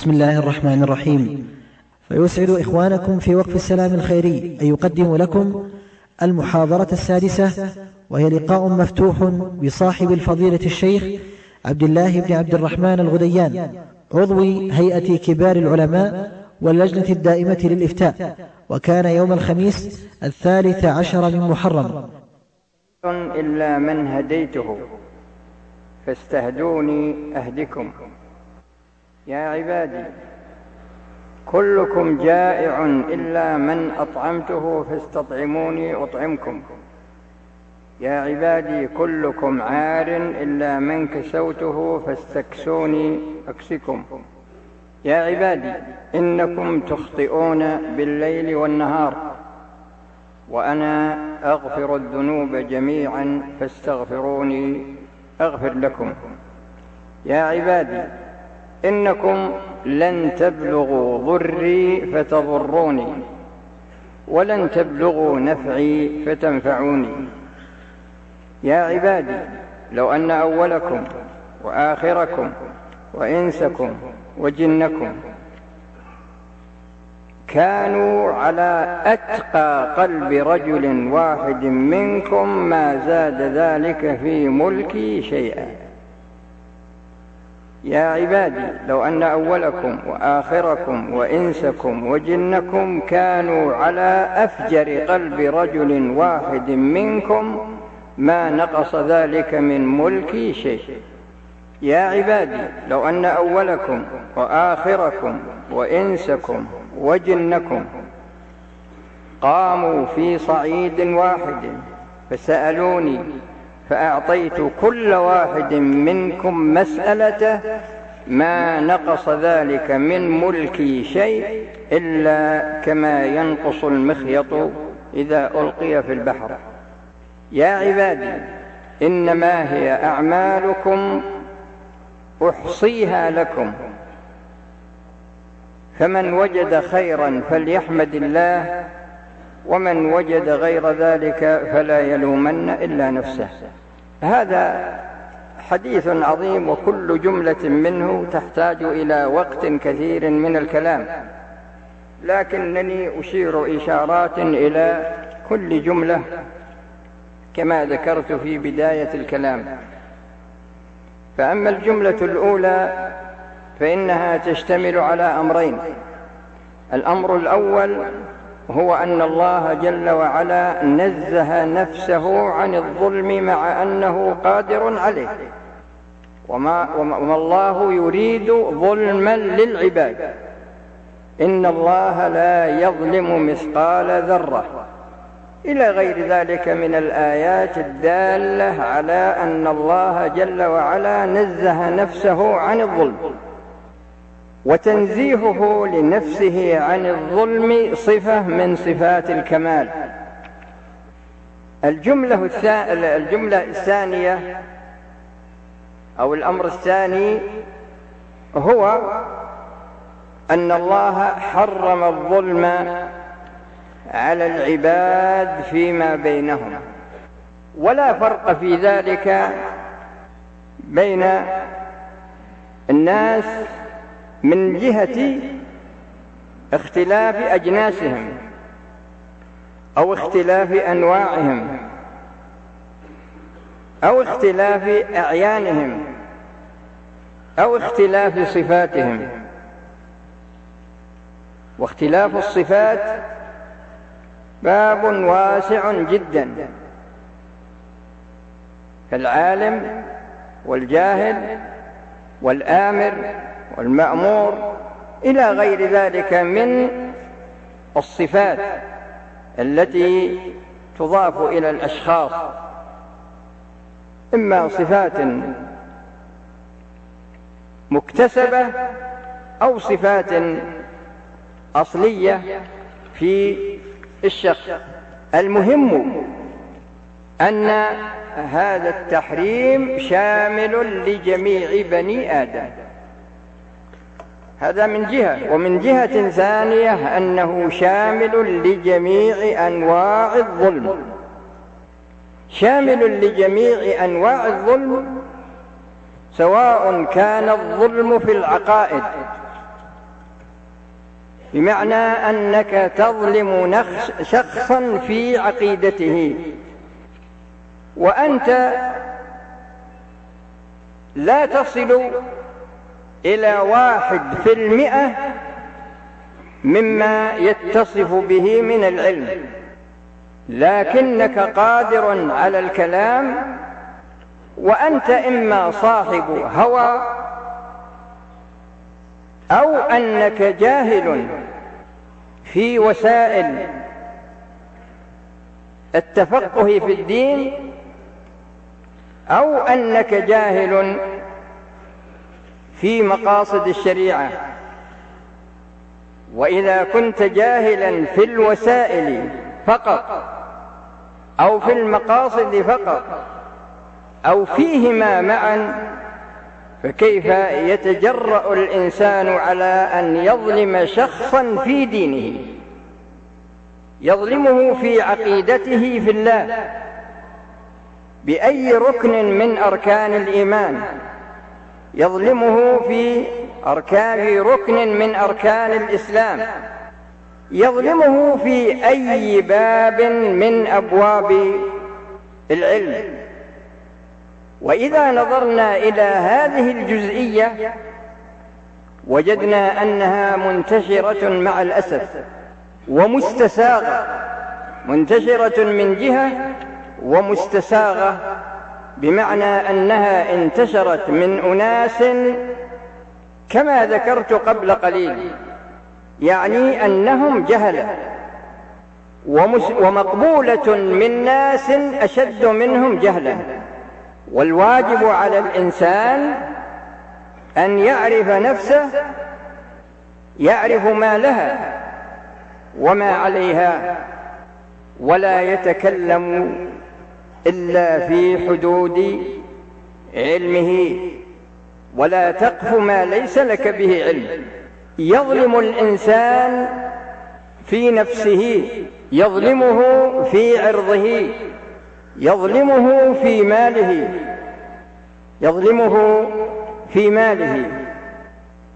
بسم الله الرحمن الرحيم. فيسعد إخوانكم في وقف السلام الخيري أن يقدموا لكم المحاضرة السادسة، وهي لقاء مفتوح بصاحب الفضيلة الشيخ عبد الله بن عبد الرحمن الغديان، عضو هيئة كبار العلماء واللجنة الدائمة للإفتاء، وكان يوم الخميس 13 من محرم. إلا من هديته فاستهدوني أهدكم. يا عبادي كلكم جائع إلا من أطعمته فاستطعموني أطعمكم. يا عبادي كلكم عار إلا من كسوته فاستكسوني أكسكم. يا عبادي إنكم تخطئون بالليل والنهار وأنا أغفر الذنوب جميعا فاستغفروني أغفر لكم. يا عبادي إنكم لن تبلغوا ضري فتضروني ولن تبلغوا نفعي فتنفعوني. يا عبادي لو أن أولكم وآخركم وإنسكم وجنكم كانوا على أتقى قلب رجل واحد منكم ما زاد ذلك في ملكي شيئا. يا عبادي لو أن أولكم وآخركم وإنسكم وجنكم كانوا على أفجر قلب رجل واحد منكم ما نقص ذلك من ملكي شيء. يا عبادي لو أن أولكم وآخركم وإنسكم وجنكم قاموا في صعيد واحد فسألوني فأعطيت كل واحد منكم مسألته ما نقص ذلك من ملكي شيء إلا كما ينقص المخيط إذا ألقي في البحر. يا عبادي إنما هي أعمالكم أحصيها لكم، فمن وجد خيرا فليحمد الله، ومن وجد غير ذلك فلا يلومن إلا نفسه. هذا حديث عظيم، وكل جملة منه تحتاج إلى وقت كثير من الكلام، لكنني أشير إشارات إلى كل جملة كما ذكرت في بداية الكلام. فأما الجملة الأولى فإنها تشتمل على أمرين. الأمر الأول هو أن الله جل وعلا نزه نفسه عن الظلم مع أنه قادر عليه، وما الله يريد ظلما للعباد. إن الله لا يظلم مثقال ذرة، إلى غير ذلك من الآيات الدالة على أن الله جل وعلا نزه نفسه عن الظلم. وتنزيهه لنفسه عن الظلم صفة من صفات الكمال. الجملة الثانية أو الأمر الثاني هو أن الله حرم الظلم على العباد فيما بينهم، ولا فرق في ذلك بين الناس من جهة اختلاف أجناسهم أو اختلاف أنواعهم أو اختلاف أعيانهم أو اختلاف صفاتهم. واختلاف الصفات باب واسع جدا، فالعالم والجاهل والآمر والمأمور إلى غير ذلك من الصفات التي تضاف إلى الأشخاص، إما صفات مكتسبة أو صفات أصلية في الشخص. المهم أن هذا التحريم شامل لجميع بني آدم، هذا من جهة، ومن جهة ثانية أنه شامل لجميع أنواع الظلم. شامل لجميع أنواع الظلم سواء كان الظلم في العقائد بمعنى أنك تظلم شخصا في عقيدته وأنت لا تصل إلى 1% مما يتصف به من العلم، لكنك قادر على الكلام، وأنت إما صاحب هوى أو أنك جاهل في وسائل التفقه في الدين، أو أنك جاهل في مقاصد الشريعة. وإذا كنت جاهلا في الوسائل فقط أو في المقاصد فقط أو فيهما معا، فكيف يتجرأ الإنسان على أن يظلم شخصا في دينه، يظلمه في عقيدته في الله بأي ركن من أركان الإيمان، يظلمه في ركن من أركان الإسلام، يظلمه في أي باب من أبواب العلم. وإذا نظرنا إلى هذه الجزئية وجدنا أنها منتشرة مع الأسف ومستساغة، منتشرة من جهة ومستساغة بمعنى أنها انتشرت من أناس كما ذكرت قبل قليل، يعني أنهم جهلة ومقبولة من ناس أشد منهم جهلا. والواجب على الإنسان أن يعرف نفسه، يعرف ما لها وما عليها، ولا يتكلم إلا في حدود علمه، ولا تقف ما ليس لك به علم. يظلم الإنسان في نفسه، يظلمه في عرضه، يظلمه في ماله، يظلمه في ماله،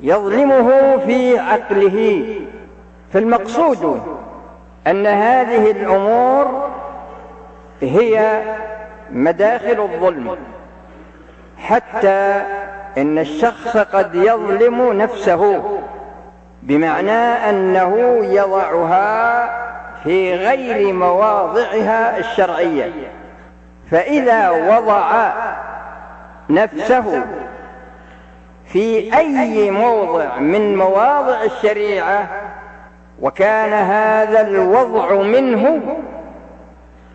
يظلمه في عقله. فالمقصود أن هذه الأمور هي مداخل الظلم، حتى إن الشخص قد يظلم نفسه بمعنى أنه يضعها في غير مواضعها الشرعية، فإذا وضع نفسه في أي موضع من مواضع الشريعة وكان هذا الوضع منه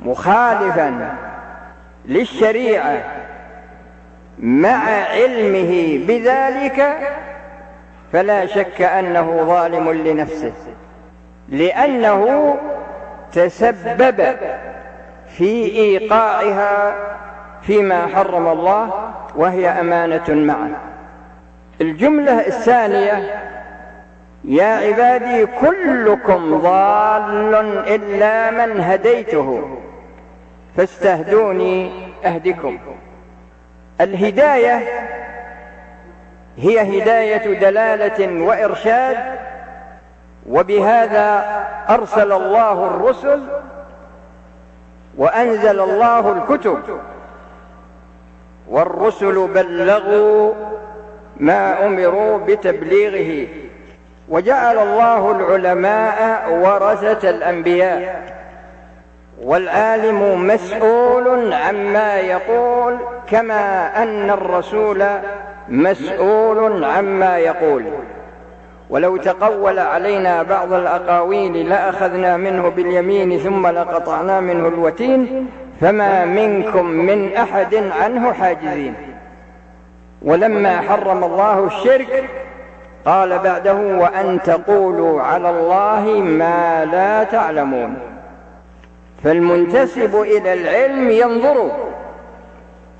مخالفا للشريعة مع علمه بذلك، فلا شك أنه ظالم لنفسه، لأنه تسبب في إيقاعها فيما حرم الله، وهي أمانة معه. الجملة الثانية: يا عبادي كلكم ضال إلا من هديته فاستهدوني أهدكم. الهداية هي هداية دلالة وإرشاد، وبهذا أرسل الله الرسل وأنزل الله الكتب، والرسل بلغوا ما أمروا بتبليغه، وجعل الله العلماء ورثة الأنبياء، والعالم مسؤول عما يقول كما أن الرسول مسؤول عما يقول. ولو تقول علينا بعض الأقاويل لأخذنا منه باليمين ثم لقطعنا منه الوتين فما منكم من أحد عنه حاجزين. ولما حرم الله الشرك قال بعده: وأن تقولوا على الله ما لا تعلمون. فالمنتسب إلى العلم ينظر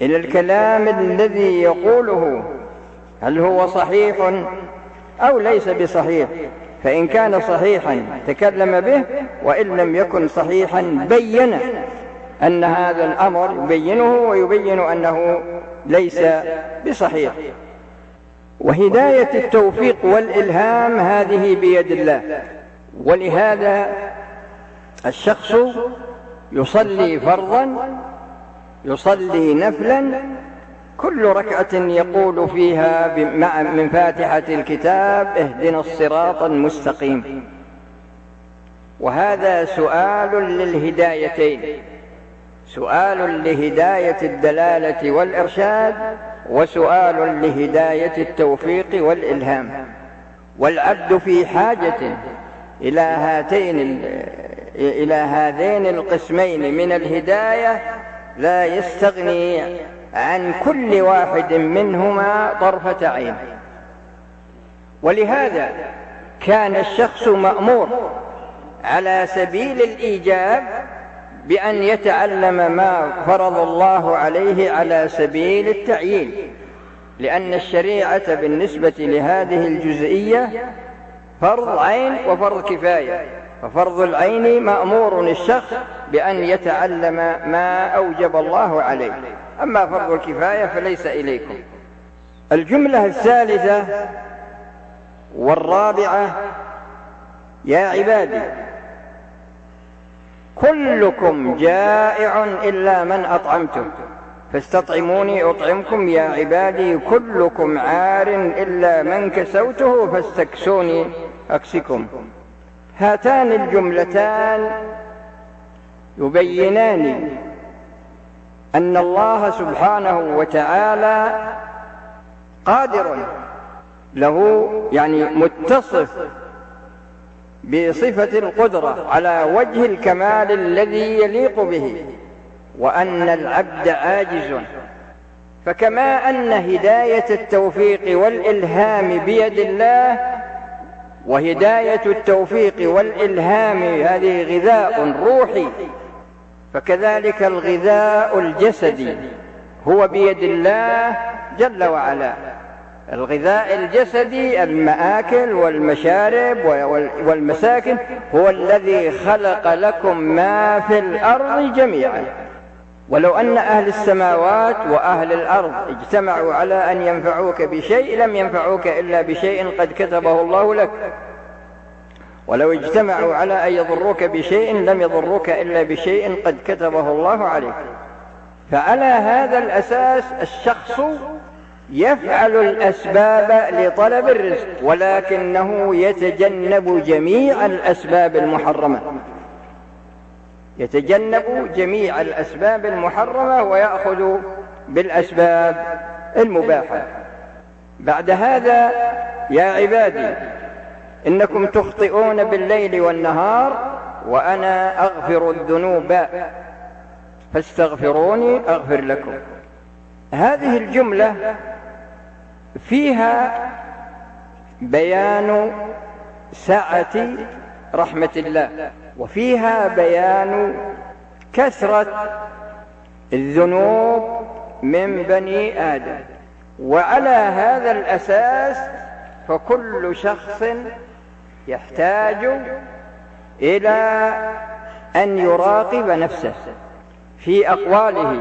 إلى الكلام الذي يقوله، هل هو صحيح أو ليس بصحيح، فإن كان صحيحا تكلم به، وإن لم يكن صحيحا بين أن هذا الأمر يبينه ويبين أنه ليس بصحيح. وهداية التوفيق والإلهام هذه بيد الله. ولهذا الشخص يصلي فرضا، يصلي نفلا، كل ركعة يقول فيها من فاتحة الكتاب اهدنا الصراط المستقيم. وهذا سؤال للهدايتين، سؤال لهداية الدلالة والإرشاد، وسؤال لهداية التوفيق والإلهام. والعبد في حاجة إلى هذين القسمين من الهداية، لا يستغني عن كل واحد منهما طرفة عين. ولهذا كان الشخص مأمور على سبيل الإيجاب بأن يتعلم ما فرض الله عليه على سبيل التعيين، لأن الشريعة بالنسبة لهذه الجزئية فرض عين وفرض كفاية، ففرض العين مأمور الشخص بأن يتعلم ما أوجب الله عليه، أما فرض الكفاية فليس إليكم. الجملة الثالثة والرابعة: يا عبادي كلكم جائع إلا من أطعمته فاستطعموني أطعمكم، يا عبادي كلكم عار إلا من كسوته فاستكسوني أكسكم. هاتان الجملتان يبينان أن الله سبحانه وتعالى قادر له، يعني متصف بصفة القدرة على وجه الكمال الذي يليق به، وأن العبد عاجز. فكما أن هداية التوفيق والإلهام بيد الله، وهداية التوفيق والإلهام هذه غذاء روحي، فكذلك الغذاء الجسدي هو بيد الله جل وعلا. الغذاء الجسدي المآكل والمشارب والمساكن، هو الذي خلق لكم ما في الأرض جميعا. ولو أن أهل السماوات وأهل الأرض اجتمعوا على أن ينفعوك بشيء لم ينفعوك إلا بشيء قد كتبه الله لك، ولو اجتمعوا على أن يضروك بشيء لم يضروك إلا بشيء قد كتبه الله عليك. فعلى هذا الأساس الشخص يفعل الأسباب لطلب الرزق، ولكنه يتجنب جميع الأسباب المحرمة، يتجنب جميع الأسباب المحرمة ويأخذ بالأسباب المباحة. بعد هذا: يا عبادي إنكم تخطئون بالليل والنهار وأنا أغفر الذنوب فاستغفروني أغفر لكم. هذه الجملة فيها بيان سعة رحمة الله، وفيها بيان كثرة الذنوب من بني آدم. وعلى هذا الأساس فكل شخص يحتاج إلى أن يراقب نفسه في أقواله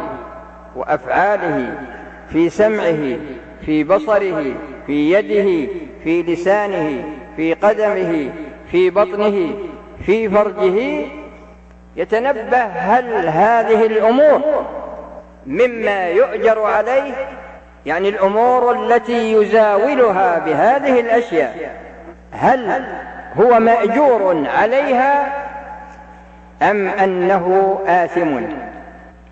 وأفعاله، في سمعه، في بصره، في يده، في لسانه، في قدمه، في بطنه، في فرجه. يتنبه هل هذه الأمور مما يؤجر عليه، يعني الأمور التي يزاولها بهذه الأشياء هل هو مأجور عليها أم أنه آثم؟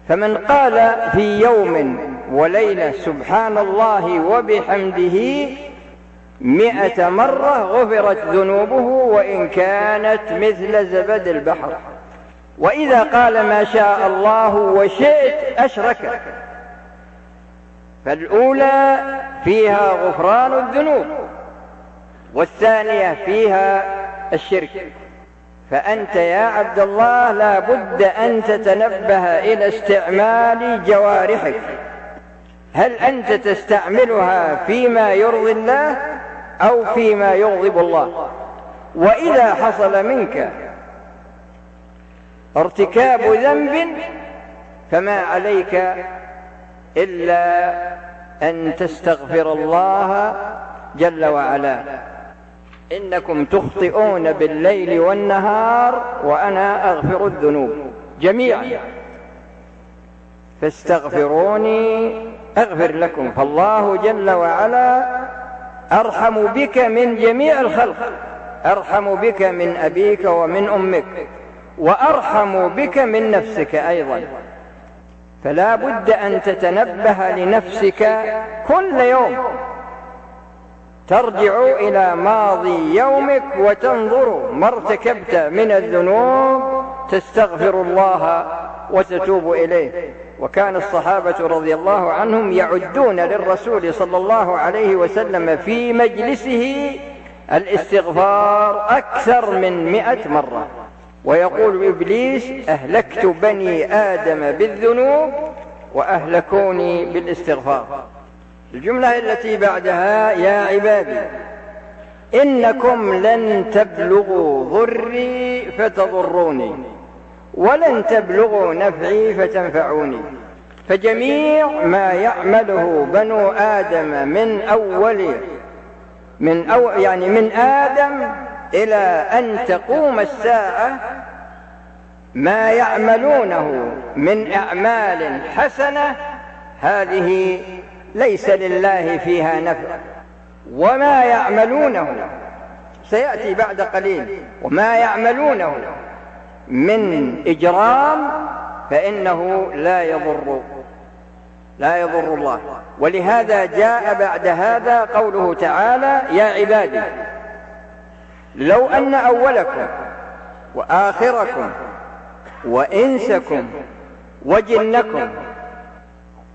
فمن قال في يوم وليلة سبحان الله وبحمده 100 مرة غفرت ذنوبه وإن كانت مثل زبد البحر. وإذا قال ما شاء الله وشئت أشرك، فالأولى فيها غفران الذنوب والثانية فيها الشرك. فأنت يا عبد الله لا بد أن تتنبه إلى استعمال جوارحك، هل أنت تستعملها فيما يرضي الله أو فيما يغضب الله؟ وإذا حصل منك ارتكاب ذنب فما عليك إلا أن تستغفر الله جل وعلا: إنكم تخطئون بالليل والنهار وأنا أغفر الذنوب جميعا فاستغفروني أغفر لكم. فالله جل وعلا أرحم بك من جميع الخلق، أرحم بك من أبيك ومن أمك، وأرحم بك من نفسك أيضا. فلا بد أن تتنبه لنفسك كل يوم، ترجع إلى ماضي يومك وتنظر ما ارتكبت من الذنوب، تستغفر الله وتتوب إليه. وكان الصحابة رضي الله عنهم يعدون للرسول صلى الله عليه وسلم في مجلسه الاستغفار أكثر من 100 مرة. ويقول إبليس: أهلكت بني آدم بالذنوب وأهلكوني بالاستغفار. الجملة التي بعدها: يا عبادي إنكم لن تبلغوا ضري فتضروني ولن تبلغوا نفعي فتنفعوني. فجميع ما يعمله بنو آدم من أول من آدم إلى أن تقوم الساعة، ما يعملونه من أعمال حسنة، هذه ليس لله فيها نفع. وما يعملونه سيأتي بعد قليل، وما يعملونه من إجرام فإنه لا يضر الله. ولهذا جاء بعد هذا قوله تعالى: يا عبادي لو أن أولكم وآخركم وإنسكم وجنكم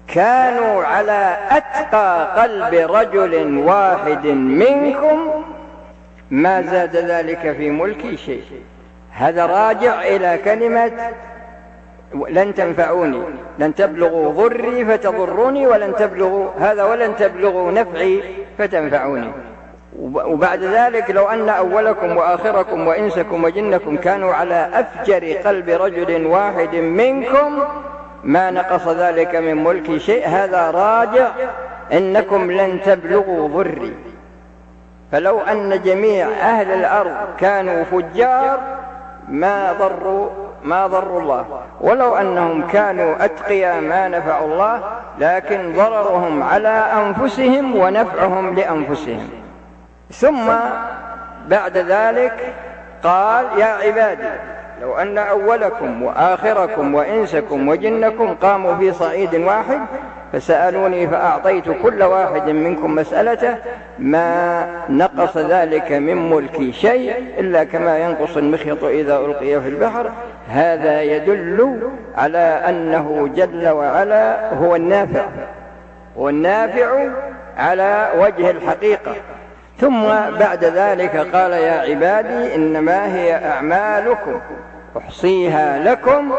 كانوا على أتقى قلب رجل واحد منكم ما زاد ذلك في ملكي شيء. هذا راجع إلى كلمة لن تنفعوني، لن تبلغوا ضري فتضروني ولن تبلغوا هذا ولن تبلغوا نفعي فتنفعوني. وبعد ذلك: لو أن أولكم وآخركم وإنسكم وجنكم كانوا على أفجر قلب رجل واحد منكم ما نقص ذلك من ملكي شيء. هذا راجع إنكم لن تبلغوا ضري. فلو أن جميع أهل الأرض كانوا فجار ما ضروا الله، ولو أنهم كانوا أتقياء ما نفعوا الله، لكن ضررهم على أنفسهم ونفعهم لأنفسهم. ثم بعد ذلك قال: يا عبادي لو أن أولكم وآخركم وإنسكم وجنكم قاموا في صعيد واحد فسألوني فأعطيت كل واحد منكم مسألته ما نقص ذلك من ملكي شيء إلا كما ينقص المخيط إذا ألقي في البحر. هذا يدل على أنه جل وعلا هو النافع، والنافع على وجه الحقيقة. ثم بعد ذلك قال: يا عبادي إنما هي أعمالكم أحصيها لكم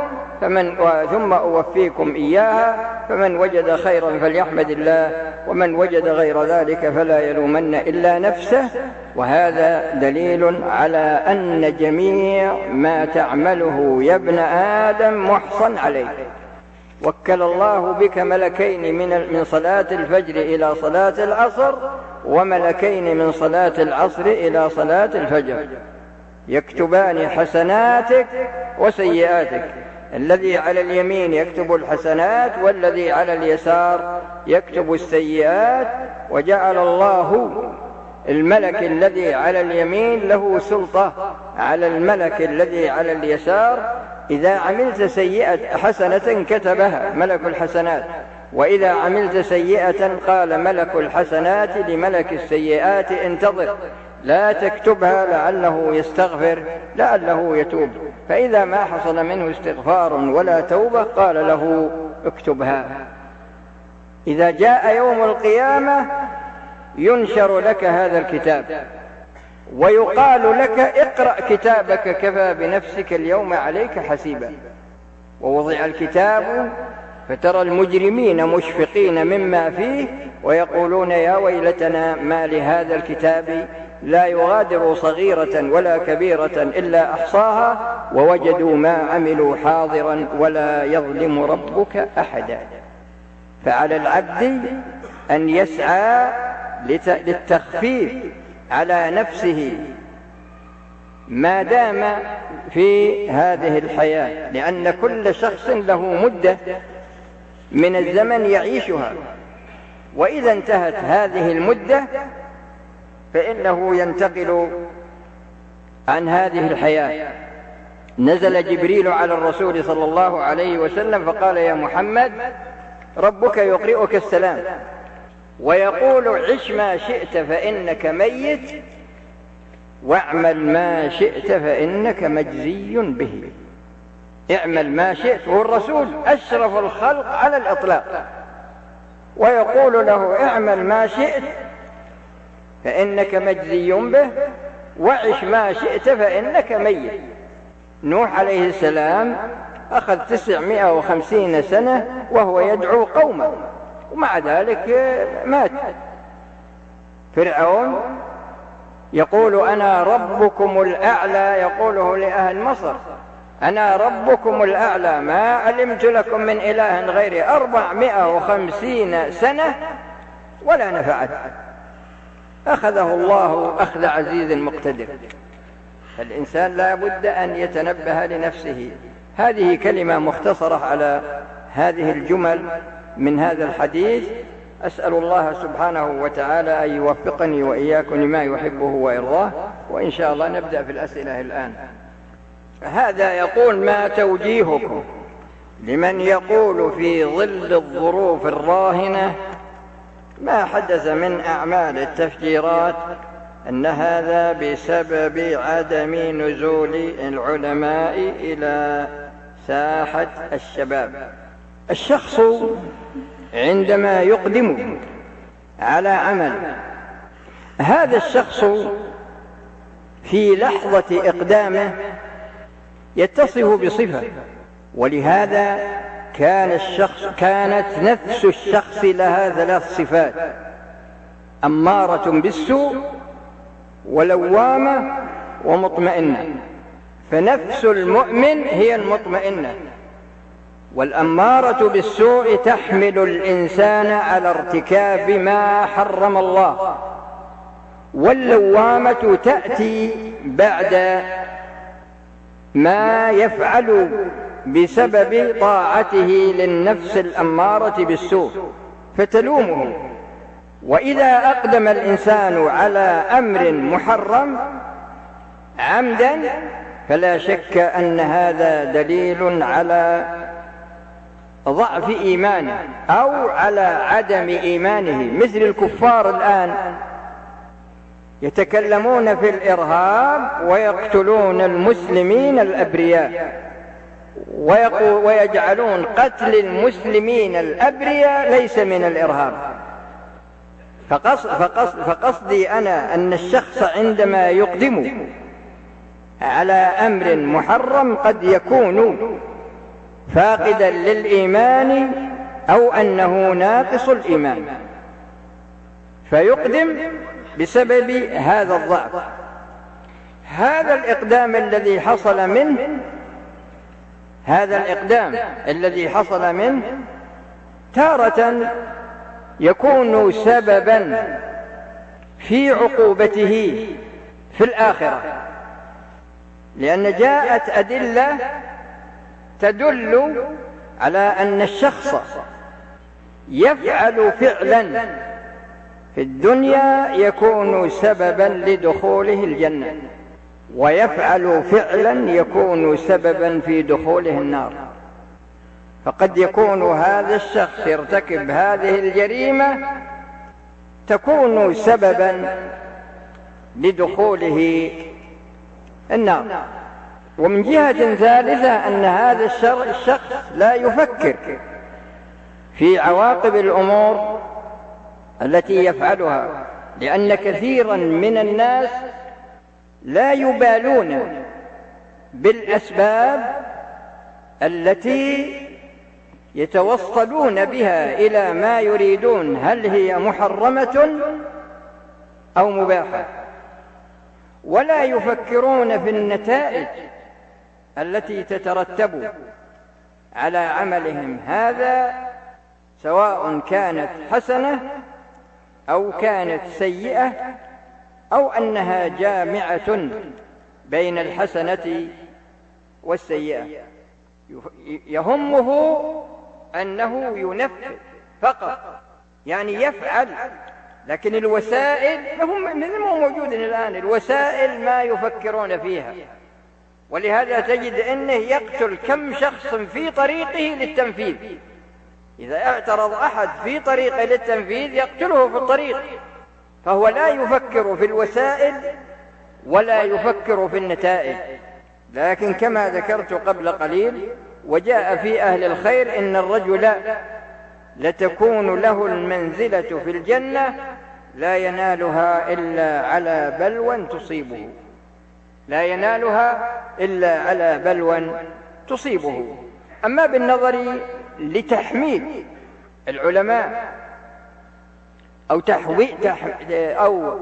ثم أوفيكم إياها، فمن وجد خيرا فليحمد الله ومن وجد غير ذلك فلا يلومن إلا نفسه. وهذا دليل على أن جميع ما تعمله يا ابن آدم محصن عليه. وكل الله بك ملكين من صلاة الفجر إلى صلاة العصر وملكين من صلاة العصر إلى صلاة الفجر يكتبان حسناتك وسيئاتك، الذي على اليمين يكتب الحسنات والذي على اليسار يكتب السيئات. وجعل الله الملك الذي على اليمين له سلطة على الملك الذي على اليسار. إذا عملت سيئة حسنة كتبها ملك الحسنات، وإذا عملت سيئة قال ملك الحسنات لملك السيئات: انتظر لا تكتبها لعله يستغفر لعله يتوب. فإذا ما حصل منه استغفار ولا توبة قال له: اكتبها. إذا جاء يوم القيامة ينشر لك هذا الكتاب ويقال لك: اقرأ كتابك كفى بنفسك اليوم عليك حسيبا. ووضع الكتاب فترى المجرمين مشفقين مما فيه ويقولون: يا ويلتنا ما لهذا الكتاب لا يغادر صغيرة ولا كبيرة إلا أحصاها ووجدوا ما عملوا حاضرا ولا يظلم ربك أحدا. فعلى العبد أن يسعى للتخفيف على نفسه ما دام في هذه الحياة، لأن كل شخص له مدة من الزمن يعيشها، وإذا انتهت هذه المدة فإنه ينتقل عن هذه الحياة. نزل جبريل على الرسول صلى الله عليه وسلم فقال: يا محمد ربك يقرئك السلام ويقول عش ما شئت فإنك ميت واعمل ما شئت فإنك مجزي به. اعمل ما شئت، والرسول أشرف الخلق على الإطلاق، ويقول له اعمل ما شئت فإنك مجزي به وعش ما شئت فإنك ميت. نوح عليه السلام أخذ 950 سنة وهو يدعو قومه ومع ذلك مات. فرعون يقول: أنا ربكم الأعلى، يقوله لأهل مصر: أنا ربكم الأعلى، ما علمت لكم من إله غيري، 450 سنة ولا نفعت. أخذه الله أخذ عزيز مقتدر. فالإنسان لا بد أن يتنبه لنفسه. هذه كلمة مختصرة على هذه الجمل من هذا الحديث. أسأل الله سبحانه وتعالى أن يوفقني وإياكم لما يحبه ويرضاه، وإن شاء الله نبدأ في الأسئلة الآن. هذا يقول: ما توجيهكم لمن يقول في ظل الظروف الراهنة ما حدث من أعمال التفجيرات أن هذا بسبب عدم نزول العلماء إلى ساحة الشباب؟ الشخص عندما يقدم على عمل، هذا الشخص في لحظة إقدامه يتصف بصفة، ولهذا كانت نفس الشخص لها 3 صفات: أمارة بالسوء ولوامة ومطمئنة. فنفس المؤمن هي المطمئنة، والأمارة بالسوء تحمل الإنسان على ارتكاب ما حرم الله، واللوامة تأتي بعد ما يفعل بسبب طاعته للنفس الأمارة بالسوء فتلومه. وإذا أقدم الإنسان على أمر محرم عمدا فلا شك أن هذا دليل على ضعف إيمانه أو على عدم إيمانه، مثل الكفار الآن يتكلمون في الإرهاب ويقتلون المسلمين الأبرياء، ويجعلون قتل المسلمين الأبرياء ليس من الإرهاب. فقصدي أنا أن الشخص عندما يقدم على أمر محرم قد يكون فاقدا للإيمان أو أنه ناقص الإيمان، فيقدم بسبب هذا الضعف. هذا الإقدام الذي حصل منه تارة يكون سببا في عقوبته في الآخرة، لأن جاءت أدلة تدل على أن الشخص يفعل فعلا في الدنيا يكون سببا لدخوله الجنة، ويفعل فعلا يكون سببا في دخوله النار. فقد يكون هذا الشخص يرتكب هذه الجريمة تكون سببا لدخوله النار. ومن جهة ثالثة أن هذا الشخص لا يفكر في عواقب الأمور التي يفعلها، لأن كثيرا من الناس لا يبالون بالأسباب التي يتوصلون بها إلى ما يريدون، هل هي محرمة أو مباحة، ولا يفكرون في النتائج التي تترتب على عملهم هذا، سواء كانت حسنة أو كانت سيئة أو أنها جامعة بين الحسنة والسيئة، يهمه أنه ينفذ فقط، يعني يفعل. لكن الوسائل مو موجودين الآن، الوسائل ما يفكرون فيها، ولهذا تجد أنه يقتل كم شخص في طريقه للتنفيذ. إذا اعترض أحد في طريقه للتنفيذ يقتله في الطريق، فهو لا يفكر في الوسائل ولا يفكر في النتائج. لكن كما ذكرت قبل قليل، وجاء في أهل الخير إن الرجل لتكون له المنزلة في الجنة لا ينالها إلا على بلوى تصيبه، لا ينالها إلا على بلوى تصيبه. أما بالنظر لتحميد العلماء أو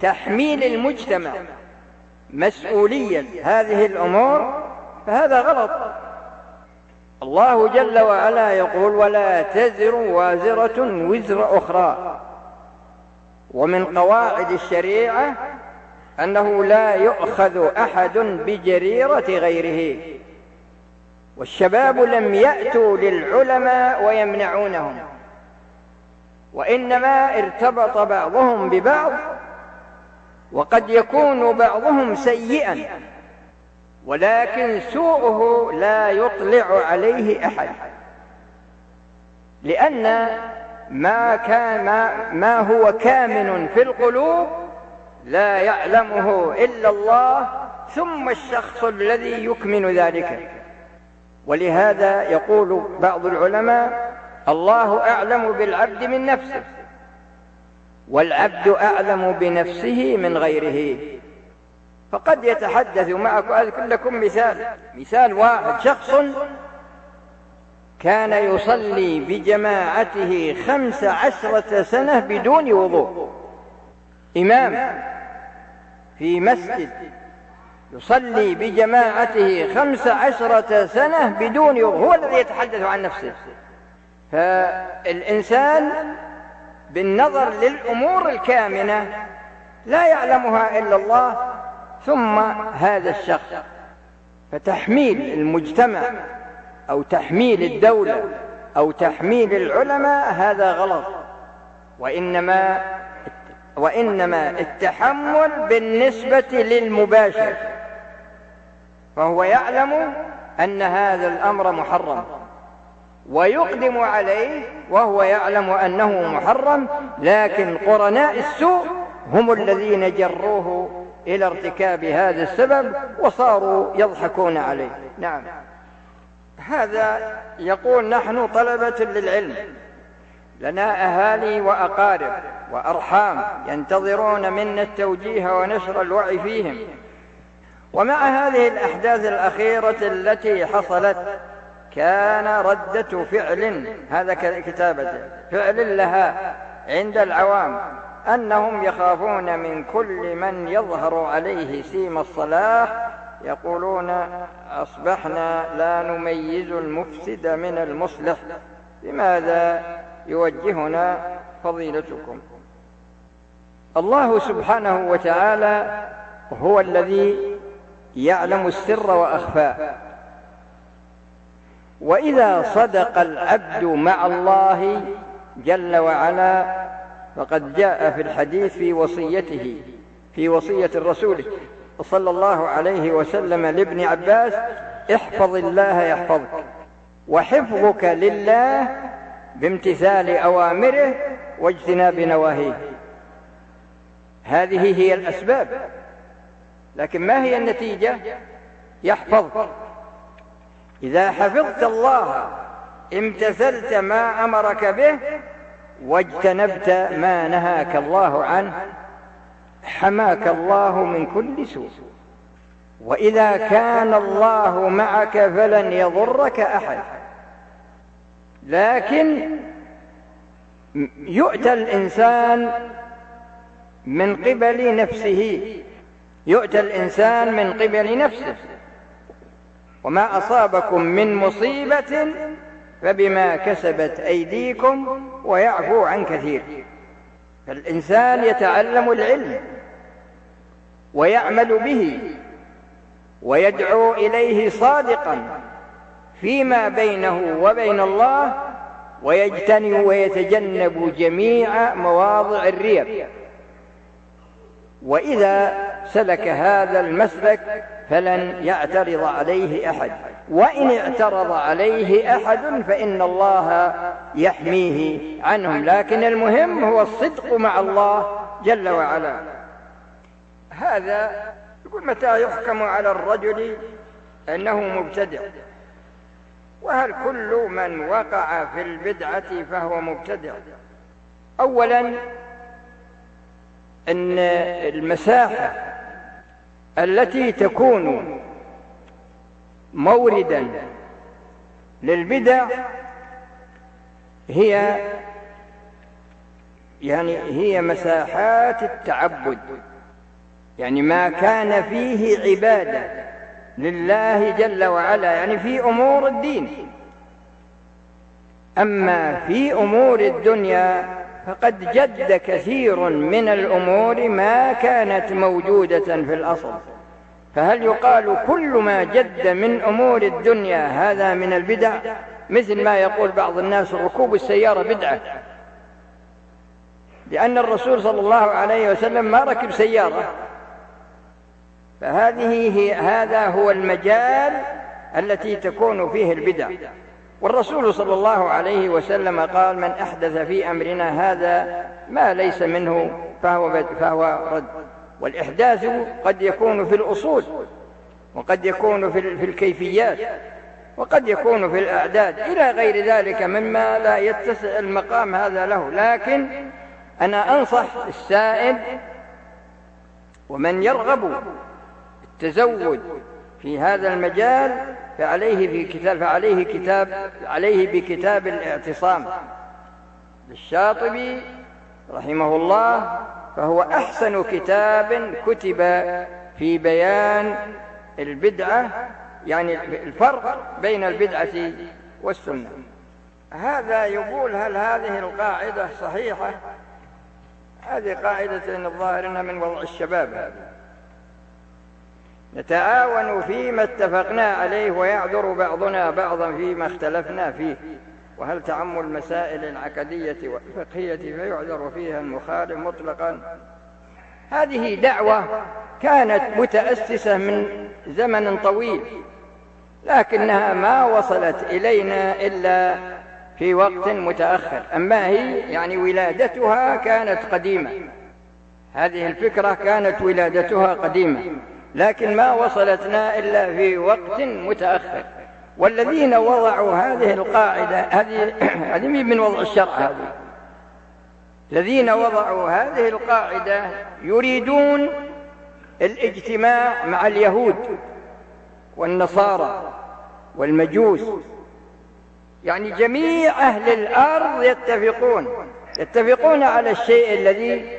تحميل المجتمع مسؤولية هذه الأمور، فهذا غلط. الله جل وعلا يقول: ولا تزر وازرة وزر أخرى. ومن قواعد الشريعة أنه لا يؤخذ أحد بجريرة غيره، والشباب لم يأتوا للعلماء ويمنعونهم، وإنما ارتبط بعضهم ببعض، وقد يكون بعضهم سيئا، ولكن سوءه لا يطلع عليه أحد، لأن ما هو كامن في القلوب لا يعلمه إلا الله، ثم الشخص الذي يكمن ذلك. ولهذا يقول بعض العلماء: الله أعلم بالعبد من نفسه، والعبد أعلم بنفسه من غيره. فقد يتحدث معكم، أذكر لكم مثال واحد: شخص كان يصلي بجماعته 15 سنة بدون وضوء، إمام في مسجد يصلي بجماعته 15 سنة بدون وضوء، هو الذي يتحدث عن نفسه. فالإنسان بالنظر للأمور الكامنة لا يعلمها إلا الله، ثم هذا الشخص. فتحميل المجتمع أو تحميل الدولة أو تحميل العلماء هذا غلط، وإنما التحمل بالنسبة للمباشر، فهو يعلم أن هذا الأمر محرم ويقدم عليه وهو يعلم أنه محرم، لكن قرناء السوء هم الذين جروه إلى ارتكاب هذا السبب وصاروا يضحكون عليه. نعم. هذا يقول: نحن طلبة للعلم، لنا أهالي وأقارب وأرحام ينتظرون منا التوجيه ونشر الوعي فيهم، ومع هذه الأحداث الأخيرة التي حصلت كان ردة فعل، هذا كتابته، فعل لها عند العوام، أنهم يخافون من كل من يظهر عليه سيم الصلاح، يقولون: أصبحنا لا نميز المفسد من المصلح، لماذا يوجهنا فضيلتكم؟ الله سبحانه وتعالى هو الذي يعلم السر وأخفاه، وإذا صدق العبد مع الله جل وعلا فقد جاء في الحديث في وصية الرسول صلى الله عليه وسلم لابن عباس: احفظ الله يحفظك، وحفظك لله بامتثال أوامره واجتناب نواهيه. هذه هي الأسباب، لكن ما هي النتيجة؟ يحفظك. إذا حفظت الله امتثلت ما أمرك به واجتنبت ما نهاك الله عنه، حماك الله من كل سوء. وإذا كان الله معك فلن يضرك أحد. لكن يؤتى الإنسان من قبل نفسه، وما أصابكم من مصيبة فبما كسبت أيديكم ويعفو عن كثير. فالإنسان يتعلم العلم ويعمل به ويدعو إليه صادقا فيما بينه وبين الله، ويجتنب ويتجنب جميع مواضع الريب. وإذا سلك هذا المسلك فلن يعترض عليه أحد، وإن اعترض عليه أحد فإن الله يحميه عنهم، لكن المهم هو الصدق مع الله جل وعلا. هذا يقول: متى يحكم على الرجل أنه مبتدع؟ وهل كل من وقع في البدعة فهو مبتدع؟ أولا، أن المساحة التي تكون موردا للبدع هي مساحات التعبد، يعني ما كان فيه عبادة لله جل وعلا، يعني في أمور الدين. أما في أمور الدنيا فقد جد كثير من الأمور ما كانت موجودة في الأصل، فهل يقال كل ما جد من أمور الدنيا هذا من البدع؟ مثل ما يقول بعض الناس: ركوب السيارة بدعة، لأن الرسول صلى الله عليه وسلم ما ركب سيارة. هذا هو المجال التي تكون فيه البدع. والرسول صلى الله عليه وسلم قال: من أحدث في أمرنا هذا ما ليس منه فهو رد. والإحداث قد يكون في الأصول، وقد يكون في الكيفيات، وقد يكون في الأعداد، إلى غير ذلك مما لا يتسع المقام هذا له. لكن أنا أنصح السائل ومن يرغب التزود في هذا المجال فعليه بكتاب الاعتصام للشاطبي رحمه الله، فهو أحسن كتاب كتب في بيان البدعة، يعني الفرق بين البدعة والسنة. هذا يقول: هل هذه القاعدة صحيحة؟ هذه قاعدة الظاهر أنها من وضع الشباب: نتعاون فيما اتفقنا عليه ويعذر بعضنا بعضا فيما اختلفنا فيه، وهل تعمل مسائل العقدية والفقهية فيعذر فيها المخالف مطلقا؟ هذه دعوة كانت متأسسة من زمن طويل، لكنها ما وصلت إلينا إلا في وقت متأخر، أما هي يعني ولادتها كانت قديمة. هذه الفكرة كانت ولادتها قديمة، لكن ما وصلتنا إلا في وقت متأخر. والذين وضعوا هذه القاعدة، هذه من وضع الشرع، هذه الذين وضعوا هذه القاعدة يريدون الاجتماع مع اليهود والنصارى والمجوس، يعني جميع أهل الأرض يتفقون على الشيء الذي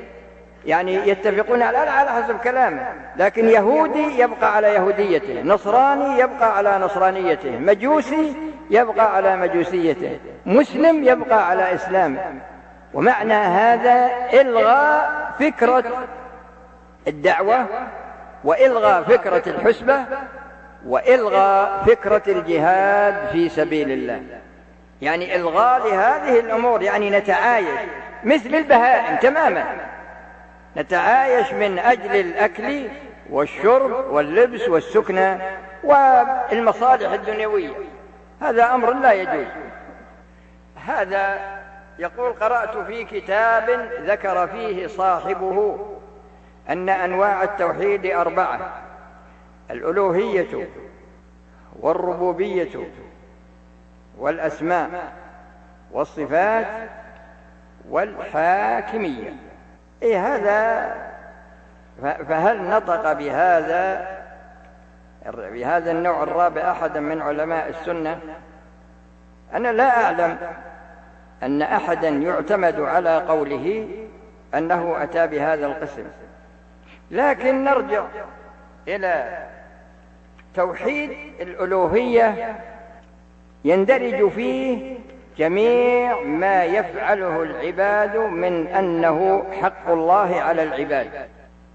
يعني يتفقون على حسب كلامه، لكن يهودي يبقى على يهوديته، نصراني يبقى على نصرانيته، مجوسي يبقى على مجوسيته، مسلم يبقى على إسلامه. ومعنى هذا إلغاء فكرة الدعوة، وإلغاء فكرة الحسبة، وإلغاء فكرة الجهاد في سبيل الله، يعني إلغاء لهذه الأمور. يعني نتعايش مثل البهائم تماما، نتعايش من أجل الأكل والشرب واللبس والسكنة والمصالح الدنيوية، هذا أمر لا يجوز. هذا يقول: قرأت في كتاب ذكر فيه صاحبه أن أنواع التوحيد 4: الألوهية والربوبية والأسماء والصفات والحاكمية. هذا فهل نطق بهذا النوع 4 أحدا من علماء السنة؟ أنا لا أعلم أن أحدا يعتمد على قوله أنه أتى بهذا القسم. لكن نرجع إلى توحيد الألوهية، يندرج فيه جميع ما يفعله العباد من أنه حق الله على العباد،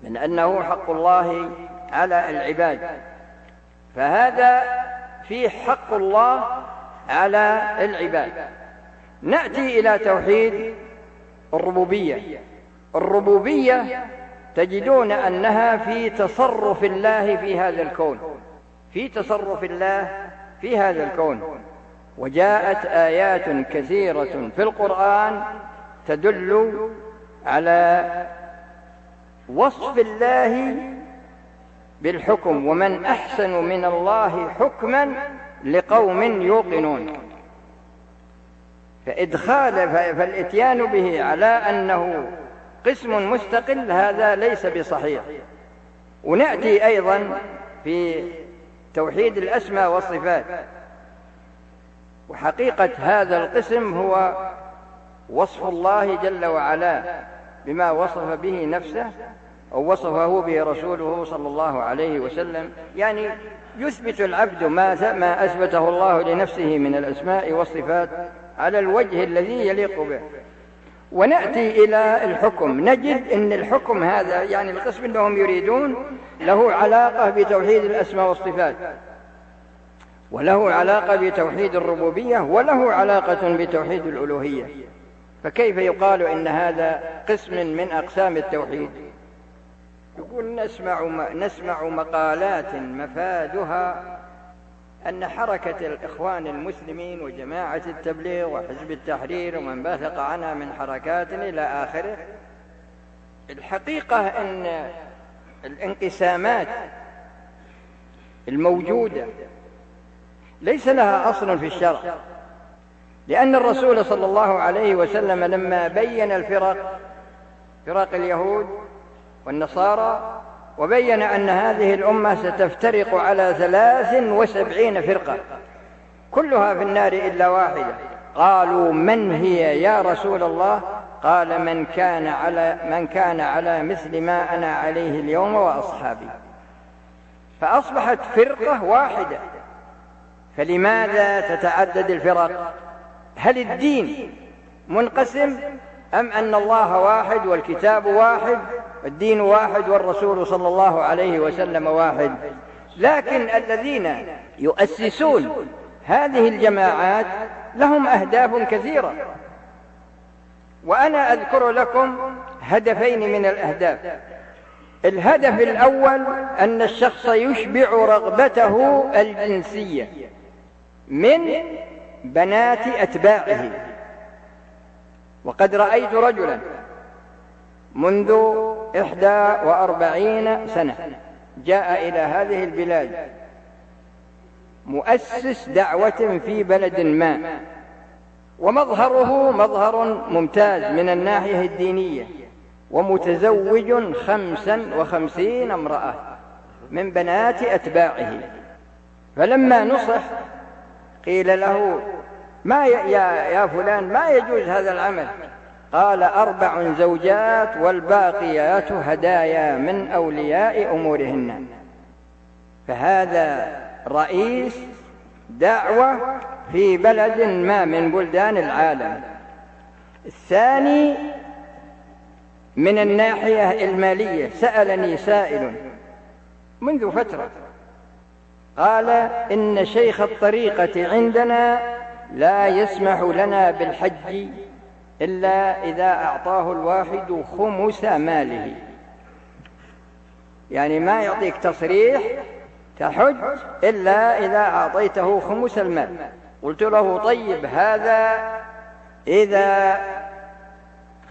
من أنه حق الله على العباد، فهذا فيه حق الله على العباد. نأتي إلى توحيد الربوبية. الربوبية تجدون أنها في تصرف الله في هذا الكون، في تصرف الله في هذا الكون، وجاءت آيات كثيرة في القرآن تدل على وصف الله بالحكم. ومن أحسن من الله حكما لقوم يوقنون. فالإتيان به على أنه قسم مستقل هذا ليس بصحيح. ونأتي أيضا في توحيد الأسماء والصفات، وحقيقة هذا القسم هو وصف الله جل وعلا بما وصف به نفسه أو وصفه به رسوله صلى الله عليه وسلم، يعني يثبت العبد ما أثبته الله لنفسه من الأسماء والصفات على الوجه الذي يليق به. ونأتي إلى الحكم، نجد أن الحكم هذا، يعني القسم أنهم يريدون، له علاقة بتوحيد الأسماء والصفات، وله علاقة بتوحيد الربوبية، وله علاقة بتوحيد الألوهية. فكيف يقال إن هذا قسم من أقسام التوحيد؟ يقول نسمع مقالات مفادها أن حركة الإخوان المسلمين وجماعة التبليغ وحزب التحرير ومن باثق عنها من حركات إلى آخره، الحقيقة أن الانقسامات الموجودة ليس لها أصل في الشرع، لأن الرسول صلى الله عليه وسلم لما بين الفرق، فرق اليهود والنصارى، وبين أن هذه الأمة ستفترق على 73 فرقة كلها في النار إلا واحدة، قالوا من هي يا رسول الله؟ قال من كان على مثل ما أنا عليه اليوم وأصحابي. فأصبحت فرقة واحدة. فلماذا تتعدد الفرق؟ هل الدين منقسم أم أن الله واحد والكتاب واحد والدين واحد والرسول صلى الله عليه وسلم واحد؟ لكن الذين يؤسسون هذه الجماعات لهم أهداف كثيرة، وأنا أذكر لكم هدفين من الأهداف. الهدف الأول أن الشخص يشبع رغبته الجنسية من بنات أتباعه. وقد رأيت رجلا منذ 41 سنة جاء إلى هذه البلاد مؤسس دعوة في بلد ما، ومظهره مظهر ممتاز من الناحية الدينية، ومتزوج 55 امرأة من بنات أتباعه. فلما نصح قيل له يا فلان ما يجوز هذا العمل، قال 4 زوجات والباقيات هدايا من أولياء أمورهن. فهذا رئيس دعوة في بلد ما من بلدان العالم. الثاني من الناحية المالية، سألني سائل منذ فترة قال إن شيخ الطريقة عندنا لا يسمح لنا بالحج إلا إذا أعطاه الواحد 1/5 ماله، يعني ما يعطيك تصريح تحج إلا إذا أعطيته 1/5 المال. قلت له طيب هذا إذا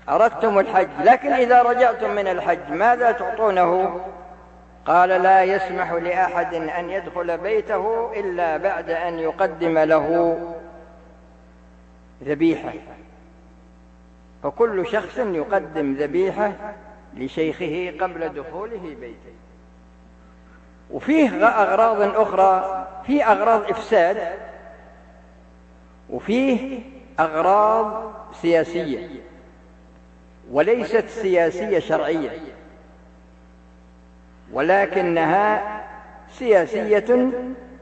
أردتم الحج، لكن إذا رجعتم من الحج ماذا تعطونه؟ قال لا يسمح لأحد أن يدخل بيته إلا بعد أن يقدم له ذبيحة. فكل شخص يقدم ذبيحة لشيخه قبل دخوله بيته. وفيه أغراض أخرى، فيه أغراض إفساد وفيه أغراض سياسية، وليست سياسية شرعية ولكنها سياسية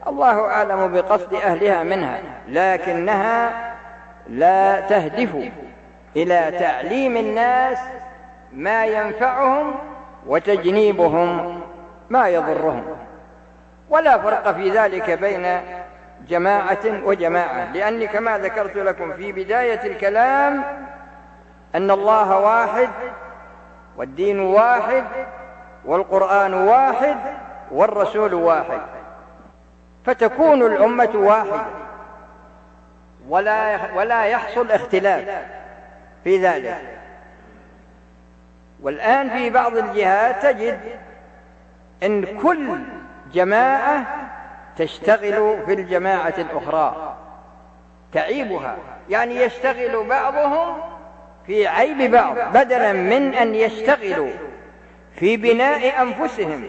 الله أعلم بقصد أهلها منها، لكنها لا تهدف إلى تعليم الناس ما ينفعهم وتجنيبهم ما يضرهم. ولا فرق في ذلك بين جماعة وجماعة، لأن كما ذكرت لكم في بداية الكلام أن الله واحد والدين واحد والقرآن واحد والرسول واحد، فتكون الأمة واحدة ولا يحصل اختلاف في ذلك. والآن في بعض الجهات تجد أن كل جماعة تشتغل في الجماعة الأخرى تعيبها، يعني يشتغل بعضهم في عيب بعض بدلا من أن يشتغلوا في بناء أنفسهم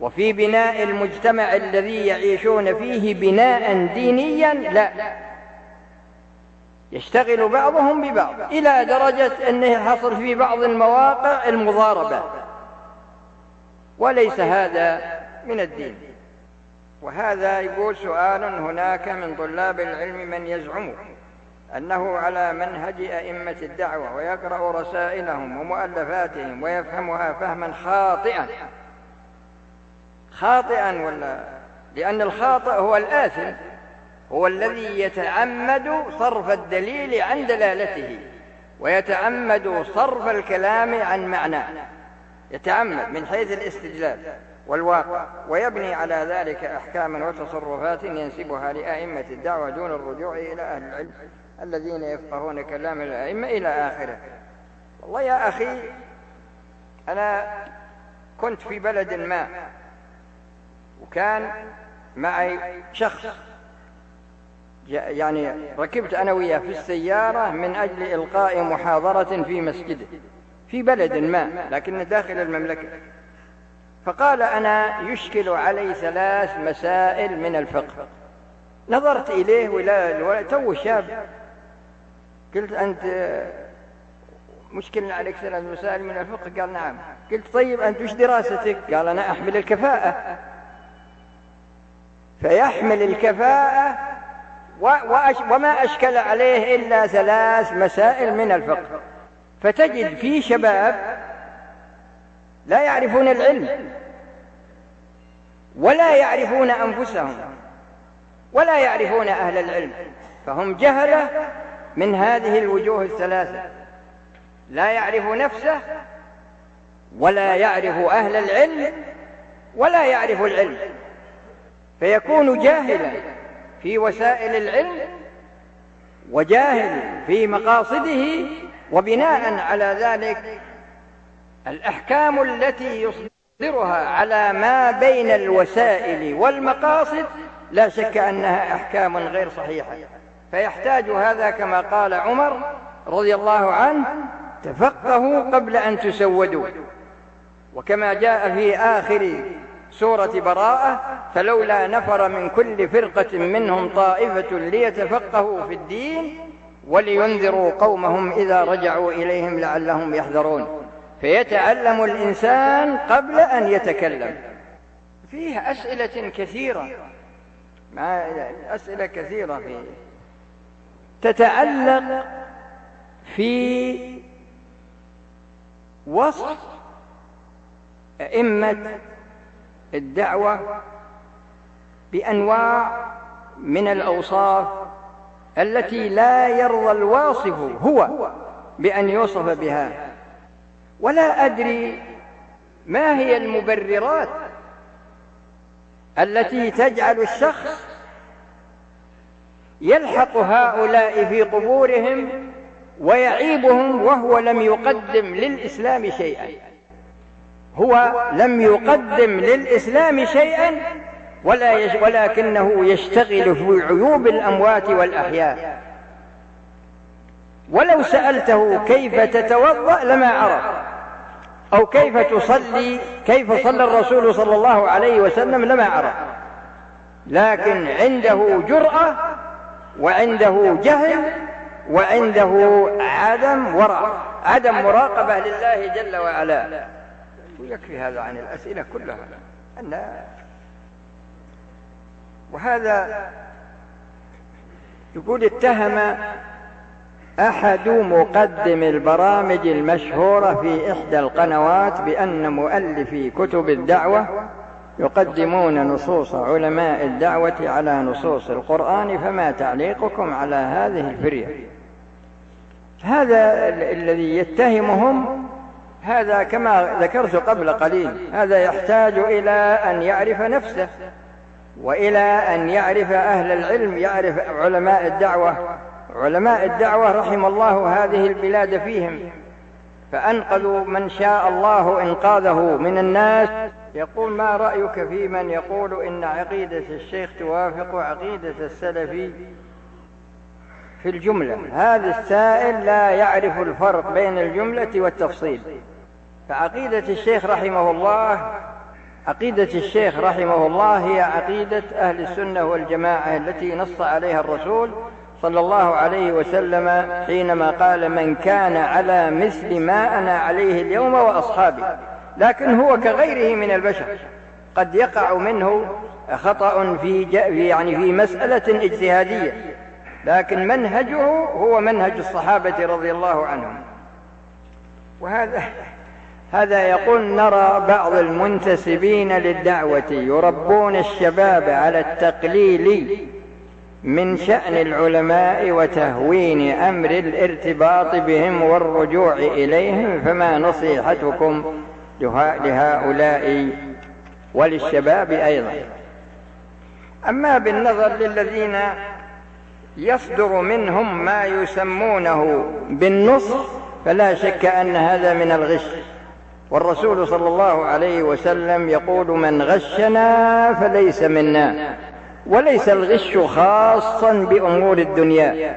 وفي بناء المجتمع الذي يعيشون فيه بناء دينيا. لا، يشتغل بعضهم ببعض إلى درجة أنه حصل في بعض المواقع المضاربة، وليس هذا من الدين. وهذا يقول سؤال: هناك من طلاب العلم من يزعم أنه على منهج أئمة الدعوة ويقرأ رسائلهم ومؤلفاتهم ويفهمها فهما خاطئا لأن الخاطئ هو الآثم، هو الذي يتعمد صرف الدليل عن دلالته ويتعمد صرف الكلام عن معناه، يتعمد من حيث الاستدلال والواقع، ويبني على ذلك أحكاما وتصرفات ينسبها لأئمة الدعوة دون الرجوع إلى أهل العلم الذين يفقهون كلام الأئمة إلى آخره. والله يا أخي، أنا كنت في بلد ما وكان معي شخص، يعني ركبت أنا وياه في السيارة من أجل إلقاء محاضرة في مسجده في بلد ما لكن داخل المملكة، فقال: أنا يشكل علي 3 مسائل من الفقه. نظرت إليه ولا تو شاب، قلت: أنت مشكلة عليك 3 مسائل من الفقه؟ قال: نعم. قلت: طيب أنت وش دراستك؟ قال: أنا أحمل الكفاءة. فيحمل الكفاءة وما أشكل عليه إلا 3 مسائل من الفقه. فتجد في شباب لا يعرفون العلم ولا يعرفون أنفسهم ولا يعرفون أهل العلم، فهم جهلة من هذه الوجوه الثلاثة، لا يعرف نفسه ولا يعرف أهل العلم ولا يعرف العلم، فيكون جاهلا في وسائل العلم وجاهل في مقاصده، وبناء على ذلك الأحكام التي يصدرها على ما بين الوسائل والمقاصد لا شك أنها أحكام غير صحيحة، فيحتاج هذا كما قال عمر رضي الله عنه: تفقهوا قبل أن تسودوا. وكما جاء في آخر سورة براءة: فلولا نفر من كل فرقة منهم طائفة ليتفقهوا في الدين ولينذروا قومهم إذا رجعوا إليهم لعلهم يحذرون. فيتعلم الإنسان قبل أن يتكلم. فيه أسئلة كثيرة، أسئلة كثيرة فيه تتعلق في وصف أئمة الدعوة بأنواع من الأوصاف التي لا يرضى الواصف هو بأن يوصف بها. ولا أدري ما هي المبررات التي تجعل الشخص يلحق هؤلاء في قبورهم ويعيبهم وهو لم يقدم للإسلام شيئا، ولكنه يشتغل في عيوب الأموات والأحياء. ولو سألته كيف تتوضأ لما عرف، أو كيف تصلي، كيف صلى الرسول صلى الله عليه وسلم لما عرف، لكن عنده جرأة وعنده جهل وعنده عدم ورع، عدم مراقبة لله جل وعلا. ويكفي هذا عن الأسئلة كلها. وهذا يقول: اتهم أحد مقدم البرامج المشهورة في إحدى القنوات بأن مؤلفي كتب الدعوة يقدمون نصوص علماء الدعوة على نصوص القرآن، فما تعليقكم على هذه الفرية؟ هذا الذي يتهمهم، هذا كما ذكرت قبل قليل، هذا يحتاج إلى أن يعرف نفسه، وإلى أن يعرف أهل العلم، يعرف علماء الدعوة. علماء الدعوة رحم الله هذه البلاد فيهم، فأنقذوا من شاء الله إنقاذه من الناس. يقول: ما رأيك في من يقول إن عقيدة الشيخ توافق عقيدة السلفي في الجملة؟ هذا السائل لا يعرف الفرق بين الجملة والتفصيل. فعقيدة الشيخ رحمه الله، عقيدة الشيخ رحمه الله هي عقيدة أهل السنة والجماعة التي نص عليها الرسول صلى الله عليه وسلم حينما قال: من كان على مثل ما أنا عليه اليوم وأصحابي. لكن هو كغيره من البشر قد يقع منه خطأ في مسألة اجتهادية، لكن منهجه هو منهج الصحابة رضي الله عنهم. وهذا يقول: نرى بعض المنتسبين للدعوة يربون الشباب على التقليل من شأن العلماء وتهوين أمر الارتباط بهم والرجوع إليهم، فما نصيحتكم لهؤلاء وللشباب أيضا؟ أما بالنظر للذين يصدر منهم ما يسمونه بالنص، فلا شك أن هذا من الغش، والرسول صلى الله عليه وسلم يقول: من غشنا فليس منا. وليس الغش خاصا بأمور الدنيا،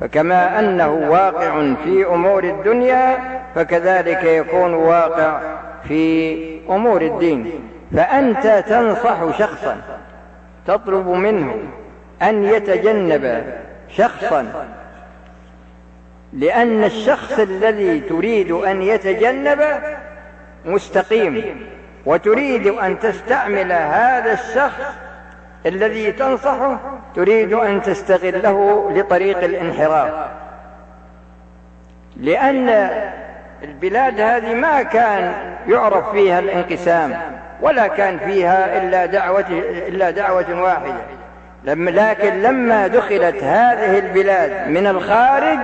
فكما أنه واقع في أمور الدنيا فكذلك يكون واقع في أمور الدين. فأنت تنصح شخصا، تطلب منه أن يتجنب شخصا، لأن الشخص الذي تريد أن يتجنب مستقيم، وتريد أن تستعمل هذا الشخص الذي تنصحه، تريد أن تستغله لطريق الانحراف. لأن البلاد هذه ما كان يعرف فيها الانقسام، ولا كان فيها إلا دعوة واحدة، لكن لما دخلت هذه البلاد من الخارج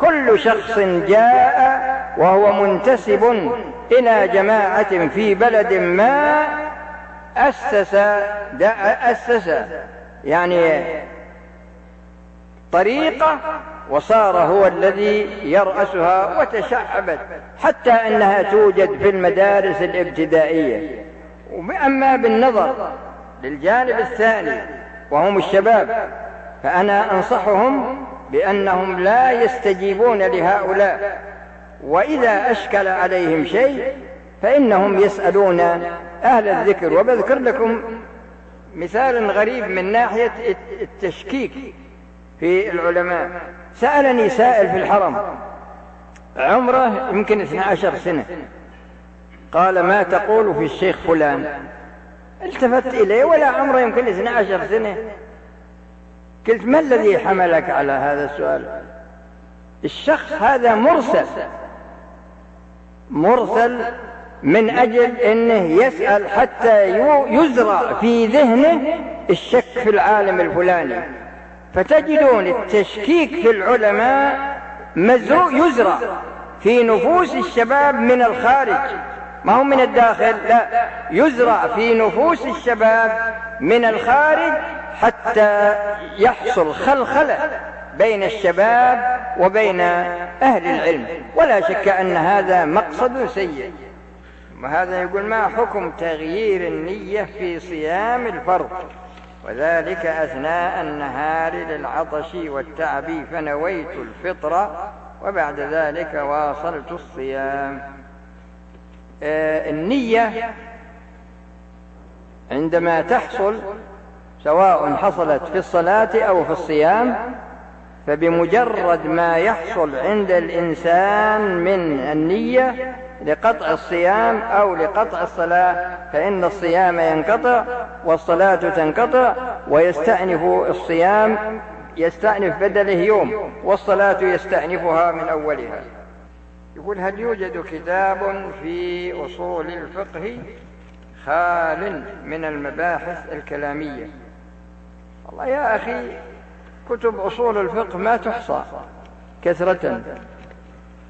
كل شخص جاء وهو منتسب إلى جماعة في بلد ما أسس يعني طريقة، وصار هو الذي يرأسها، وتشعبت حتى أنها توجد في المدارس الابتدائية. أما بالنظر للجانب الثاني وهم الشباب، فأنا أنصحهم بأنهم لا يستجيبون لهؤلاء، وإذا أشكل عليهم شيء فإنهم يسألون أهل الذكر. وبذكر لكم مثال غريب من ناحية التشكيك في العلماء. سألني سائل في الحرم عمره يمكن 12 سنة، قال: ما تقول في الشيخ فلان؟ التفت إليه، ولا عمره يمكن 12 سنة، قلت: ما الذي حملك على هذا السؤال؟ الشخص هذا مرسل من أجل أنه يسأل حتى يزرع في ذهنه الشك في العالم الفلاني. فتجدون التشكيك في العلماء يزرع في نفوس الشباب من الخارج، ما هو من الداخل، لا، يزرع في نفوس الشباب من الخارج حتى يحصل خلخلة بين الشباب وبين أهل العلم. ولا شك أن هذا مقصد سيء. وهذا يقول: ما حكم تغيير النية في صيام الفرض وذلك أثناء النهار للعطش والتعب، فنويت الفطر وبعد ذلك واصلت الصيام؟ النية عندما تحصل، سواء حصلت في الصلاة أو في الصيام، فبمجرد ما يحصل عند الإنسان من النية لقطع الصيام أو لقطع الصلاة، فإن الصيام ينقطع والصلاة تنقطع، ويستأنف الصيام يستأنف بدله يوم، والصلاة يستأنفها من أولها. يقول: هل يوجد كتاب في أصول الفقه خال من المباحث الكلامية؟ والله يا أخي، كتب أصول الفقه ما تحصى كثرة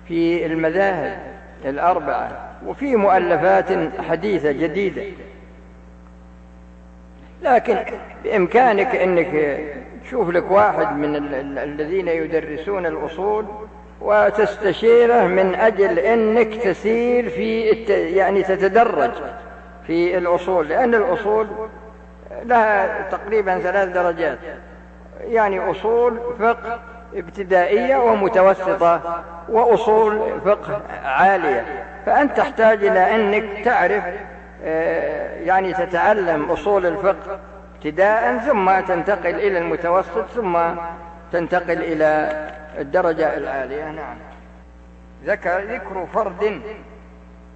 في المذاهب الأربعة، وفي مؤلفات حديثة جديدة، لكن بإمكانك أنك تشوف لك واحد من الذين يدرسون الأصول وتستشيره من أجل أنك تسير في يعني تتدرج في الأصول، لأن الأصول لها تقريبا 3 درجات، يعني أصول فقه ابتدائية ومتوسطة وأصول فقه عالية. فأنت تحتاج إلى أنك تعرف يعني تتعلم أصول الفقه ابتداء، ثم تنتقل إلى المتوسط، ثم تنتقل إلى الدرجة العالية. نعم. ذكر فرد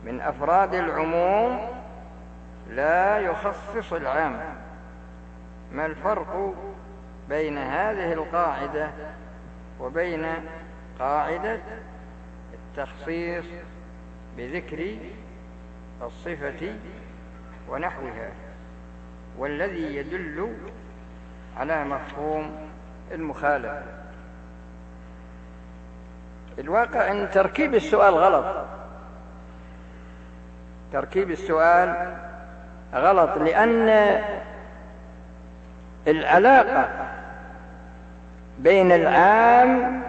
من أفراد العموم لا يخصص العام، ما الفرق بين هذه القاعدة وبين قاعدة التخصيص بذكر الصفة ونحوها، والذي يدل على مفهوم المخالفة؟ الواقع أن تركيب السؤال غلط، تركيب السؤال غلط، لأن العلاقة بين العام،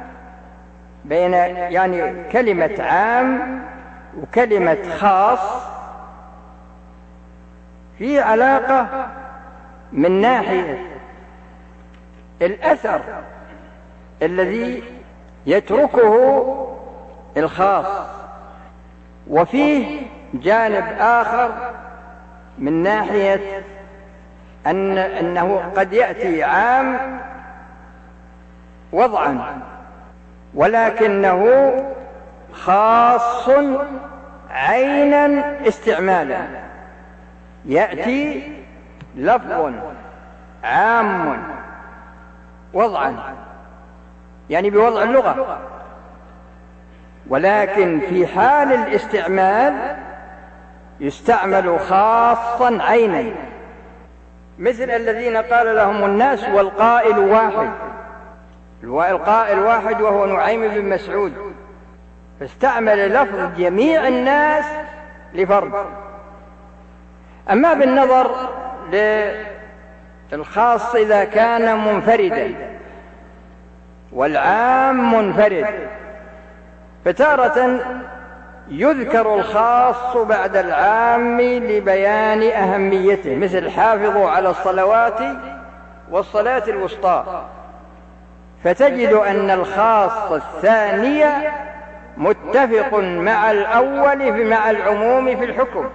بين يعني كلمة عام وكلمة خاص، في علاقة من ناحية الأثر الذي يتركه الخاص، وفيه جانب آخر من ناحية أنه قد يأتي عام وضعا ولكنه خاص عينا استعمالا، يأتي لفظ عام وضعا يعني بوضع اللغة، ولكن في حال الاستعمال يستعمل خاصا عينا، مثل الذين قال لهم الناس والقائل واحد، القائل واحد وهو نعيم بن مسعود، فاستعمل لفظ جميع الناس لفرد. أما بالنظر للخاص إذا كان منفردا والعام منفرد، فتارة يذكر الخاص بعد العام لبيان أهميته، مثل حافظوا على الصلوات والصلاة الوسطى، فتجد أن الخاص الثانية متفق مع الأول مع العموم في الحكم،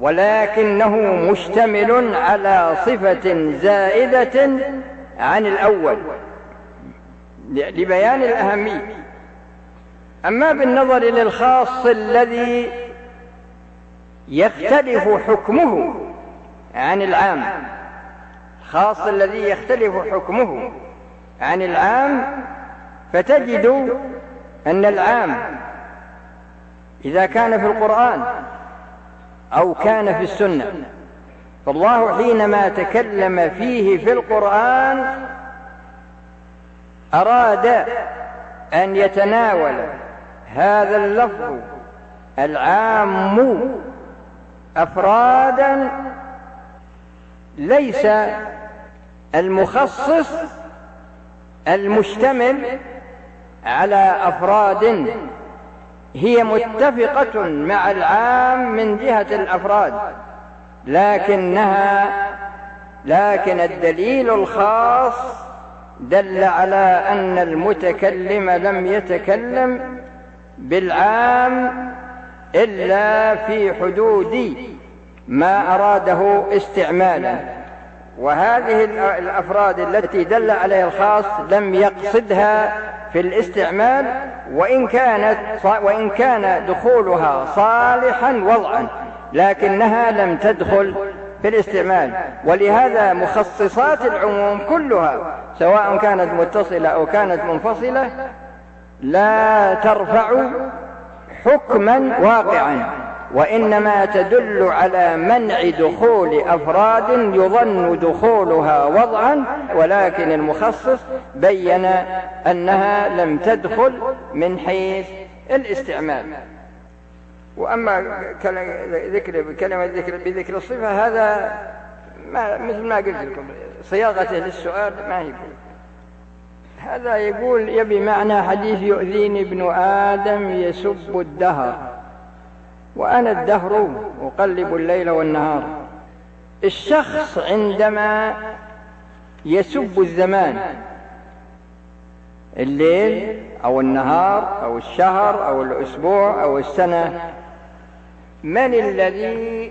ولكنه مشتمل على صفة زائدة عن الأول لبيان الأهمية. أما بالنظر للخاص الذي يختلف حكمه عن العام، الخاص الذي يختلف حكمه عن العام، فتجد أن العام إذا كان في القرآن أو كان في السنة، فالله حينما تكلم فيه في القرآن أراد أن يتناول هذا اللفظ العام أفرادا، ليس المخصص المشتمل على أفراد هي متفقة مع العام من جهة الأفراد، لكن الدليل الخاص دل على أن المتكلم لم يتكلم بالعام إلا في حدود ما أراده استعماله، وهذه الأفراد التي دل عليها الخاص لم يقصدها في الاستعمال، وإن كان دخولها صالحا وضعا، لكنها لم تدخل في الاستعمال. ولهذا مخصصات العموم كلها سواء كانت متصلة أو كانت منفصلة لا ترفع حكما واقعا، وإنما تدل على منع دخول أفراد يظن دخولها وضعا، ولكن المخصص بين أنها لم تدخل من حيث الاستعمال. وأما ذكر الصفة هذا مثل ما قلت لكم صياغته للسؤال ما هي. هذا يقول يبي معنى حديث يؤذيني ابن آدم يسب الدهر، وأنا الدهر أقلب الليل والنهار. الشخص عندما يسب الزمان الليل أو النهار أو الشهر أو الأسبوع أو السنة، من الذي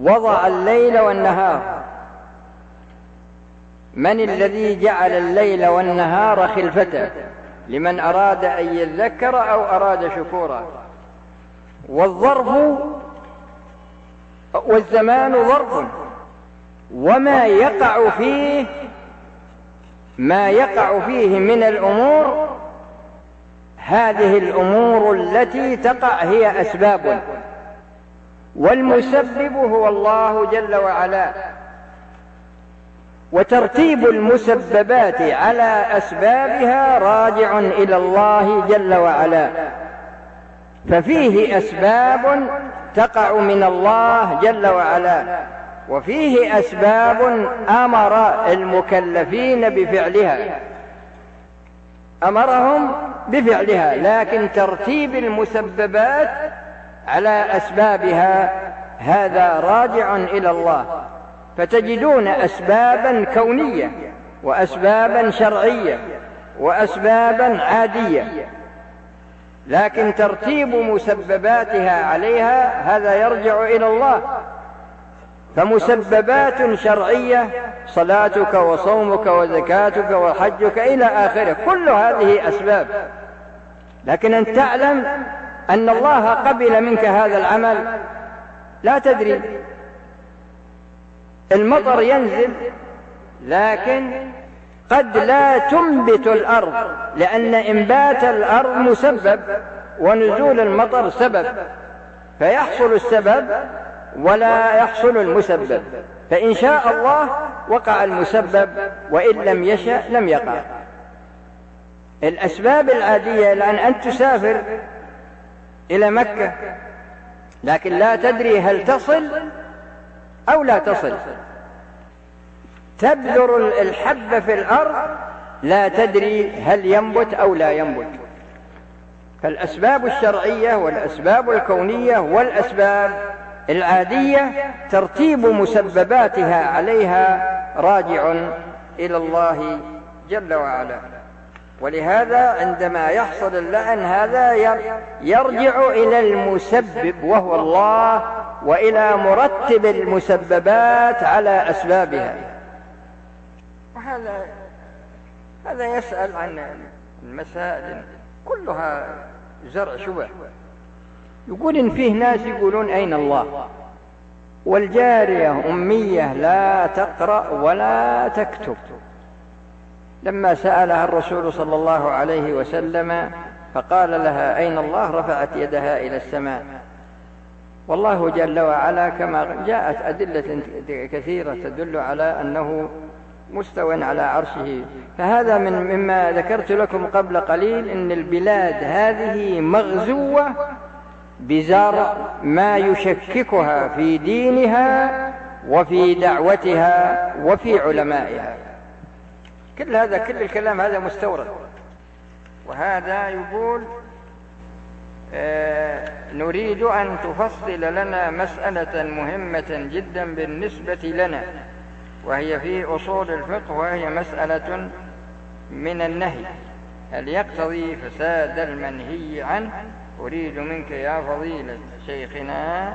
وضع الليل والنهار؟ من الذي جعل الليل والنهار خلفته لمن أراد أن يذكر أو أراد شكورا؟ والظرف والزمان ظرف، وما يقع فيه من الأمور، هذه الأمور التي تقع هي أسباب، والمسبب هو الله جل وعلا. وترتيب المسببات على أسبابها راجع إلى الله جل وعلا، ففيه أسباب تقع من الله جل وعلا، وفيه أسباب أمر المكلفين بفعلها، أمرهم بفعلها، لكن ترتيب المسببات على أسبابها هذا راجع إلى الله. فتجدون أسبابا كونية وأسبابا شرعية وأسبابا عادية، لكن ترتيب مسبباتها عليها هذا يرجع إلى الله. فمسببات شرعية صلاتك وصومك وزكاتك وحجك إلى آخره، كل هذه أسباب، لكن أن تعلم أن الله قبل منك هذا العمل. لا تدري، المطر ينزل لكن قد لا تنبت الأرض، لأن إنبات الأرض مسبب ونزول المطر سبب، فيحصل السبب ولا يحصل المسبب، فإن شاء الله وقع المسبب وإن لم يشأ لم يقع. الأسباب العادية لأن أنت تسافر إلى مكة، لكن لا تدري هل تصل أو لا تصل، تبذر الحب في الأرض لا تدري هل ينبت أو لا ينبت. فالأسباب الشرعية والأسباب الكونية والأسباب العادية ترتيب مسبباتها عليها راجع إلى الله جل وعلا. ولهذا عندما يحصل اللعن هذا يرجع إلى المسبب وهو الله، وإلى مرتب المسببات على أسبابها. هذا يسأل عن المسائل كلها زرع شبه. يقول إن فيه ناس يقولون أين الله، والجارية أمية لا تقرأ ولا تكتب، لما سألها الرسول صلى الله عليه وسلم فقال لها أين الله، رفعت يدها إلى السماء. والله جل وعلا كما جاءت أدلة كثيرة تدل على أنه مستوى على عرشه. فهذا مما ذكرت لكم قبل قليل، إن البلاد هذه مغزوة بزرع ما يشككها في دينها وفي دعوتها وفي علمائها. كل الكلام هذا مستورد. وهذا يقول نريد أن تفصل لنا مسألة مهمة جدا بالنسبة لنا، وهي في أصول الفقه، وهي مسألة من النهي هل يقتضي فساد المنهي عنه. أريد منك يا فضيلة شيخنا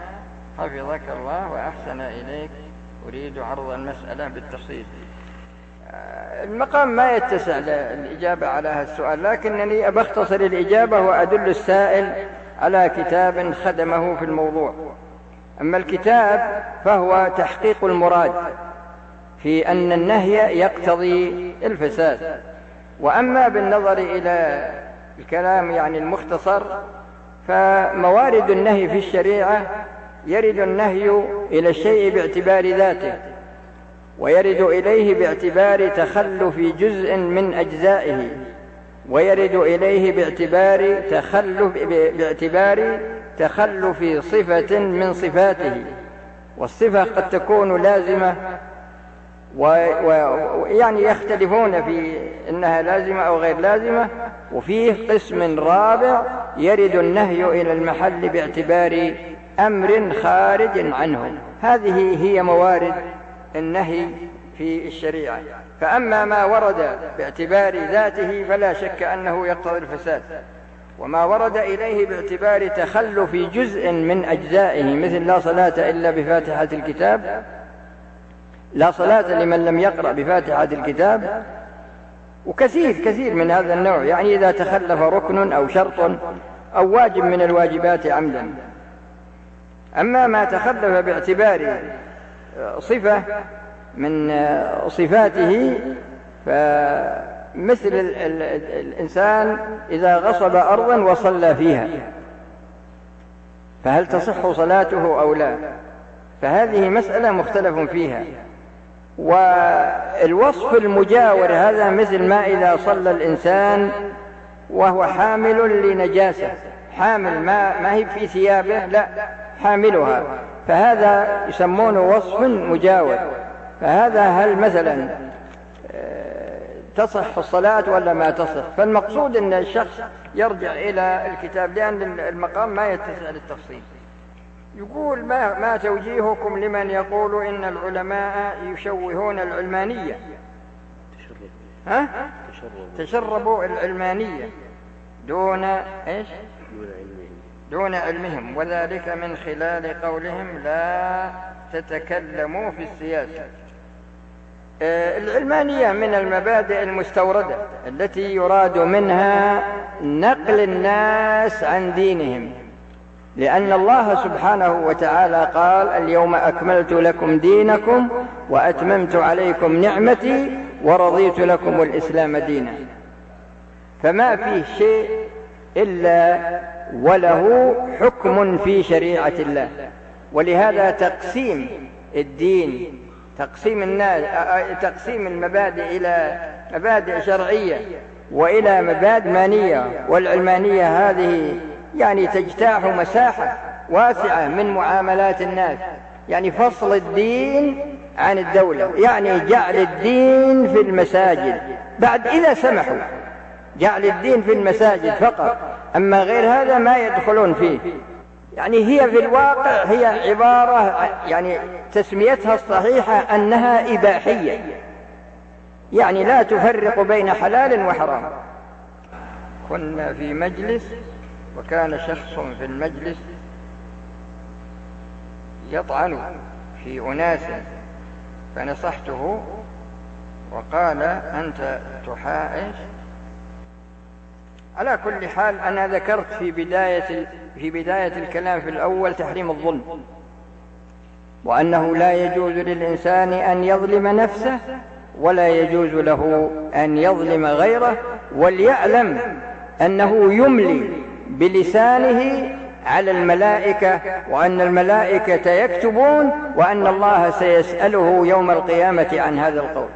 حفظك الله وأحسن إليك، أريد عرض المسألة بالتفصيل. المقام ما يتسع للإجابة على هذا السؤال، لكنني أختصر الإجابة وأدل السائل على كتاب خدمه في الموضوع. أما الكتاب فهو تحقيق المراد في أن النهي يقتضي الفساد. وأما بالنظر إلى الكلام يعني المختصر فموارد النهي في الشريعة يرد النهي إلى الشيء باعتبار ذاته، ويرد إليه باعتبار تخلف جزء من أجزائه، ويرد إليه باعتبار تخلف صفة من صفاته، والصفة قد تكون لازمة ويعني يختلفون في أنها لازمة أو غير لازمة. وفيه قسم رابع يرد النهي إلى المحل باعتبار أمر خارج عنه. هذه هي موارد النهي في الشريعة. فأما ما ورد باعتبار ذاته فلا شك أنه يقتضي الفساد، وما ورد إليه باعتبار تخلف جزء من أجزائه، مثل لا صلاة إلا بفاتحة الكتاب، لا صلاة لمن لم يقرأ بفاتحة الكتاب، وكثير من هذا النوع، يعني إذا تخلف ركن أو شرط أو واجب من الواجبات عمدا. أما ما تخلف باعتبار صفة من صفاته، فمثل الإنسان إذا غصب أرضا وصلى فيها، فهل تصح صلاته أو لا؟ فهذه مسألة مختلف فيها. والوصف المجاور هذا مثل ما إذا صلى الإنسان وهو حامل لنجاسة، حامل ما هي في ثيابه، لا حاملها، فهذا يسمونه وصف مجاور. فهذا هل مثلا تصح الصلاة ولا ما تصح؟ فالمقصود أن الشخص يرجع إلى الكتاب لأن المقام ما يتسع للتفصيل. يقول ما توجيهكم لمن يقول إن العلماء يشوهون العلمانية؟ تشربوا العلمانية دون إيش؟ دون علمهم، وذلك من خلال قولهم لا تتكلموا في السياسة. العلمانية من المبادئ المستوردة التي يراد منها نقل الناس عن دينهم، لأن الله سبحانه وتعالى قال اليوم أكملت لكم دينكم وأتممت عليكم نعمتي ورضيت لكم الإسلام دينا. فما فيه شيء إلا وله حكم في شريعة الله. ولهذا تقسيم الدين، تقسيم الناس، تقسيم المبادئ إلى مبادئ شرعية وإلى مبادئ مانية. والعلمانية هذه يعني تجتاح مساحة واسعة من معاملات الناس، يعني فصل الدين عن الدولة، يعني جعل الدين في المساجد بعد إذا سمحوا، جعل الدين في المساجد فقط، أما غير هذا ما يدخلون فيه. يعني هي في الواقع هي عبارة، يعني تسميتها الصحيحة أنها إباحية، يعني لا تفرق بين حلال وحرام. كنا في مجلس وكان شخص في المجلس يطعن في أناس، فنصحته وقال أنت تحائش. على كل حال أنا ذكرت في بداية الكلام في الأول تحريم الظلم، وأنه لا يجوز للإنسان أن يظلم نفسه، ولا يجوز له أن يظلم غيره، وليعلم أنه يملي بلسانه على الملائكة، وأن الملائكة يكتبون، وأن الله سيسأله يوم القيامة عن هذا القول.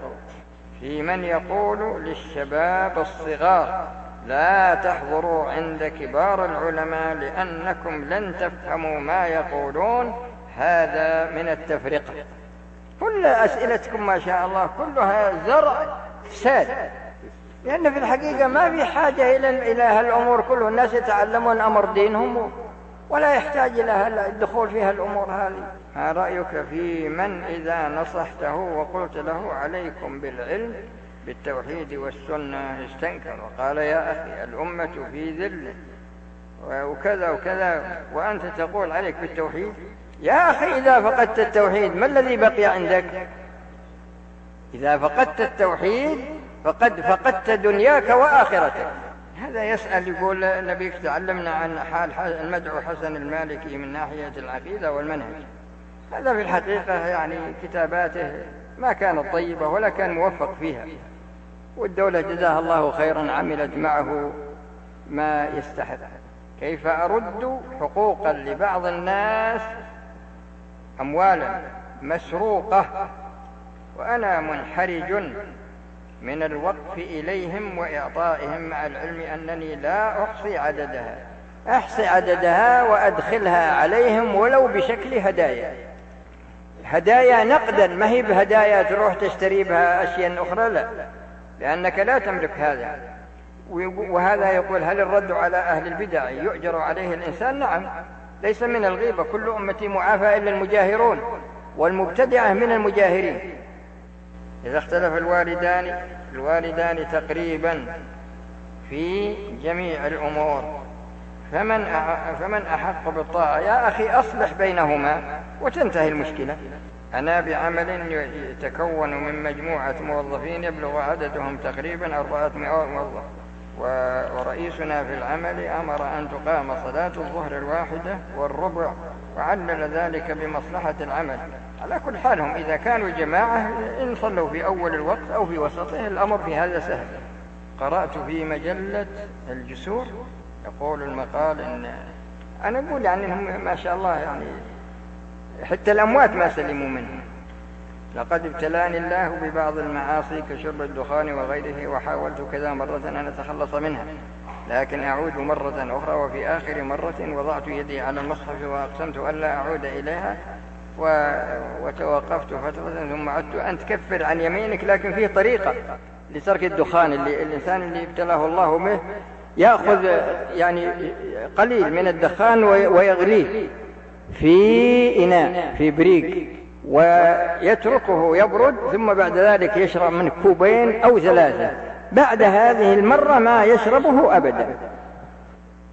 في من يقول للشباب الصغار لا تحضروا عند كبار العلماء لأنكم لن تفهموا ما يقولون، هذا من التفرقة. كل أسئلتكم ما شاء الله كلها زرع فساد، لأن في الحقيقة ما في حاجة إلى هالأمور كلها. الناس يتعلمون أمر دينهم ولا يحتاج إلى الدخول في هالأمور هذه. ما رأيك في من إذا نصحته وقلت له عليكم بالعلم بالتوحيد والسنة استنكر وقال يا أخي الأمة في ذل وكذا وكذا، وأنت تقول عليك بالتوحيد؟ يا أخي إذا فقدت التوحيد ما الذي بقي عندك؟ إذا فقدت التوحيد فقد فقدت دنياك وآخرتك. هذا يسأل يقول نبيك تعلمنا عن حال المدعو حسن المالكي من ناحية العقيدة والمنهج. هذا في الحقيقة يعني كتاباته ما كانت طيبة ولا كان موفق فيها، والدولة جزاها الله خيرا عملت معه ما يستحق. كيف أرد حقوقا لبعض الناس أموالا مسروقة وأنا منحرج من الوقف إليهم وإعطائهم، مع العلم أنني لا أحصي عددها. أحصي عددها وأدخلها عليهم ولو بشكل هدايا، هدايا نقدا، ما هي بهدايا تروح تشتري بها أشياء أخرى، لا، لأنك لا تملك هذا. وهذا يقول هل الرد على أهل البدع يؤجر عليه الإنسان؟ نعم، ليس من الغيبة، كل أمتي معافى إلا المجاهرون، والمبتدعة من المجاهرين. إذا اختلف الوالدان تقريبا في جميع الأمور فمن أحق بالطاعة؟ يا أخي أصلح بينهما وتنتهي المشكلة. أنا بعمل يتكون من مجموعة موظفين يبلغ عددهم تقريبا 400 موظف، ورئيسنا في العمل أمر أن تقام صلاة الظهر 1:15 وعلل ذلك بمصلحة العمل. على كل حال هم إذا كانوا جماعة إن صلوا في أول الوقت أو في وسطه الأمر في هذا سهل. قرأت في مجلة الجسور يقول المقال إن أنا أقول يعني هم ما شاء الله يعني حتى الأموات ما سلموا منهم. لقد ابتلاني الله ببعض المعاصي كشرب الدخان وغيره، وحاولت كذا مرة أن أتخلص منها، لكن أعود مرة أخرى، وفي آخر مرة وضعت يدي على المصحف وأقسمت ألا أعود إليها وتوقفت فترة ثم عدت. أن تكفر عن يمينك، لكن فيه طريقة لترك الدخان. اللي الإنسان اللي ابتلاه الله به يأخذ يعني قليل من الدخان ويغليه في إناء في بريق ويتركه يبرد، ثم بعد ذلك يشرب من 2 أو 3 كوب. بعد هذه المرة ما يشربه أبدا.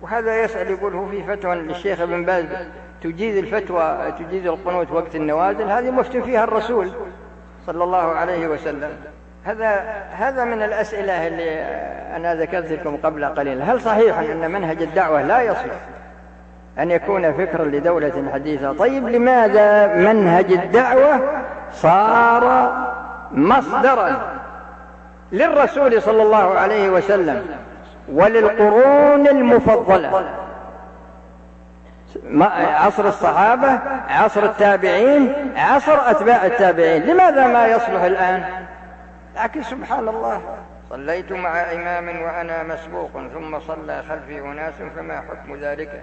وهذا يسأل يقول هو في فتوى للشيخ ابن باز تجيز الفتوى، تجيز القنوت وقت النوازل، هذه مفتي فيها الرسول صلى الله عليه وسلم. هذا من الأسئلة اللي أنا ذكرت لكم قبل قليل. هل صحيح أن منهج الدعوة لا يصلح أن يكون فكرا لدولة حديثة؟ طيب لماذا منهج الدعوة صار مصدرا للرسول صلى الله عليه وسلم وللقرون المفضلة، عصر الصحابة، عصر التابعين، عصر أتباع التابعين؟ لماذا ما يصلح الآن؟ لكن سبحان الله، صليت مع إمام وأنا مسبوق ثم صلى خلفي أناس، فما حكم ذلك؟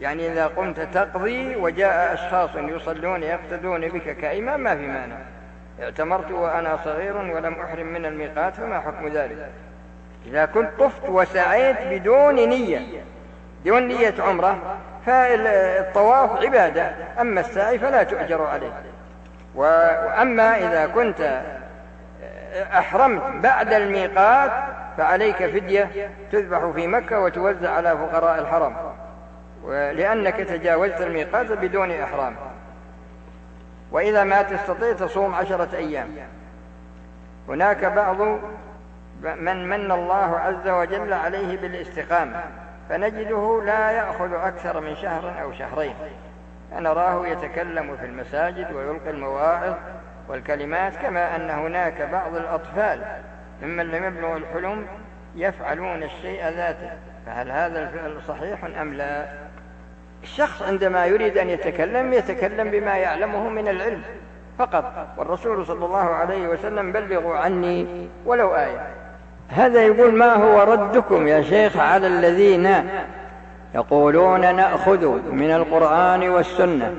يعني إذا قمت تقضي وجاء أشخاص يصلون يقتدون بك كإمام ما في مانع. اعتمرت وأنا صغير ولم أحرم من الميقات، فما حكم ذلك؟ إذا كنت طفت وسعيت بدون نية عمره، فالطواف عبادة، أما السعي فلا تؤجر عليه. وأما إذا كنت أحرمت بعد الميقات فعليك فدية تذبح في مكة وتوزع على فقراء الحرم، لأنك تجاوزت الميقات بدون إحرام. وإذا ما تستطيع تصوم 10 أيام. هناك بعض من من الله عز وجل عليه بالاستقامة، فنجده لا يأخذ أكثر من 1 أو 2 شهر. نراه يتكلم في المساجد ويلقي المواعظ والكلمات، كما أن هناك بعض الأطفال ممن لم يبلغوا الحلم يفعلون الشيء ذاته. فهل هذا الفعل صحيح أم لا؟ الشخص عندما يريد أن يتكلم يتكلم بما يعلمه من العلم فقط، والرسول صلى الله عليه وسلم بلغوا عني ولو آية. هذا يقول ما هو ردكم يا شيخ على الذين يقولون نأخذ من القرآن والسنة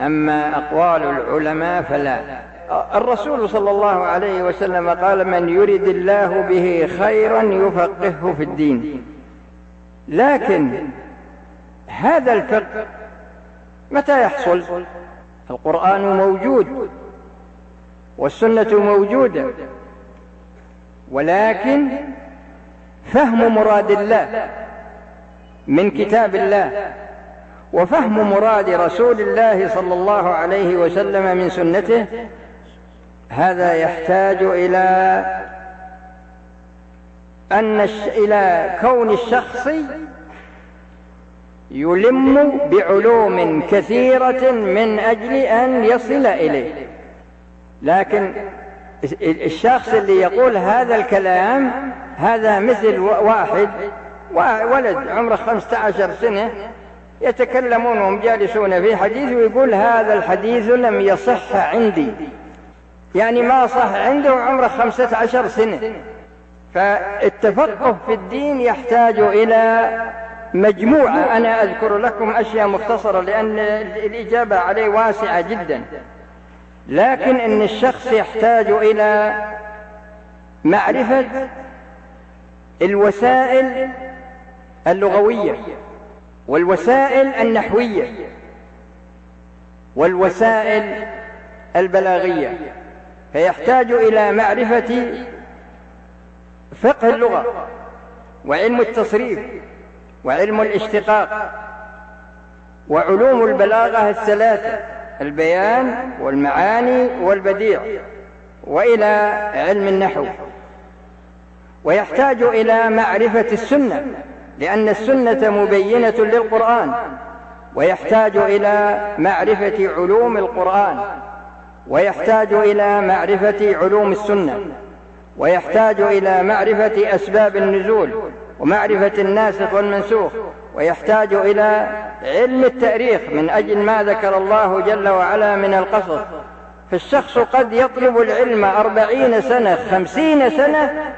أما أقوال العلماء فلا؟ الرسول صلى الله عليه وسلم قال من يرد الله به خيرا يفقهه في الدين. لكن هذا الفقه متى يحصل؟ القرآن موجود والسنة موجودة، ولكن فهم مراد الله من كتاب الله وفهم مراد رسول الله صلى الله عليه وسلم من سنته، هذا يحتاج إلى أن إلى كون الشخص يلم بعلوم كثيرة من أجل أن يصل إليه. لكن الشخص اللي يقول هذا الكلام هذا مثل واحد ولد عمره 15 سنة يتكلمون وهم جالسون في حديث ويقول هذا الحديث لم يصح عندي، يعني ما صح عنده عمره 15 سنة. فالتفقه في الدين يحتاج إلى مجموعة، أنا أذكر لكم أشياء مختصرة لأن الإجابة عليه واسعة جدا، لكن إن الشخص يحتاج إلى معرفة الوسائل اللغوية والوسائل النحوية والوسائل البلاغية، فيحتاج إلى معرفة فقه اللغة وعلم التصريف وعلم الاشتقاق وعلوم البلاغة الثلاثة، البيان والمعاني والبديع، وإلى علم النحو. ويحتاج إلى معرفة السنة لأن السنة مبينة للقرآن، ويحتاج إلى معرفة علوم القرآن، ويحتاج إلى معرفة علوم السنة، ويحتاج إلى معرفة أسباب النزول ومعرفة الناسخ والمنسوخ، ويحتاج إلى علم التاريخ من أجل ما ذكر الله جل وعلا من القصص. فالشخص قد يطلب العلم 40 سنة 50 سنة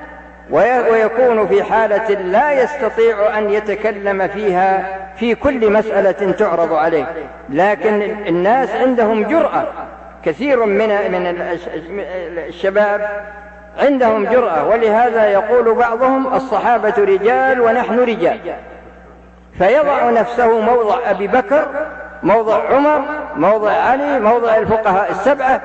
ويكون في حالة لا يستطيع أن يتكلم فيها في كل مسألة تعرض عليه، لكن الناس عندهم جرأة، كثير من الشباب عندهم جرأة، ولهذا يقول بعضهم الصحابة رجال ونحن رجال، فيضع نفسه موضع أبي بكر، موضع عمر، موضع علي، موضع الفقهاء السبعة.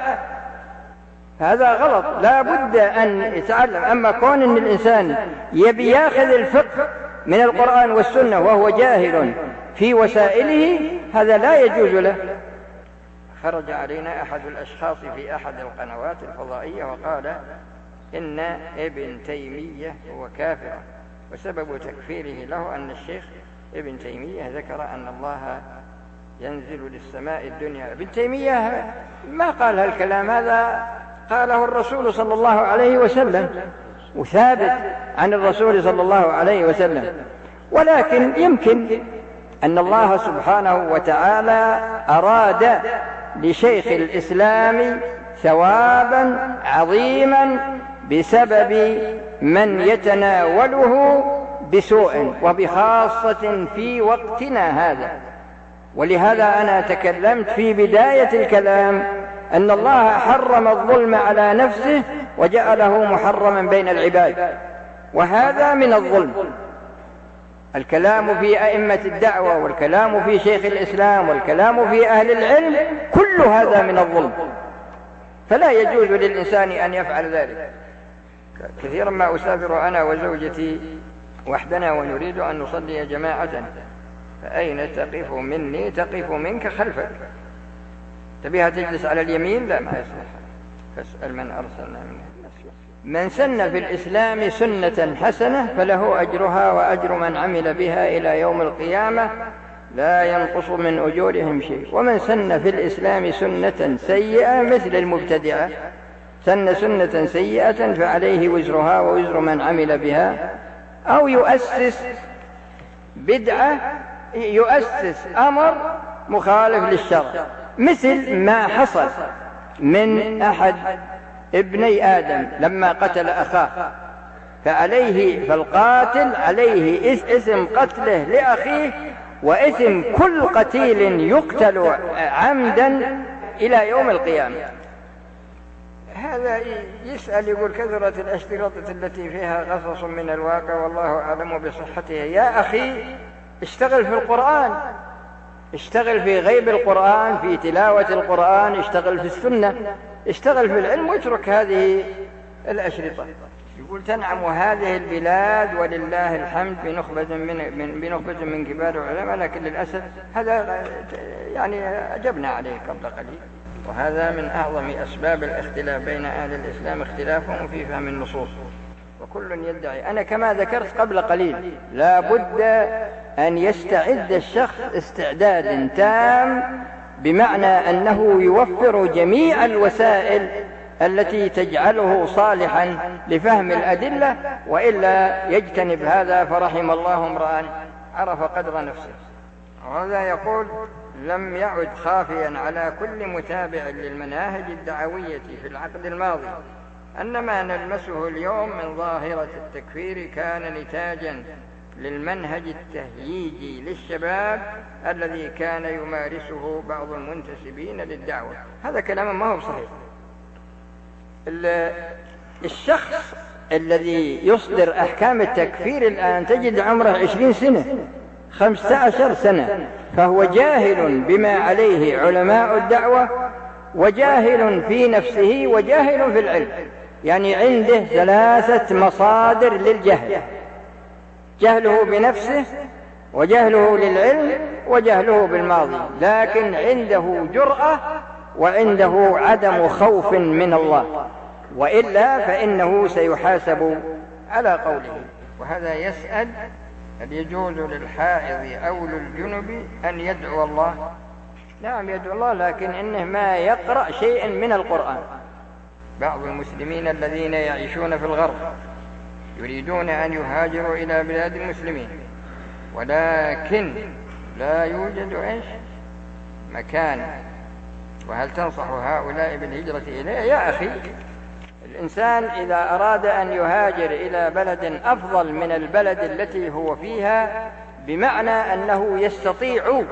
هذا غلط، لا بد أن يتعلم. أما كون أن الإنسان يبي ياخذ الفقه من القرآن والسنة وهو جاهل في وسائله، هذا لا يجوز له. خرج علينا أحد الأشخاص في أحد القنوات الفضائية وقال إن ابن تيمية هو كافر، وسبب تكفيره له أن الشيخ ابن تيمية ذكر أن الله ينزل للسماء الدنيا. ابن تيمية ما قال هالكلام، هذا قاله الرسول صلى الله عليه وسلم وثابت عن الرسول صلى الله عليه وسلم. ولكن يمكن أن الله سبحانه وتعالى أراد لشيخ الإسلام ثوابا عظيما بسبب من يتناوله بسوء، وبخاصة في وقتنا هذا. ولهذا أنا تكلمت في بداية الكلام أن الله حرم الظلم على نفسه وجعله محرما بين العباد، وهذا من الظلم. الكلام في أئمة الدعوة والكلام في شيخ الإسلام والكلام في أهل العلم كل هذا من الظلم، فلا يجوز للإنسان أن يفعل ذلك. كثيرا ما أسافر أنا وزوجتي وحدنا ونريد أن نصلي جماعة، فأين تقف مني تقف منك خلفك، تبيها تجلس على اليمين، لا ما يصلح. فاسأل من أرسلنا منه. من سن في الإسلام سنة حسنة فله أجرها وأجر من عمل بها إلى يوم القيامة لا ينقص من أجورهم شيء، ومن سن في الإسلام سنة سيئة مثل المبتدعة سن سنة سيئة فعليه وزرها ووزر من عمل بها، أو يؤسس بدعة، يؤسس أمر مخالف للشرع، مثل ما حصل من أحد ابني آدم لما قتل أخاه، فالقاتل عليه إثم قتله لأخيه وإثم كل قتيل يقتل عمدا إلى يوم القيامة. هذا يسأل يقول كثرة الأشرطة التي فيها قصص من الواقع والله أعلم بصحتها. يا أخي اشتغل في القرآن، اشتغل في غيب القرآن، في تلاوة القرآن، اشتغل في السنة، اشتغل في العلم، واترك هذه الأشرطة. يقول تنعم هذه البلاد ولله الحمد بنخبة من كبار العلماء، لكن للأسف هذا يعني أجبنا عليه قبل قليل. وهذا من أعظم أسباب الاختلاف بين أهل الإسلام، اختلافهم في فهم النصوص. وكل يدعي. أنا كما ذكرت قبل قليل لا بد أن يستعد الشخص استعداد تام، بمعنى أنه يوفر جميع الوسائل التي تجعله صالحا لفهم الأدلة، وإلا يجتنب هذا. فرحم الله امرأ عرف قدر نفسه. وهذا يقول: لم يعد خافيا على كل متابع للمناهج الدعوية في العقد الماضي أن ما نلمسه اليوم من ظاهرة التكفير كان نتاجا للمنهج التهييجي للشباب الذي كان يمارسه بعض المنتسبين للدعوة. هذا كلام ما هو صحيح. الشخص الذي يصدر أحكام التكفير الآن تجد عمره 20 سنة 15 سنة، فهو جاهل بما عليه علماء الدعوة، وجاهل في نفسه، وجاهل في العلم. يعني عنده 3 مصادر للجهل: جهله بنفسه، وجهله للعلم، وجهله بالماضي. لكن عنده جرأة، وعنده عدم خوف من الله، وإلا فإنه سيحاسب على قوله. وهذا يسأل: هل يجوز للحائض أو للجنب أن يدعو الله؟ نعم يدعو الله، لكن إنه ما يقرأ شيئا من القرآن. بعض المسلمين الذين يعيشون في الغرب يريدون أن يهاجروا إلى بلاد المسلمين، ولكن لا يوجد مكان. وهل تنصح هؤلاء بالهجرة إليه؟ يا أخي، الإنسان إذا أراد أن يهاجر إلى بلد أفضل من البلد التي هو فيها، بمعنى أنه يستطيع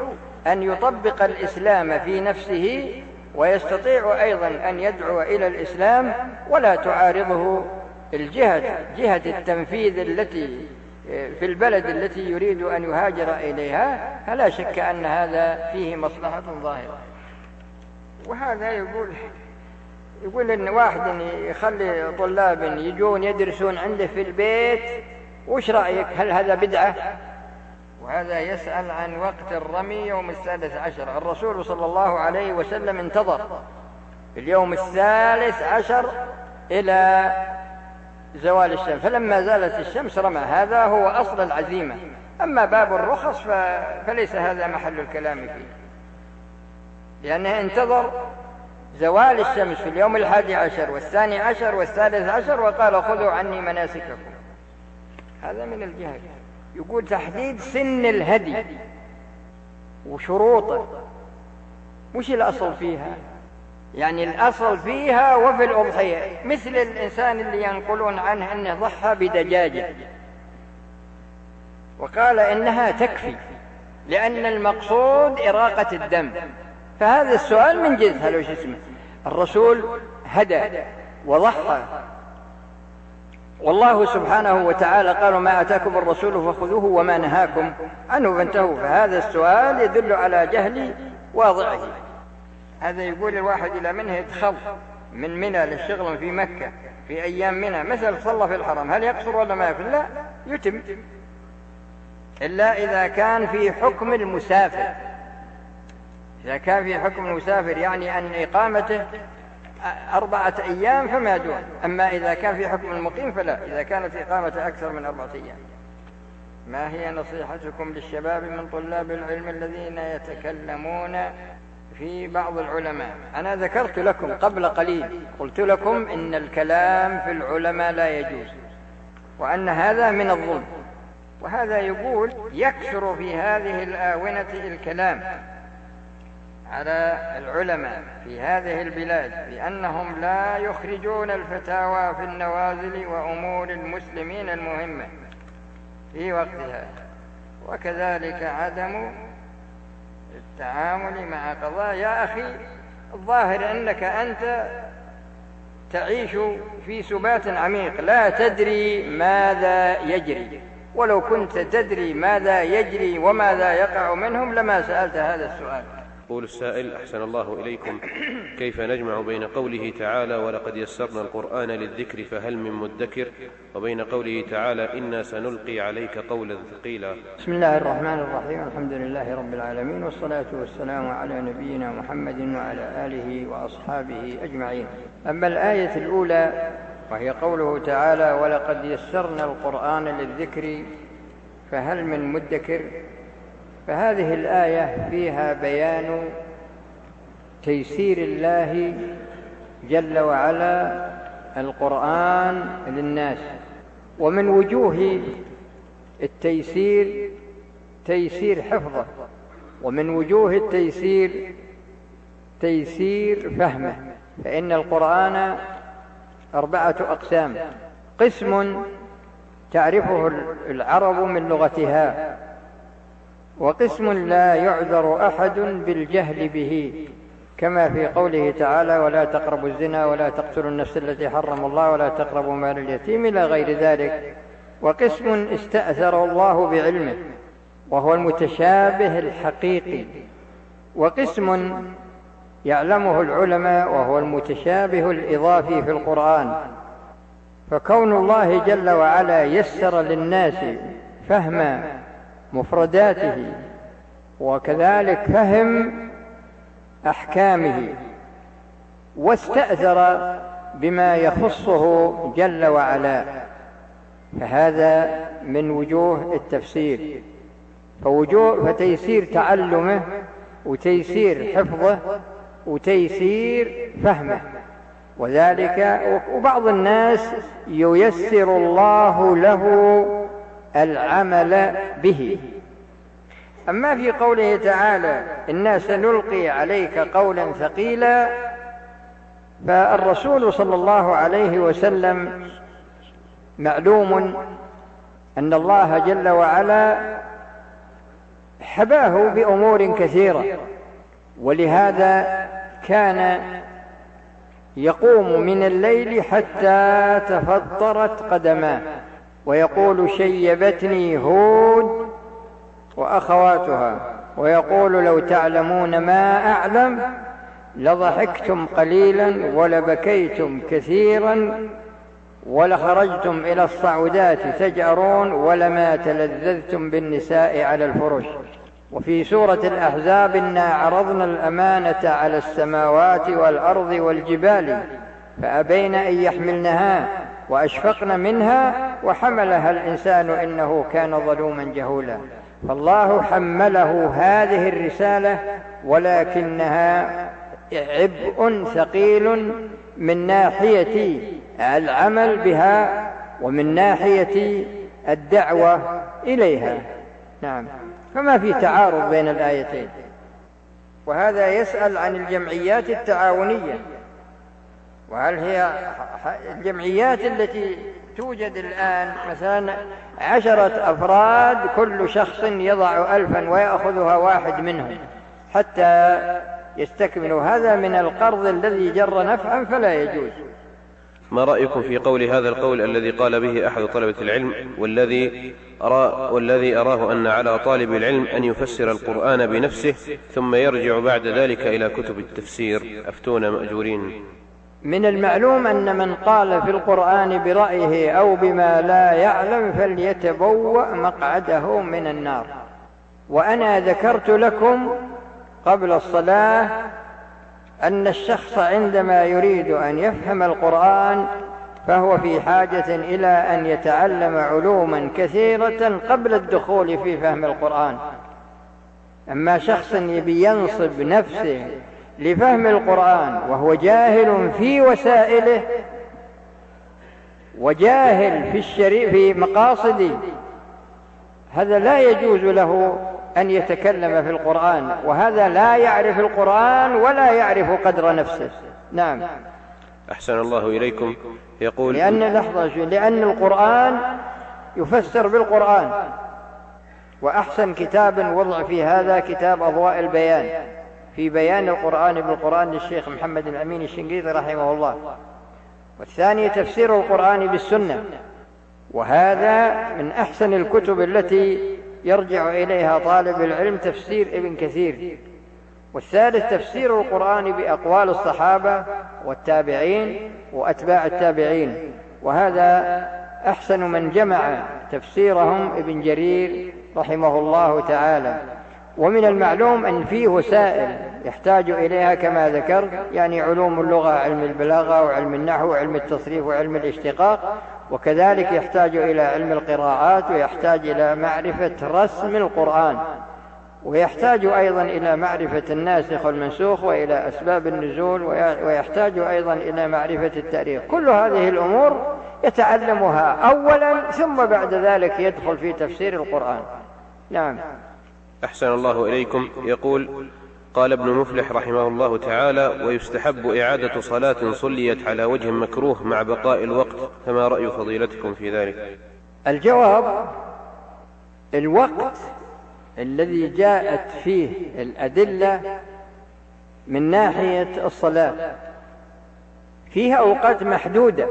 أن يطبق الإسلام في نفسه، ويستطيع أيضا أن يدعو إلى الإسلام، ولا تعارضه جهة التنفيذ التي في البلد التي يريد أن يهاجر إليها. فلا شك أن هذا فيه مصلحة ظاهرة. وهذا يقول إن واحد يخلي طلاب يجون يدرسون عنده في البيت، وش رأيك؟ هل هذا بدعة؟ وهذا يسأل عن وقت الرمي يوم 13. الرسول صلى الله عليه وسلم انتظر اليوم 13 إلى زوال الشمس، فلما زالت الشمس رمى. هذا هو أصل العزيمة. أما باب الرخص فليس هذا محل الكلام فيه، لأنه انتظر زوال الشمس في اليوم 11 و12 و13، وقال: خذوا عني مناسككم. هذا من الجهل. يقول: تحديد سن الهدي وشروطه، وش الأصل فيها؟ يعني الأصل فيها وفي الأضحية مثل الإنسان اللي ينقلون عنه أنه ضحى بدجاجة، وقال إنها تكفي لأن المقصود إراقة الدم. فهذا السؤال من جنس هل وش اسمه. الرسول هدى وضحى، والله سبحانه وتعالى قال: ما أتاكم الرسول فخذوه وما نهاكم عنه فانتهوا. فهذا السؤال يدل على جهل واضعه. هذا يقول: الواحد إلى منه يدخل من منى للشغل في مكة في أيام منى، مثل صلى في الحرم، هل يقصر ولا ما يقصر؟ لا، يتم، إلا إذا كان في حكم المسافر. إذا كان في حكم المسافر يعني أن إقامته 4 أيام فما دون. أما إذا كان في حكم المقيم فلا، إذا كانت إقامته أكثر من 4 أيام. ما هي نصيحتكم للشباب من طلاب العلم الذين يتكلمون في بعض العلماء؟ أنا ذكرت لكم قبل قليل، قلت لكم إن الكلام في العلماء لا يجوز، وأن هذا من الظلم. وهذا يقول: يكثر في هذه الآونة الكلام على العلماء في هذه البلاد بأنهم لا يخرجون الفتاوى في النوازل وأمور المسلمين المهمة في وقتها، وكذلك عدم التعامل مع قضاء. يا أخي، الظاهر أنك أنت تعيش في سبات عميق، لا تدري ماذا يجري. ولو كنت تدري ماذا يجري وماذا يقع منهم لما سألت هذا السؤال. قول السائل: أحسن الله إليكم، كيف نجمع بين قوله تعالى: ولقد يسرنا القرآن للذكر فهل من مدكر، وبين قوله تعالى: إنا سنلقي عليك قولا ثقيلا؟ بسم الله الرحمن الرحيم، الحمد لله رب العالمين، والصلاة والسلام على نبينا محمد وعلى آله وأصحابه أجمعين. أما الآية الأولى وهي قوله تعالى: ولقد يسرنا القرآن للذكر فهل من مدكر. فهذه الآية فيها بيان تيسير الله جل وعلا القرآن للناس. ومن وجوه التيسير تيسير حفظه، ومن وجوه التيسير تيسير فهمه. فإن القرآن أربعة أقسام: قسم تعرفه العرب من لغتها، وقسم لا يعذر أحد بالجهل به، كما في قوله تعالى: ولا تقربوا الزنا ولا تقتلوا النفس التي حرم الله ولا تقربوا مال اليتيم، إلى غير ذلك. وقسم استأثر الله بعلمه وهو المتشابه الحقيقي، وقسم يعلمه العلماء وهو المتشابه الإضافي في القرآن. فكون الله جل وعلا يسر للناس فهم مفرداته وكذلك فهم أحكامه، واستأثر بما يخصه جل وعلا، فهذا من وجوه التفسير. فتيسير تعلمه، وتيسير حفظه، وتيسير فهمه، وذلك. وبعض الناس ييسر الله له العمل به. أما في قوله تعالى: إنا سنلقي عليك قولا ثقيلا، فالرسول صلى الله عليه وسلم معلوم أن الله جل وعلا حباه بأمور كثيرة، ولهذا كان يقوم من الليل حتى تفطرت قدماه، ويقول: شيبتني هود وأخواتها، ويقول: لو تعلمون ما أعلم لضحكتم قليلا ولبكيتم كثيرا ولخرجتم إلى الصعودات تجأرون ولما تلذذتم بالنساء على الفرش. وفي سورة الأحزاب: إنا عرضنا الأمانة على السماوات والأرض والجبال فأبين أن يحملنها وأشفقن منها وحملها الإنسان إنه كان ظلوما جهولا. فالله حمله هذه الرسالة، ولكنها عبء ثقيل من ناحية العمل بها ومن ناحية الدعوة إليها. نعم، فما في تعارض بين الآيتين. وهذا يسأل عن الجمعيات التعاونية، وهل هي الجمعيات التي توجد الآن مثلا 10 أفراد كل شخص يضع 1000 ويأخذها واحد منهم حتى يستكملوا، هذا من القرض الذي جر نفعا فلا يجوز. ما رأيكم في قول هذا القول الذي قال به أحد طلبة العلم، والذي أراه أن على طالب العلم أن يفسر القرآن بنفسه ثم يرجع بعد ذلك إلى كتب التفسير، أفتونا مأجورين؟ من المعلوم أن من قال في القرآن برأيه أو بما لا يعلم فليتبوأ مقعده من النار. وأنا ذكرت لكم قبل الصلاة أن الشخص عندما يريد أن يفهم القرآن فهو في حاجة إلى أن يتعلم علوما كثيرة قبل الدخول في فهم القرآن. أما شخص يبي ينصب نفسه لفهم القرآن وهو جاهل في وسائله وجاهل في مقاصده، هذا لا يجوز له أن يتكلم في القرآن، وهذا لا يعرف القرآن ولا يعرف قدر نفسه. نعم، أحسن الله إليكم. يقول لأن القرآن يفسر بالقرآن، وأحسن كتاب وضع في هذا كتاب أضواء البيان في بيان القرآن بالقرآن للشيخ محمد الامين الشنقيطي رحمه الله. والثاني تفسير القرآن بالسنة، وهذا من أحسن الكتب التي يرجع إليها طالب العلم تفسير ابن كثير. والثالث تفسير القرآن بأقوال الصحابة والتابعين وأتباع التابعين، وهذا أحسن من جمع تفسيرهم ابن جرير رحمه الله تعالى. ومن المعلوم أن فيه وسائل يحتاج إليها كما ذكرت، يعني علوم اللغة، علم البلاغة، وعلم النحو، وعلم التصريف، وعلم الاشتقاق، وكذلك يحتاج إلى علم القراءات، ويحتاج إلى معرفة رسم القرآن، ويحتاج أيضا إلى معرفة الناسخ والمنسوخ، وإلى أسباب النزول، ويحتاج أيضا إلى معرفة التاريخ. كل هذه الأمور يتعلمها أولا، ثم بعد ذلك يدخل في تفسير القرآن. نعم. أحسن الله إليكم. يقول: قال ابن مفلح رحمه الله تعالى: ويستحب إعادة صلاة صليت على وجه مكروه مع بقاء الوقت، فما رأي فضيلتكم في ذلك؟ الجواب: الوقت الذي جاءت فيه الأدلة من ناحية الصلاة فيها أوقات محدودة،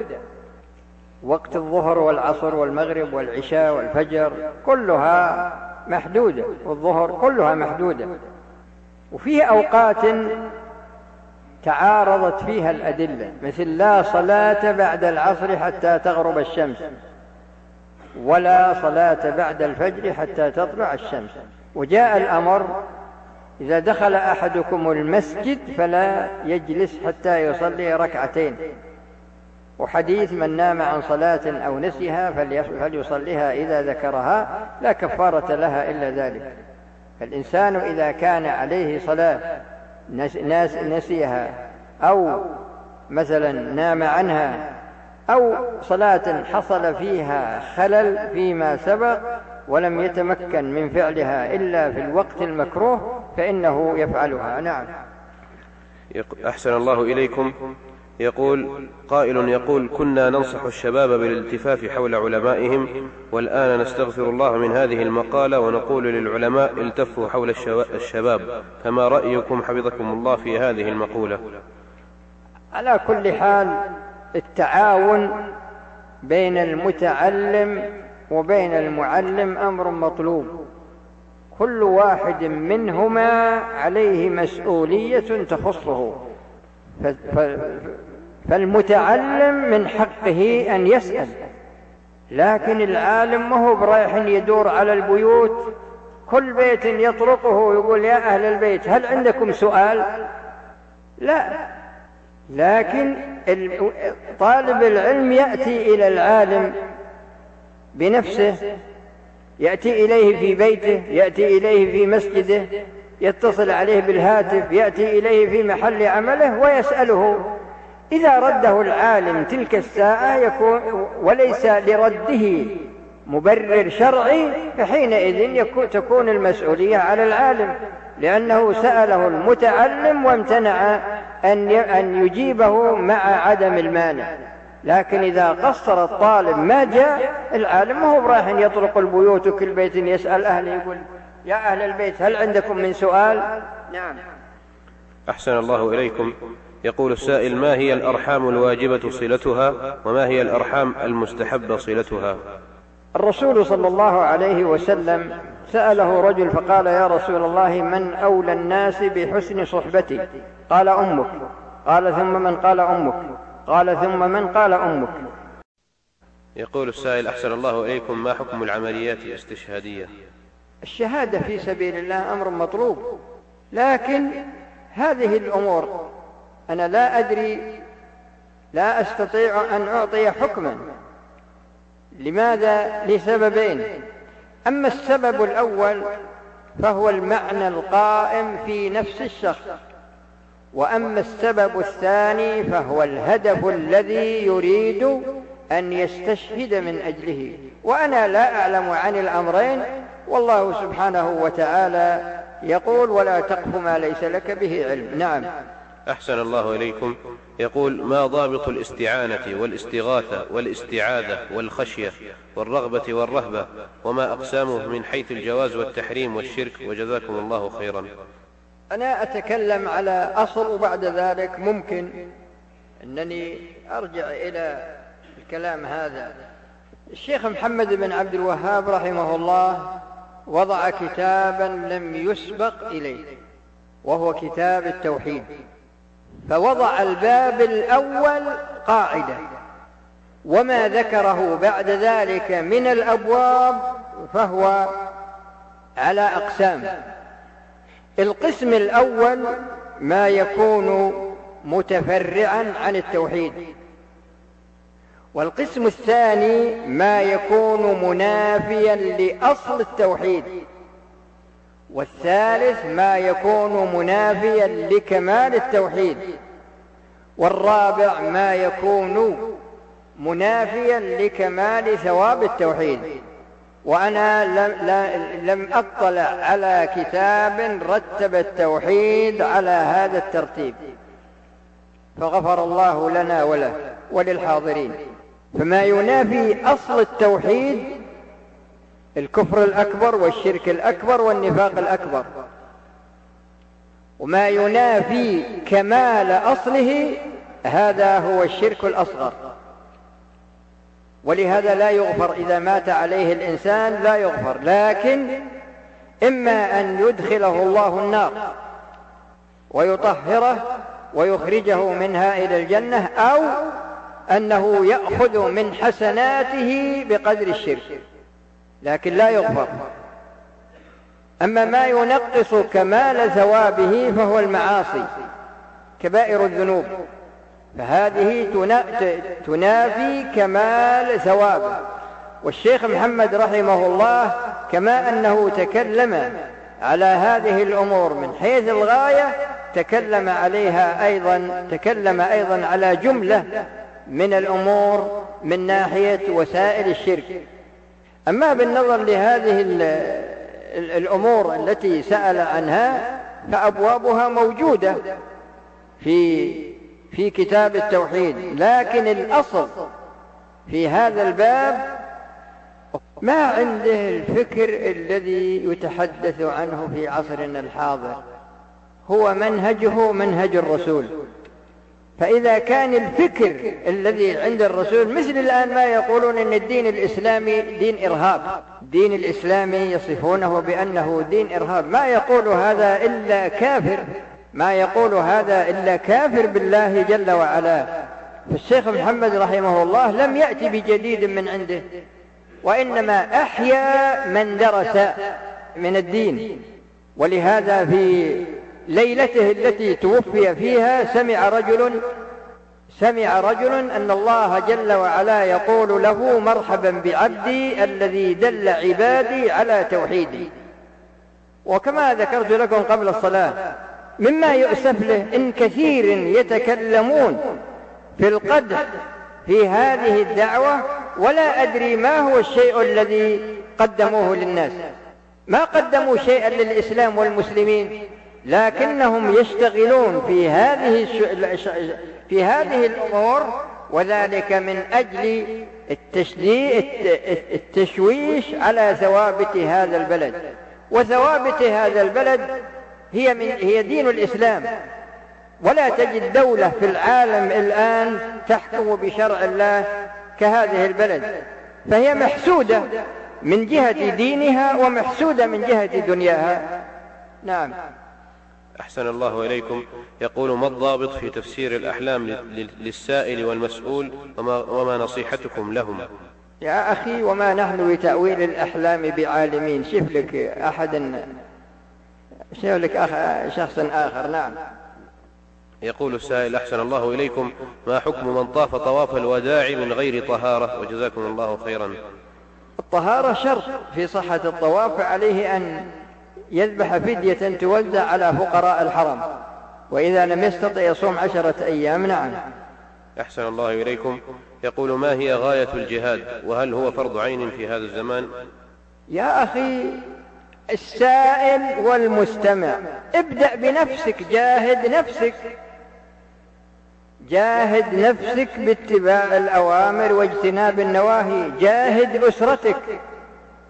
وقت الظهر والعصر والمغرب والعشاء والفجر كلها محدودة، والظهر كلها محدودة، وفيها أوقات تعارضت فيها الأدلة، مثل لا صلاة بعد العصر حتى تغرب الشمس، ولا صلاة بعد الفجر حتى تطلع الشمس. وجاء الأمر: إذا دخل أحدكم المسجد فلا يجلس حتى يصلي ركعتين، وحديث: من نام عن صلاة أو نسيها فليصليها إذا ذكرها، لا كفارة لها إلا ذلك. فالإنسان إذا كان عليه صلاة نسيها، أو مثلا نام عنها، أو صلاة حصل فيها خلل فيما سبق ولم يتمكن من فعلها إلا في الوقت المكروه، فإنه يفعلها. نعم. أحسن الله إليكم. يقول قائل: يقول: كنا ننصح الشباب بالالتفاف حول علمائهم، والآن نستغفر الله من هذه المقالة ونقول للعلماء: التفوا حول الشباب، فما رأيكم حفظكم الله في هذه المقولة؟ على كل حال، التعاون بين المتعلم وبين المعلم أمر مطلوب، كل واحد منهما عليه مسؤولية تخصه، فالمتعلم من حقه أن يسأل، لكن العالم ما هو برايح يدور على البيوت، كل بيت يطرقه يقول: يا أهل البيت هل عندكم سؤال؟ لا، لكن طالب العلم يأتي إلى العالم بنفسه، يأتي إليه في بيته، يأتي إليه في مسجده، يتصل عليه بالهاتف، يأتي إليه في محل عمله ويسأله. إذا رده العالم تلك الساعة يكون، وليس لرده مبرر شرعي، فحينئذ تكون المسؤولية على العالم، لأنه سأله المتعلم وامتنع أن يجيبه مع عدم المانع. لكن إذا قصر الطالب ما جاء، العالم هو براح يطرق البيوت وكل بيت يسأل أهله، يقول: يا أهل البيت هل عندكم من سؤال؟ نعم. أحسن الله إليكم. يقول السائل: ما هي الأرحام الواجبة صلتها، وما هي الأرحام المستحبة صلتها؟ الرسول صلى الله عليه وسلم سأله رجل فقال: يا رسول الله، من أولى الناس بحسن صحبتي؟ قال: أمك. قال: ثم من؟ قال: أمك. قال: ثم من؟ قال: أمك. يقول السائل: أحسن الله إليكم، ما حكم العمليات الاستشهادية؟ الشهادة في سبيل الله أمر مطلوب، لكن هذه الأمور أنا لا أدري، لا أستطيع أن أعطي حكما. لماذا؟ لسببين. أما السبب الأول فهو المعنى القائم في نفس الشخص، وأما السبب الثاني فهو الهدف الذي يريد أن يستشهد من أجله، وأنا لا أعلم عن الأمرين، والله سبحانه وتعالى يقول: ولا تقف ما ليس لك به علم. نعم. أحسن الله إليكم. يقول: ما ضابط الاستعانة والاستغاثة والاستعاذة والخشية والرغبة والرهبة، وما أقسامه من حيث الجواز والتحريم والشرك؟ وجزاكم الله خيرا. أنا أتكلم على أصل، وبعد ذلك ممكن أنني أرجع إلى الكلام هذا. الشيخ محمد بن عبد الوهاب رحمه الله وضع كتابا لم يسبق إليه، وهو كتاب التوحيد، فوضع الباب الأول قاعدة، وما ذكره بعد ذلك من الأبواب فهو على أقسام. القسم الأول ما يكون متفرعا عن التوحيد، والقسم الثاني ما يكون منافيا لأصل التوحيد، والثالث ما يكون منافيا لكمال التوحيد، والرابع ما يكون منافيا لكمال ثواب التوحيد. وأنا لم أطلع على كتاب رتب التوحيد على هذا الترتيب، فغفر الله لنا وله وللحاضرين. فما ينافي أصل التوحيد الكفر الأكبر والشرك الأكبر والنفاق الأكبر، وما ينافي كمال أصله هذا هو الشرك الأصغر، ولهذا لا يغفر، إذا مات عليه الإنسان لا يغفر، لكن إما أن يدخله الله النار ويطهره ويخرجه منها إلى الجنة، أو أنه يأخذ من حسناته بقدر الشرك، لكن لا يغفر. أما ما ينقص كمال ثوابه فهو المعاصي، كبائر الذنوب، فهذه تنافي كمال ثوابه. والشيخ محمد رحمه الله كما أنه تكلم على هذه الأمور من حيث الغاية تكلم عليها أيضا، على جملة من الأمور من ناحية وسائل الشرك. أما بالنظر لهذه الأمور التي سأل عنها فأبوابها موجودة في كتاب التوحيد، لكن الأصل في هذا الباب ما عنده الفكر الذي يتحدث عنه في عصرنا الحاضر، هو منهجه منهج الرسول. فإذا كان الفكر الذي عند الرسول، مثل الآن ما يقولون أن الدين الإسلامي دين إرهاب، الدين الإسلامي يصفونه بأنه دين إرهاب، ما يقول هذا إلا كافر، بالله جل وعلا. فالشيخ محمد رحمه الله لم يأتي بجديد من عنده، وإنما أحيا من درس من الدين. ولهذا في ليلته التي توفي فيها سمع رجل أن الله جل وعلا يقول له: مرحبا بعبدي الذي دل عبادي على توحيدي. وكما ذكرت لكم قبل الصلاة، مما يؤسف له إن كثير يتكلمون في القدح في هذه الدعوة، ولا أدري ما هو الشيء الذي قدموه للناس. ما قدموا شيئا للإسلام والمسلمين، لكنهم يشتغلون في هذه الأمور، وذلك من أجل التشويش على ثوابت هذا البلد. وثوابت هذا البلد هي دين الإسلام، ولا تجد دولة في العالم الآن تحكم بشرع الله كهذه البلد، فهي محسودة من جهة دينها ومحسودة من جهة دنياها. نعم. أحسن الله إليكم. يقول: ما الضابط في تفسير الأحلام للسائل والمسؤول، وما نصيحتكم لهم؟ يا أخي، وما نحن بتأويل الأحلام بعالمين. شخص آخر. نعم. يقول السائل: أحسن الله إليكم، ما حكم من طاف طواف الوداع من غير طهارة؟ وجزاكم الله خيرا. الطهارة شرط في صحة الطواف، عليه أن يذبح فدية توزع على فقراء الحرم، وإذا لم يستطع يصوم 10 أيام. نعم. أحسن الله إليكم. يقول: ما هي غاية الجهاد، وهل هو فرض عين في هذا الزمان؟ يا أخي السائل والمستمع، ابدأ بنفسك، جاهد نفسك باتباع الأوامر واجتناب النواهي، جاهد أسرتك،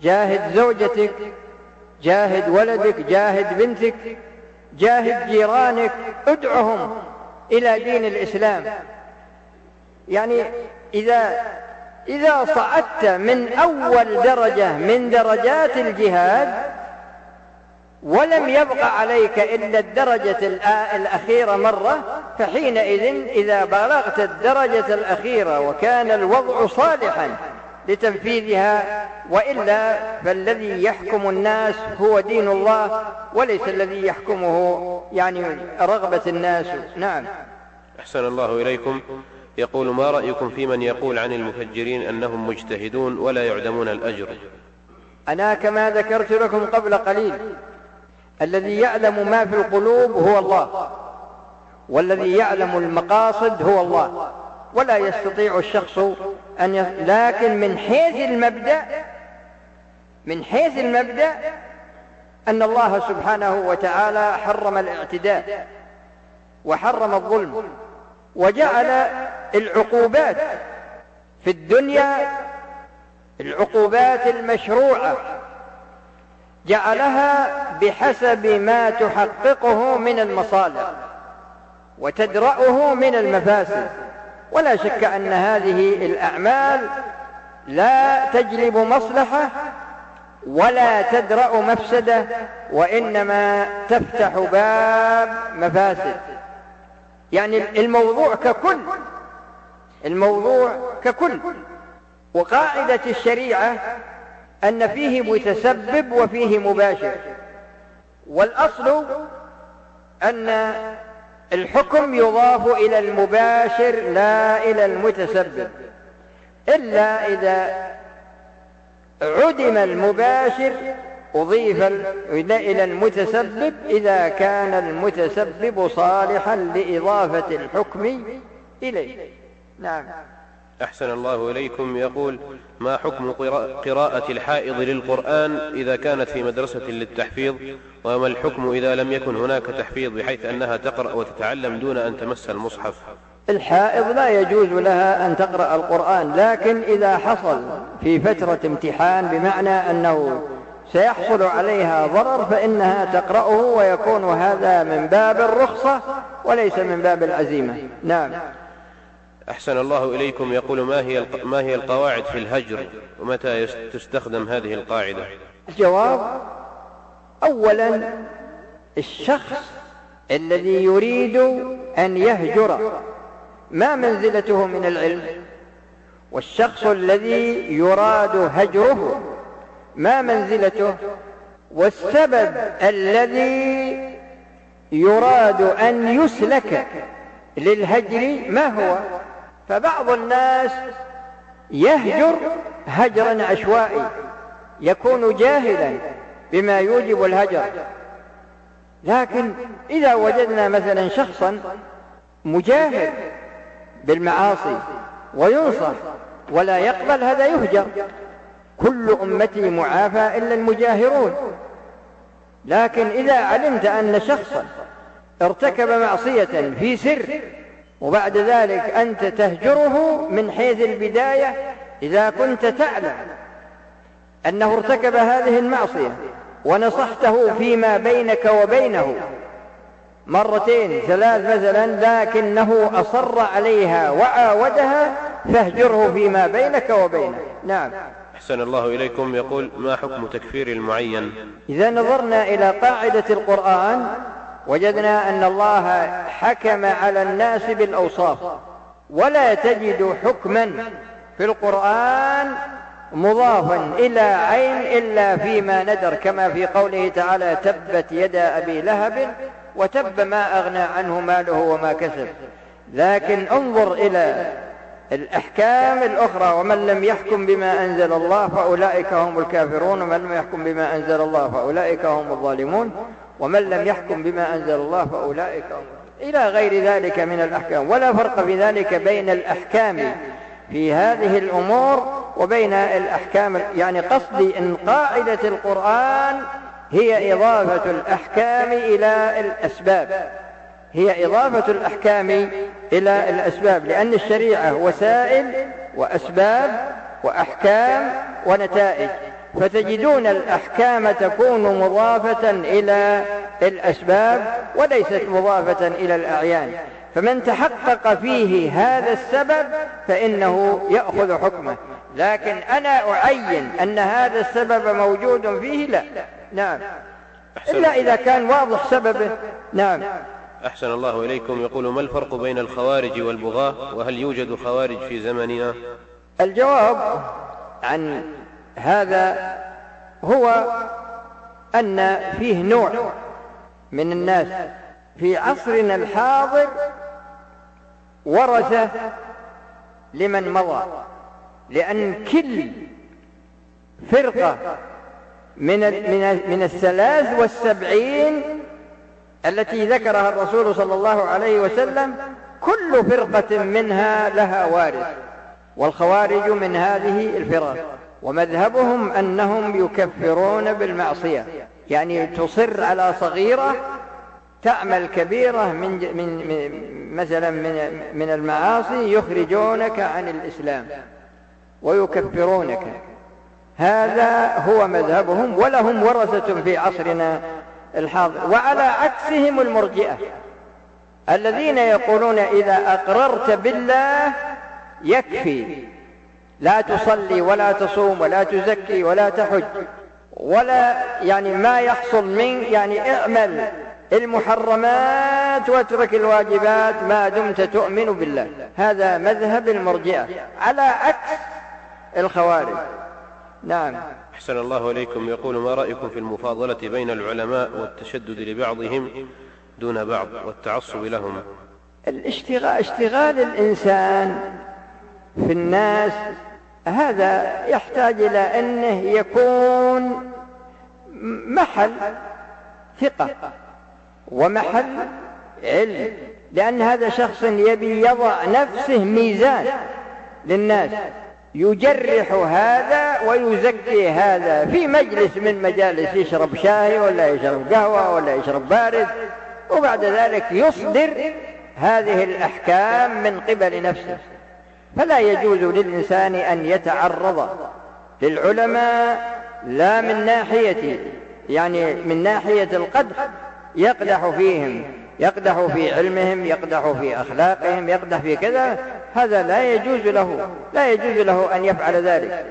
جاهد زوجتك، جاهد ولدك، جاهد بنتك، جاهد جيرانك، ادعهم إلى دين الإسلام. يعني إذا صعدت من أول درجة من درجات الجهاد ولم يبق عليك إلا الدرجة الأخيرة مرة، فحينئذ إذا بلغت الدرجة الأخيرة وكان الوضع صالحا لتنفيذها، وإلا فالذي يحكم الناس هو دين الله وليس الذي يحكمه يعني رغبة الناس. نعم. أحسن الله إليكم. يقول: ما رأيكم في من يقول عن المفجرين أنهم مجتهدون ولا يعدمون الأجر؟ أنا كما ذكرت لكم قبل قليل، الذي يعلم ما في القلوب هو الله، والذي يعلم المقاصد هو الله، ولا يستطيع الشخص أن لكن من حيث المبدأ أن الله سبحانه وتعالى حرم الاعتداء وحرم الظلم، وجعل العقوبات في الدنيا العقوبات المشروعة جعلها بحسب ما تحققه من المصالح وتدرأه من المفاسد. ولا شك أن هذه الأعمال لا تجلب مصلحة ولا تدرأ مفسدة، وإنما تفتح باب مفاسد. يعني الموضوع ككل. وقاعدة الشريعة أن فيه متسبب وفيه مباشر، والأصل أن الحكم يضاف إلى المباشر لا إلى المتسبب، إلا إذا عدم المباشر أضيف إلى المتسبب إذا كان المتسبب صالحا لإضافة الحكم إليه. نعم. أحسن الله إليكم. يقول: ما حكم قراءة الحائض للقرآن إذا كانت في مدرسة للتحفيظ، وما الحكم إذا لم يكن هناك تحفيظ بحيث أنها تقرأ وتتعلم دون أن تمس المصحف؟ الحائض لا يجوز لها أن تقرأ القرآن، لكن إذا حصل في فترة امتحان بمعنى أنه سيحصل عليها ضرر فإنها تقرأه، ويكون هذا من باب الرخصة وليس من باب العزيمة. نعم. أحسن الله إليكم. يقول: ما هي القواعد في الهجر، ومتى تستخدم هذه القاعدة؟ الجواب: أولا، الشخص الذي يريد أن يهجر ما منزلته من العلم، والشخص الذي يراد هجره ما منزلته، والسبب الذي يراد أن يسلك للهجر ما هو. فبعض الناس يهجر هجرا عشوائي يكون جاهلا بما يوجب الهجر، لكن إذا وجدنا مثلا شخصا مجاهد بالمعاصي وينصح ولا يقبل، هذا يهجر. كل أمتي معافى إلا المجاهرون. لكن إذا علمت أن شخصا ارتكب معصية في سر وبعد ذلك أنت تهجره من حيث البداية، إذا كنت تعلم أنه ارتكب هذه المعصية ونصحته فيما بينك وبينه مرتين ثلاث مثلا، لكنه أصر عليها وعاودها، فاهجره فيما بينك وبينه. نعم. أحسن الله إليكم. يقول: ما حكم تكفير المعين؟ إذا نظرنا إلى قاعدة القرآن وجدنا أن الله حكم على الناس بالأوصاف، ولا تجد حكما في القرآن مضافا إلى عين إلا فيما ندر، كما في قوله تعالى: تبت يدا أبي لهب وتب، ما أغنى عنه ماله وما كسب. لكن انظر إلى الأحكام الأخرى: ومن لم يحكم بما أنزل الله فأولئك هم الكافرون، ومن لم يحكم بما أنزل الله فأولئك هم الظالمون، ومن لم يحكم بما أنزل الله فأولئك إلى غير ذلك من الأحكام. ولا فرق في ذلك بين الأحكام في هذه الأمور وبين الأحكام، يعني قصدي أن قاعدة القرآن هي إضافة الأحكام إلى الأسباب، لأن الشريعة وسائل وأسباب وأحكام ونتائج، فتجدون الأحكام تكون مضافة إلى الأسباب وليست مضافة إلى الأعيان. فمن تحقق فيه هذا السبب فإنه يأخذ حكمه، لكن أنا أعين أن هذا السبب موجود فيه لا. نعم. إلا إذا كان واضح سببه. نعم. أحسن الله إليكم. يقول: ما الفرق بين الخوارج والبغاة، وهل يوجد خوارج في زمننا؟ الجواب: عن هذا هو أن فيه نوع من الناس في عصرنا الحاضر ورثة لمن مضى، لأن كل فرقة من الثلاث والسبعين التي ذكرها الرسول صلى الله عليه وسلم كل فرقة منها لها وارث، والخوارج من هذه الفرق، ومذهبهم أنهم يكفرون بالمعصية، يعني تصر على صغيرة تعمل كبيرة مثلا من المعاصي يخرجونك عن الإسلام ويكفرونك. هذا هو مذهبهم، ولهم ورثة في عصرنا الحاضر. وعلى عكسهم المرجئة الذين يقولون إذا أقررت بالله يكفي، لا تصلي ولا تصوم ولا تزكي ولا تحج ولا يعني ما يحصل منك، يعني اعمل المحرمات واترك الواجبات ما دمت تؤمن بالله. هذا مذهب المرجئة على عكس الخوارج. نعم. أحسن الله إليكم. يقول: ما رأيكم في المفاضلة بين العلماء والتشدد لبعضهم دون بعض والتعصب لهم؟ اشتغال الإنسان في الناس هذا يحتاج إلى أنه يكون محل ثقة ومحل علم، لأن هذا شخص يبي يضع نفسه ميزان للناس، يجرح هذا ويزكي هذا في مجلس من مجالس، يشرب شاي ولا يشرب قهوة ولا يشرب بارد، وبعد ذلك يصدر هذه الأحكام من قبل نفسه. فلا يجوز للإنسان أن يتعرض للعلماء لا من ناحية يعني من ناحية القدح، يقدح فيهم، يقدح في علمهم، يقدح في أخلاقهم، يقدح في كذا، هذا لا يجوز له، لا يجوز له أن يفعل ذلك.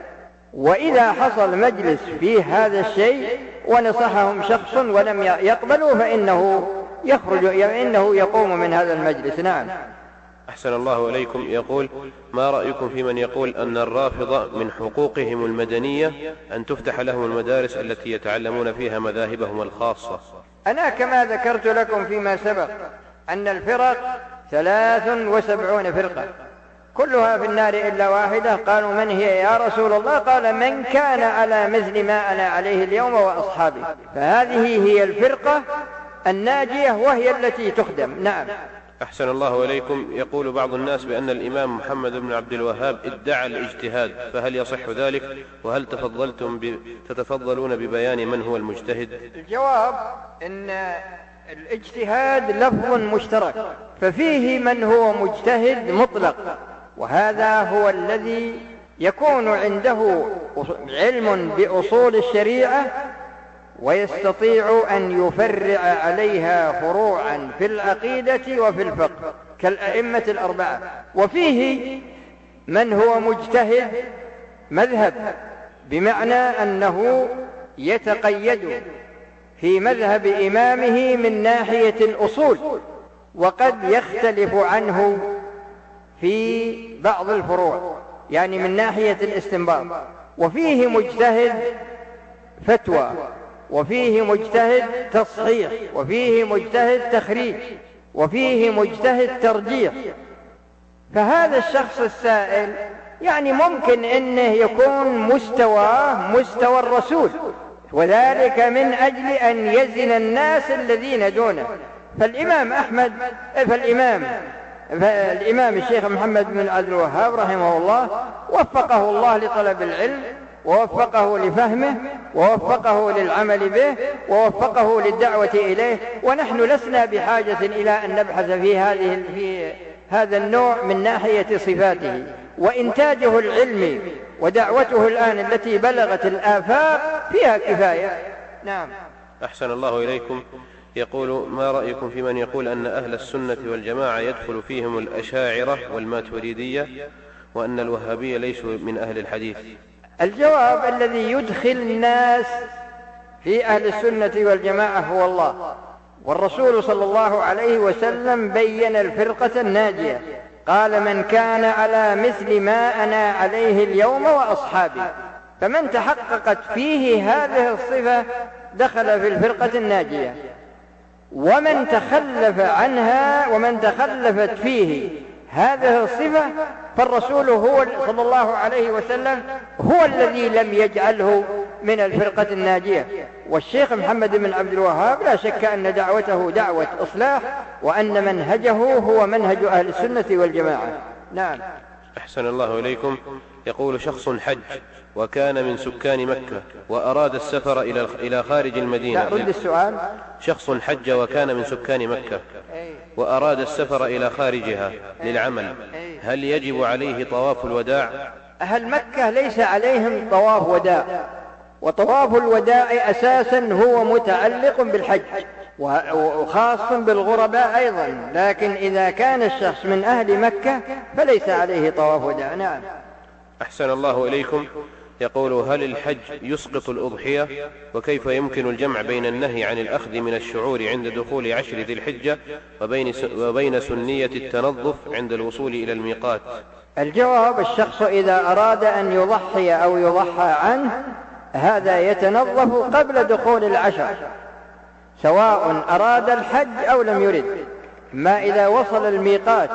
وإذا حصل مجلس فيه هذا الشيء ونصحهم شخص ولم يقبلوا فإنه يخرج، إنه يقوم من هذا المجلس. نعم. أحسن الله إليكم. يقول: ما رأيكم في من يقول أن الرافضة من حقوقهم المدنية أن تفتح لهم المدارس التي يتعلمون فيها مذاهبهم الخاصة؟ أنا كما ذكرت لكم فيما سبق أن الفرق 73 فرقة كلها في النار إلا واحدة. قالوا: من هي يا رسول الله؟ قال: من كان على مثل ما أنا عليه اليوم وأصحابي. فهذه هي الفرقة الناجية وهي التي تخدم. نعم. أحسن الله إليكم. يقول بعض الناس بأن الإمام محمد بن عبد الوهاب ادعى الاجتهاد، فهل يصح ذلك؟ وهل تتفضلون ببيان من هو المجتهد؟ الجواب إن الاجتهاد لفظ مشترك، ففيه من هو مجتهد مطلق، وهذا هو الذي يكون عنده علم بأصول الشريعة ويستطيع أن يفرع عليها فروعا في العقيدة وفي الفقه كالأئمة الأربعة، وفيه من هو مجتهد مذهب، بمعنى أنه يتقيد في مذهب إمامه من ناحية الأصول وقد يختلف عنه في بعض الفروع، يعني من ناحية الاستنباط. وفيه مجتهد فتوى، وفيه مجتهد تصحيح، وفيه مجتهد تخريج، وفيه مجتهد ترجيح. فهذا الشخص السائل يعني ممكن أنه يكون مستواه مستوى الرسول، وذلك من أجل أن يزن الناس الذين دونه. فالإمام الشيخ محمد بن عبد الوهاب رحمه الله وفقه الله لطلب العلم، ووفقه لفهمه، ووفقه للعمل به، ووفقه للدعوة إليه، ونحن لسنا بحاجة إلى أن نبحث في هذا النوع من ناحية صفاته. وإنتاجه العلمي ودعوته الآن التي بلغت الآفاق فيها كفاية. نعم. أحسن الله إليكم. يقول: ما رأيكم في من يقول أن أهل السنة والجماعة يدخل فيهم الأشاعرة والماتريدية، وأن الوهابية ليسوا من أهل الحديث؟ الجواب: الذي يدخل الناس في أهل السنة والجماعة هو الله، والرسول صلى الله عليه وسلم بين الفرقة الناجية، قال: من كان على مثل ما أنا عليه اليوم وأصحابي. فمن تحققت فيه هذه الصفة دخل في الفرقة الناجية، ومن تخلف عنها ومن تخلفت فيه هذه الصفة فالرسول هو صلى الله عليه وسلم هو الذي لم يجعله من الفرقة الناجية. والشيخ محمد بن عبد الوهاب لا شك أن دعوته دعوة إصلاح، وأن منهجه هو منهج أهل السنة والجماعة. نعم. أحسن الله إليكم. يقول: شخص حج وكان من سكان مكة وأراد السفر إلى خارج المدينة. أعد السؤال. شخص حج وكان من سكان مكة وأراد السفر إلى خارجها للعمل، هل يجب عليه طواف الوداع؟ أهل مكة ليس عليهم طواف وداع، وطواف الوداع أساسا هو متعلق بالحج وخاص بالغرباء أيضا، لكن إذا كان الشخص من أهل مكة فليس عليه طواف وداع. نعم. أحسن الله إليكم. يقول: هل الحج يسقط الأضحية؟ وكيف يمكن الجمع بين النهي عن الأخذ من الشعور عند دخول عشر ذي الحجة وبين سنية التنظف عند الوصول إلى الميقات؟ الجواب: الشخص إذا أراد أن يضحي أو يضحى عنه هذا يتنظف قبل دخول العشر، سواء أراد الحج أو لم يرد. ما إذا وصل الميقات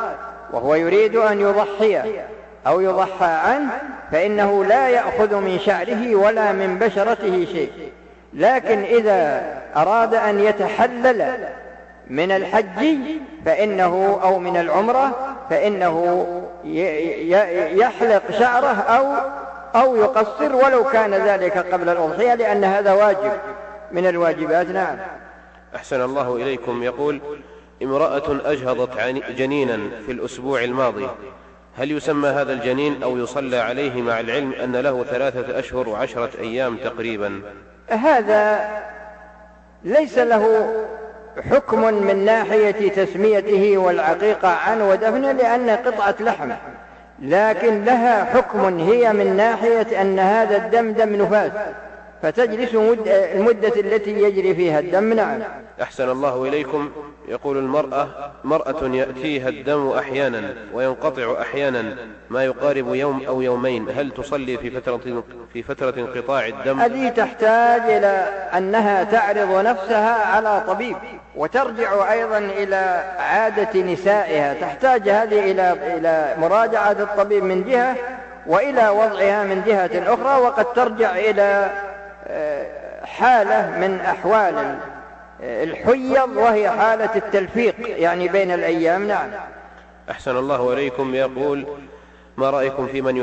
وهو يريد أن يضحي أو يضحى عنه فإنه لا يأخذ من شعره ولا من بشرته شيء، لكن إذا أراد أن يتحلل من الحج فإنه أو من العمرة فإنه يحلق شعره أو يقصر ولو كان ذلك قبل الأضحية، لأن هذا واجب من الواجبات. نعم. أحسن الله إليكم. يقول: امرأة أجهضت جنينا في الأسبوع الماضي، هل يسمى هذا الجنين أو يصلى عليه مع العلم أن له 3 أشهر و10 أيام تقريبا؟ هذا ليس له حكم من ناحية تسميته والعقيقة عنه ودفنه لأنه قطعة لحم، لكن لها حكم هي من ناحية أن هذا الدم دم نفاس فتجلس المدة التي يجري فيها الدم. نعم. أحسن الله إليكم. يقول: مرأة يأتيها الدم أحيانا وينقطع أحيانا ما يقارب يوم أو يومين، هل تصلي في فترة انقطاع الدم؟ هذه تحتاج إلى أنها تعرض نفسها على طبيب، وترجع أيضا إلى عادة نسائها، تحتاج هذه إلى مراجعة الطبيب من جهة، وإلى وضعها من جهة أخرى، وقد ترجع إلى حالة من أحوال الحيض وهي حالة التلفيق يعني بين الأيام. نعم. أحسن الله إليكم. يقول: ما رأيكم في من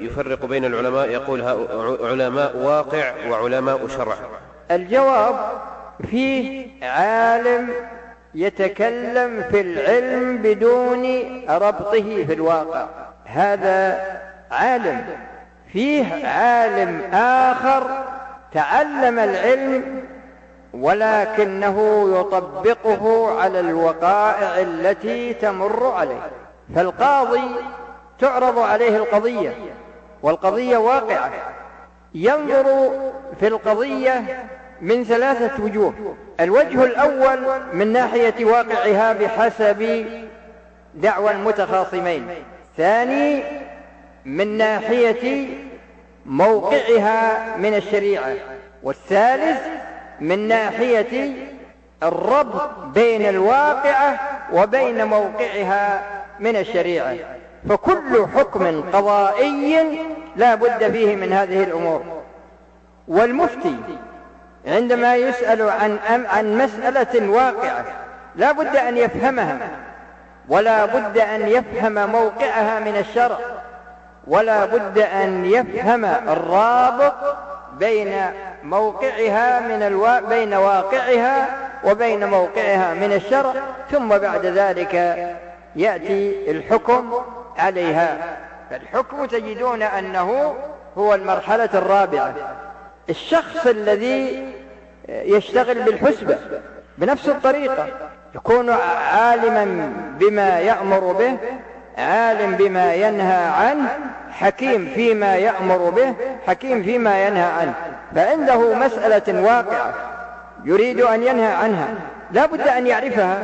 يفرق بين العلماء، يقول علماء واقع وعلماء شرع؟ الجواب: فيه عالم يتكلم في العلم بدون ربطه في الواقع، هذا عالم. فيه عالم آخر تعلم العلم ولكنه يطبقه على الوقائع التي تمر عليه، فالقاضي تعرض عليه القضية والقضية واقعة، ينظر في القضية من 3 وجوه. الوجه الأول من ناحية واقعها بحسب دعوى المتخاصمين، ثاني من ناحية موقعها من الشريعة، والثالث من ناحية الربط بين الواقعة وبين موقعها من الشريعة. فكل حكم قضائي لا بد فيه من هذه الأمور. والمفتي عندما يسأل عن مسألة واقعة لا بد أن يفهمها، ولا بد أن يفهم موقعها من الشرع، ولا بد أن يفهم الرابط بين واقعها وبين موقعها من الشرع، ثم بعد ذلك يأتي الحكم عليها. فالحكم تجدون أنه هو المرحلة الرابعة. الشخص الذي يشتغل بالحسبة بنفس الطريقة يكون عالما بما يأمر به، عالم بما ينهى عنه، حكيم فيما يأمر به، حكيم فيما ينهى عنه. فعنده مسألة واقعة يريد أن ينهى عنها، لا بد أن يعرفها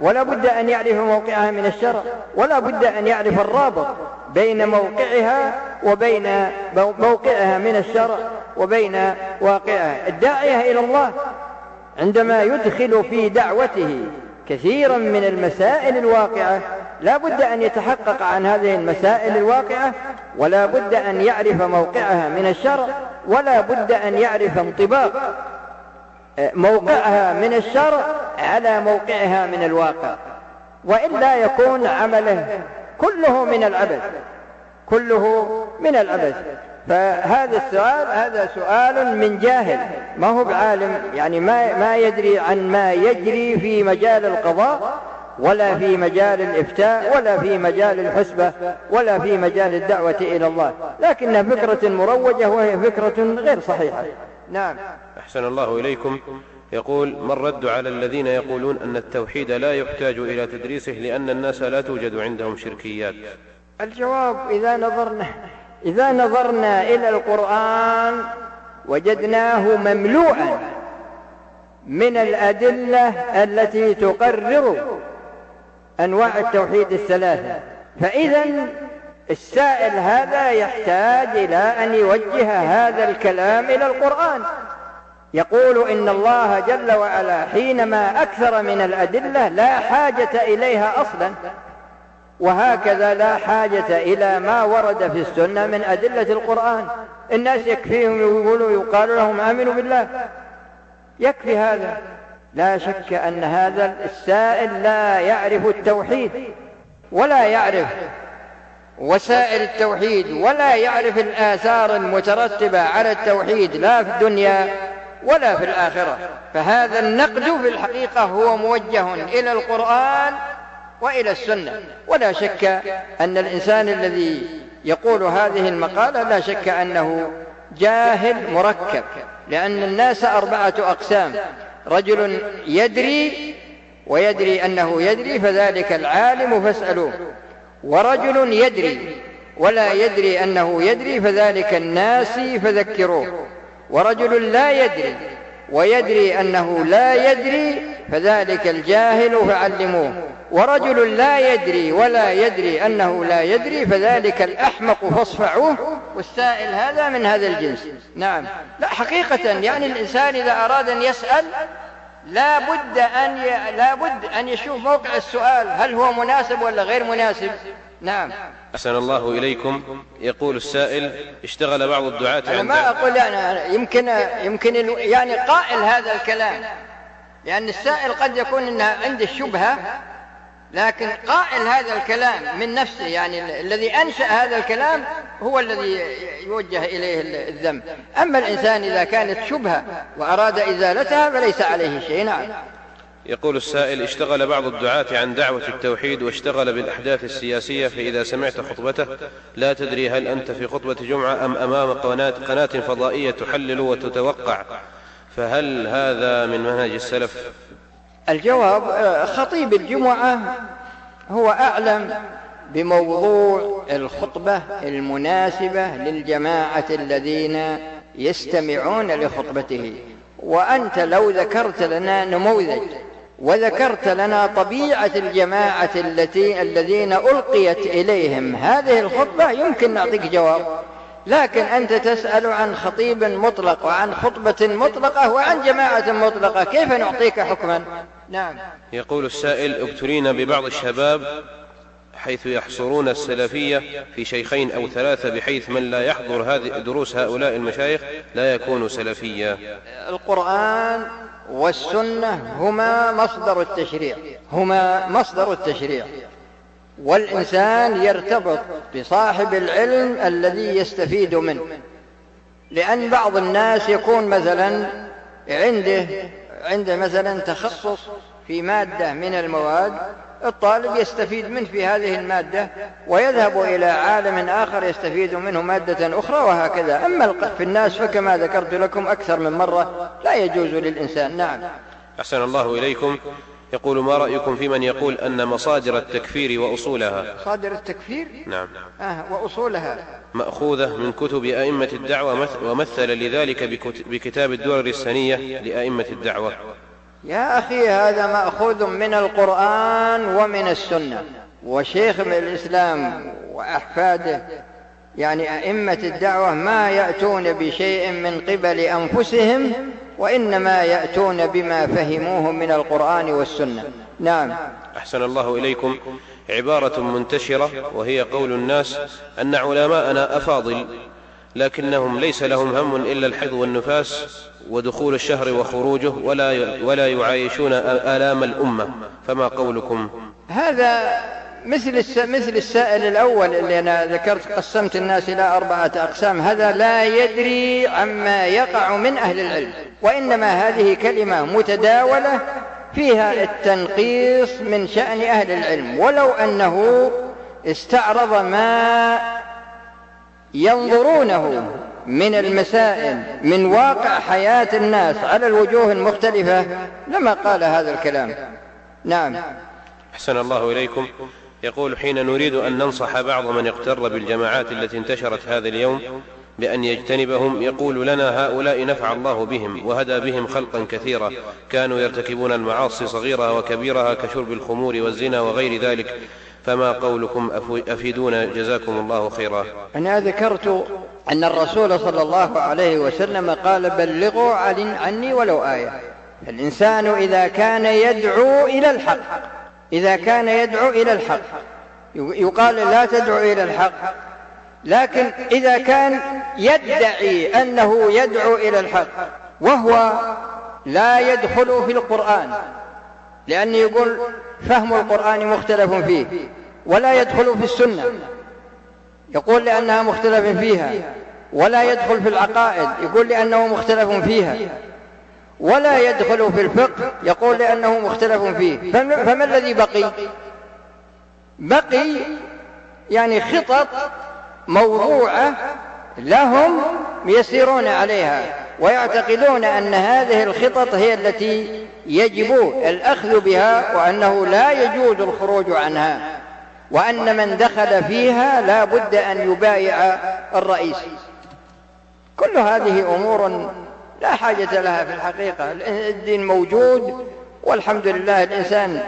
ولا بد أن يعرف موقعها من الشرع، ولا بد أن يعرف الرابط بين موقعها وبين موقعها من الشرع وبين واقعها. الداعية إلى الله عندما يدخل في دعوته كثيرا من المسائل الواقعة لا بد أن يتحقق عن هذه المسائل الواقعة، ولا بد أن يعرف موقعها من الشرع، ولا بد أن يعرف انطباق موقعها من الشرع على موقعها من الواقع، وإلا يكون عمله كله من العبث، كله من العبث. فهذا السؤال هذا سؤال من جاهل، ما هو بعالم، يعني ما يدري عن ما يجري في مجال القضاء، ولا في مجال الإفتاء، ولا في مجال الحسبة، ولا في مجال الدعوة إلى الله، لكنها فكرة مروجة وهي فكرة غير صحيحة. نعم. أحسن الله إليكم. يقول: ما الرد على الذين يقولون أن التوحيد لا يحتاج إلى تدريسه لأن الناس لا توجد عندهم شركيات؟ الجواب: إذا نظرنا إلى القرآن وجدناه مملوءا من الأدلة التي تقرر أنواع التوحيد الثلاثة، فإذا السائل هذا يحتاج إلى أن يوجه هذا الكلام إلى القرآن. يقول: إن الله جل وعلا حينما أكثر من الأدلة لا حاجة إليها أصلا، وهكذا لا حاجة إلى ما ورد في السنة من أدلة القرآن. الناس يكفيهم يقولوا يقال لهم آمنوا بالله، يكفي هذا. لا شك أن هذا السائل لا يعرف التوحيد، ولا يعرف وسائل التوحيد، ولا يعرف الآثار المترتبة على التوحيد لا في الدنيا ولا في الآخرة. فهذا النقد في الحقيقة هو موجه إلى القرآن وإلى السنة. ولا شك أن الإنسان الذي يقول هذه المقالة لا شك أنه جاهل مركب، لأن الناس أربعة أقسام: رجل يدري ويدري أنه يدري فذلك العالم فاسألوه، ورجل يدري ولا يدري أنه يدري فذلك الناسي فذكروه، ورجل لا يدري ويدري أنه لا يدري فذلك الجاهل فعلموه، ورجل لا يدري ولا يدري أنه لا يدري فذلك الأحمق فاصفعوه. والسائل هذا من هذا الجنس. نعم. لا حقيقة، يعني الإنسان إذا أراد أن يسأل لا بد أن يشوف موقع السؤال، هل هو مناسب ولا غير مناسب. نعم. أحسن الله إليكم. يقول السائل: اشتغل بعض الدعاة عند ما أقول أنا، يمكن يعني قائل هذا الكلام، لأن السائل قد يكون إنها عنده الشبهة، لكن قائل هذا الكلام من نفسه، يعني الذي أنشأ هذا الكلام هو الذي يوجه إليه الذنب. أما الإنسان إذا كانت شبهة وأراد إزالتها فليس عليه شيء. نعم. يقول السائل: اشتغل بعض الدعاة عن دعوة التوحيد واشتغل بالأحداث السياسية، فإذا سمعت خطبته لا تدري هل أنت في خطبة جمعة أم أمام قناة فضائية تحلل وتتوقع، فهل هذا من منهج السلف؟ الجواب: خطيب الجمعة هو أعلم بموضوع الخطبة المناسبة للجماعة الذين يستمعون لخطبته، وأنت لو ذكرت لنا نموذج وذكرت لنا طبيعة الجماعة الذين ألقيت إليهم هذه الخطبة يمكن نعطيك جواب، لكن أنت تسأل عن خطيب مطلق وعن خطبة مطلقة وعن جماعة مطلقة، كيف نعطيك حكما؟ نعم. يقول السائل: ابتلينا ببعض الشباب حيث يحصرون السلفية في شيخين أو ثلاثة، بحيث من لا يحضر هذه دروس هؤلاء المشايخ لا يكون سلفيا. القرآن والسنة هما مصدر التشريع، والإنسان يرتبط بصاحب العلم الذي يستفيد منه، لأن بعض الناس يكون مثلا عنده مثلا تخصص في مادة من المواد، الطالب يستفيد منه في هذه المادة ويذهب إلى عالم آخر يستفيد منه مادة أخرى، وهكذا. أما في الناس فكما ذكرت لكم أكثر من مرة لا يجوز للإنسان. نعم. أحسن الله إليكم. يقول: ما رأيكم في من يقول أن مصادر التكفير وأصولها مصادر التكفير نعم وأصولها مأخوذة من كتب أئمة الدعوة، ومثل لذلك بكتاب الدرر السنية لأئمة الدعوة؟ يا أخي هذا مأخوذ من القرآن ومن السنة، وشيخ الإسلام وأحفاده يعني أئمة الدعوة ما يأتون بشيء من قبل أنفسهم، وإنما يأتون بما فهموه من القرآن والسنة. نعم. أحسن الله إليكم. عبارة منتشرة وهي قول الناس أن علماءنا أفاضل، لكنهم ليس لهم هم إلا الحيض والنفاس ودخول الشهر وخروجه، ولا يعايشون آلام الأمة، فما قولكم؟ هذا مثل السائل الأول اللي أنا ذكرت، قسمت الناس إلى 4 أقسام. هذا لا يدري عما يقع من أهل العلم، وإنما هذه كلمة متداولة فيها التنقيص من شأن أهل العلم، ولو أنه استعرض ما ينظرونه من المسائل من واقع حياة الناس على الوجوه المختلفة لما قال هذا الكلام. نعم. أحسن الله إليكم. يقول: حين نريد أن ننصح بعض من اغتر بالجماعات التي انتشرت هذا اليوم بأن يجتنبهم، يقول لنا: هؤلاء نفع الله بهم وهدى بهم خلقا كثيرا، كانوا يرتكبون المعاصي صغيرها وكبيرها كشرب الخمور والزنا وغير ذلك، فما قولكم؟ أفيدونا جزاكم الله خيرا. أنا ذكرت أن الرسول صلى الله عليه وسلم قال: بلغوا عني ولو آية. الإنسان إذا كان يدعو إلى الحق، إذا كان يدعو إلى الحق، يقال لا تدعو إلى الحق، لكن إذا كان يدعي أنه يدعو إلى الحق وهو لا يدخل في القرآن، لأنه يقول فهم القرآن مختلف فيه، ولا يدخل في السنة يقول لأنها مختلف فيها، ولا يدخل في العقائد يقول لأنه مختلف فيها، ولا يدخل في الفقه يقول لأنه مختلف فيه، فما الذي بقي؟ بقي يعني خطط موضوعة لهم يسيرون عليها، ويعتقدون أن هذه الخطط هي التي يجب الأخذ بها، وأنه لا يجوز الخروج عنها، وأن من دخل فيها لا بد أن يبايع الرئيس. كل هذه أمور لا حاجة لها في الحقيقة. الدين موجود والحمد لله، الإنسان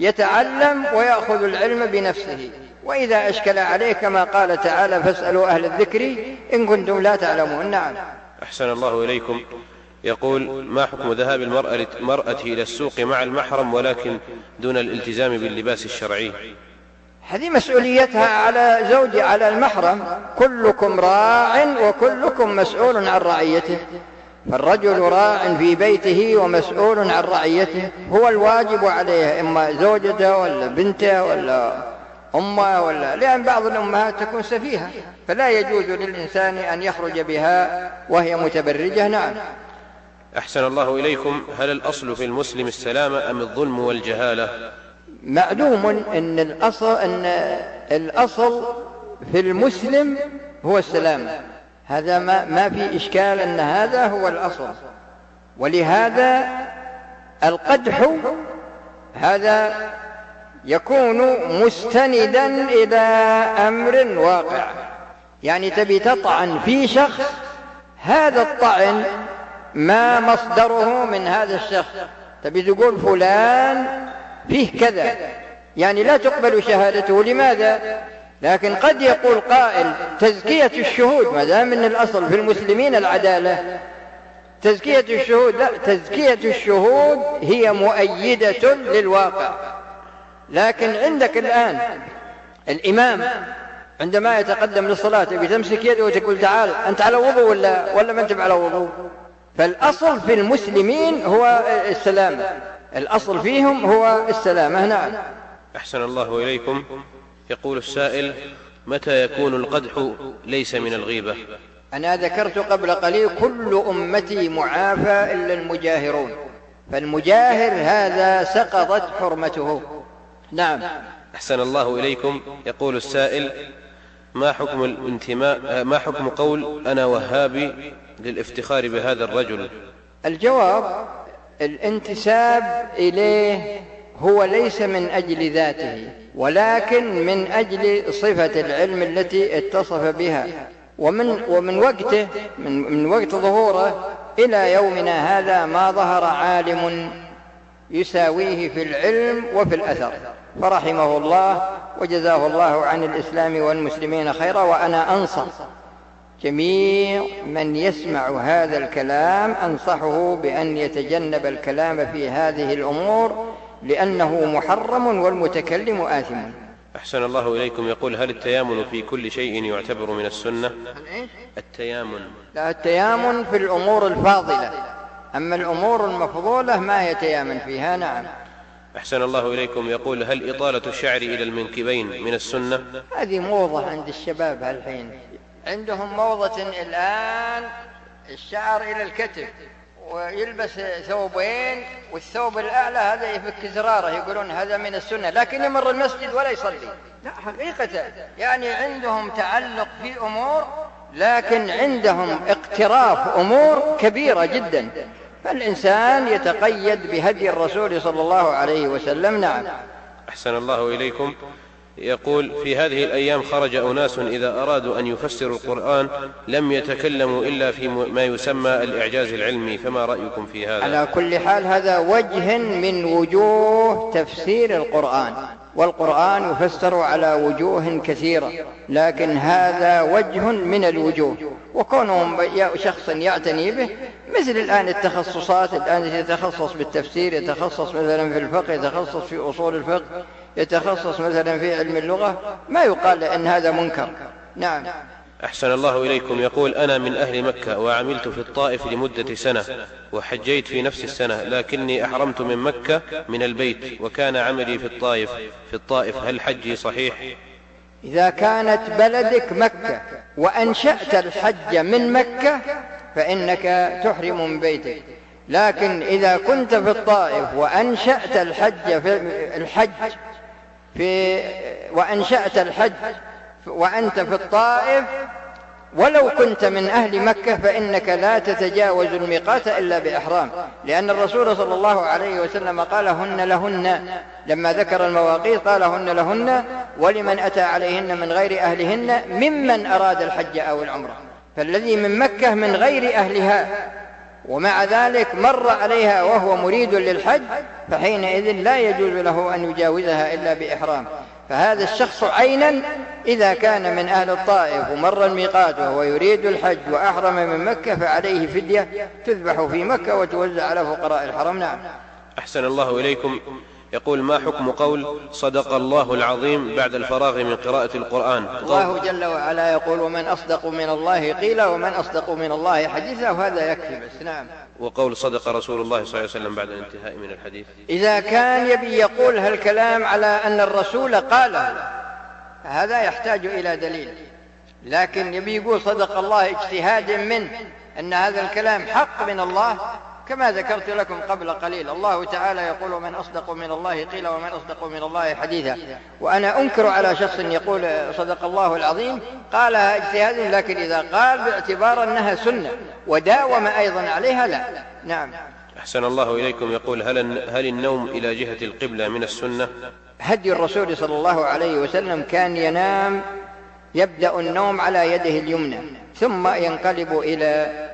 يتعلم ويأخذ العلم بنفسه، وإذا أشكل عليه كما قال تعالى: فاسألوا أهل الذكر إن كنتم لا تعلمون. نعم. أحسن الله إليكم. يقول: ما حكم ذهاب المرأة إلى السوق مع المحرم ولكن دون الالتزام باللباس الشرعي؟ هذه مسؤوليتها على زوجها، على المحرم. كلكم راع وكلكم مسؤول عن رعيته، فالرجل راع في بيته ومسؤول عن رعيته، هو الواجب عليه، إما زوجته ولا بنته ولا أمه ولا، لأن بعض الأمهات تكون سفيهة، فلا يجوز للإنسان أن يخرج بها وهي متبرجة. نعم. أحسن الله إليكم. هل الأصل في المسلم السلامة أم الظلم والجهالة؟ معلوم أن الأصل في المسلم هو السلامة، هذا ما في إشكال أن هذا هو الأصل، ولهذا القدح هذا يكون مستندا إلى أمر واقع، يعني تبي تطعن في شخص، هذا الطعن ما مصدره من هذا الشخص، تبي تقول فلان فيه كذا، يعني لا تقبل شهادته. لماذا؟ لكن قد يقول قائل: تزكية الشهود، ما دام من الأصل في المسلمين العدالة، تزكية الشهود. لا، تزكية الشهود هي مؤيدة للواقع، لكن عندك الآن الإمام عندما يتقدم للصلاة بتمسك يده وتقول: تعال، أنت على وضوء ولا ما أنت على وضوء؟ فالأصل في المسلمين هو السلامة، الأصل فيهم هو السلامة. نعم. أحسن الله إليكم. يقول السائل: متى يكون القدح ليس من الغيبة؟ أنا ذكرت قبل قليل: كل أمتي معافى إلا المجاهرون، فالمجاهر هذا سقطت حرمته. نعم. أحسن الله إليكم. يقول السائل: ما حكم قول أنا وهابي للافتخار بهذا الرجل؟ الجواب: الانتساب إليه هو ليس من أجل ذاته، ولكن من أجل صفة العلم التي اتصف بها، ومن وقته، من وقت ظهوره إلى يومنا هذا ما ظهر عالم يساويه في العلم وفي الأثر، فرحمه الله وجزاه الله عن الإسلام والمسلمين خيرا. وأنا أنصح جميع من يسمع هذا الكلام، أنصحه بأن يتجنب الكلام في هذه الأمور لأنه محرم والمتكلم آثم. أحسن الله إليكم. يقول: هل التيامن في كل شيء يعتبر من السنة؟ التيامن لا، التيامن في الأمور الفاضلة، أما الأمور المفضولة ما يتيامن فيها. نعم. أحسن الله إليكم. يقول: هل إطالة الشعر إلى المنكبين من السنة؟ هذه موضة عند الشباب هالحين، عندهم موضة الآن الشعر إلى الكتف، ويلبس ثوبين والثوب الأعلى هذا يفك زراره، يقولون هذا من السنة، لكن يمر المسجد ولا يصلي. لا حقيقة، يعني عندهم تعلق في أمور، لكن عندهم اقتراف أمور كبيرة جدا، فالإنسان يتقيد بهدي الرسول صلى الله عليه وسلم. نعم. أحسن الله إليكم. يقول: في هذه الأيام خرج أناس إذا أرادوا أن يفسروا القرآن لم يتكلموا إلا في ما يسمى الإعجاز العلمي، فما رأيكم في هذا؟ على كل حال هذا وجه من وجوه تفسير القرآن، والقرآن يفسر على وجوه كثيرة، لكن هذا وجه من الوجوه. وكونهم شخصا يعتني به، مثل الآن التخصصات، الآن يتخصص بالتفسير، يتخصص مثلا في الفقه، يتخصص في أصول الفقه، يتخصص مثلا في علم اللغة، ما يقال أن هذا منكر. نعم. أحسن الله إليكم. يقول: أنا من أهل مكة وعملت في الطائف لمدة سنة وحجيت في نفس السنة، لكني أحرمت من مكة من البيت وكان عملي في الطائف، هل حجي صحيح؟ إذا كانت بلدك مكة وأنشأت الحج من مكة فإنك تحرم من بيتك، لكن إذا كنت في الطائف وأنشأت الحج وأنت في الطائف ولو كنت من أهل مكة فإنك لا تتجاوز الميقات إلا بإحرام، لأن الرسول صلى الله عليه وسلم قال: هن لهن، لما ذكر المواقيت قال: هن لهن ولمن أتى عليهن من غير أهلهن ممن أراد الحج أو العمرة. فالذي من مكة من غير أهلها ومع ذلك مر عليها وهو مريد للحج، فحينئذ لا يجوز له أن يجاوزها إلا بإحرام. فهذا الشخص عينا إذا كان من أهل الطائف ومر الميقات وهو يريد الحج وأحرم من مكة فعليه فدية تذبح في مكة وتوزع على فقراء الحرم. نعم. أحسن الله إليكم. يقول: ما حكم قول صدق الله العظيم بعد الفراغ من قراءة القرآن؟ الله جل وعلا يقول: ومن أصدق من الله قيل ومن أصدق من الله حديثا، وهذا يكفي بس. نعم. وقول صدق رسول الله صلى الله عليه وسلم بعد الانتهاء من الحديث، إذا كان يبي يقول هالكلام على أن الرسول قاله هذا يحتاج إلى دليل، لكن يبي يقول صدق الله اجتهاد منه أن هذا الكلام حق من الله، كما ذكرت لكم قبل قليل الله تعالى يقول: ومن أصدق من الله قيل ومن أصدق من الله حديثا. وأنا أنكر على شخص يقول صدق الله العظيم قالها اجتهادا، لكن إذا قال باعتبار أنها سنة وداوم أيضا عليها لا. نعم. أحسن الله إليكم. يقول: هل النوم إلى جهة القبلة من السنة؟ هدي الرسول صلى الله عليه وسلم كان ينام، يبدأ النوم على يده اليمنى ثم ينقلب إلى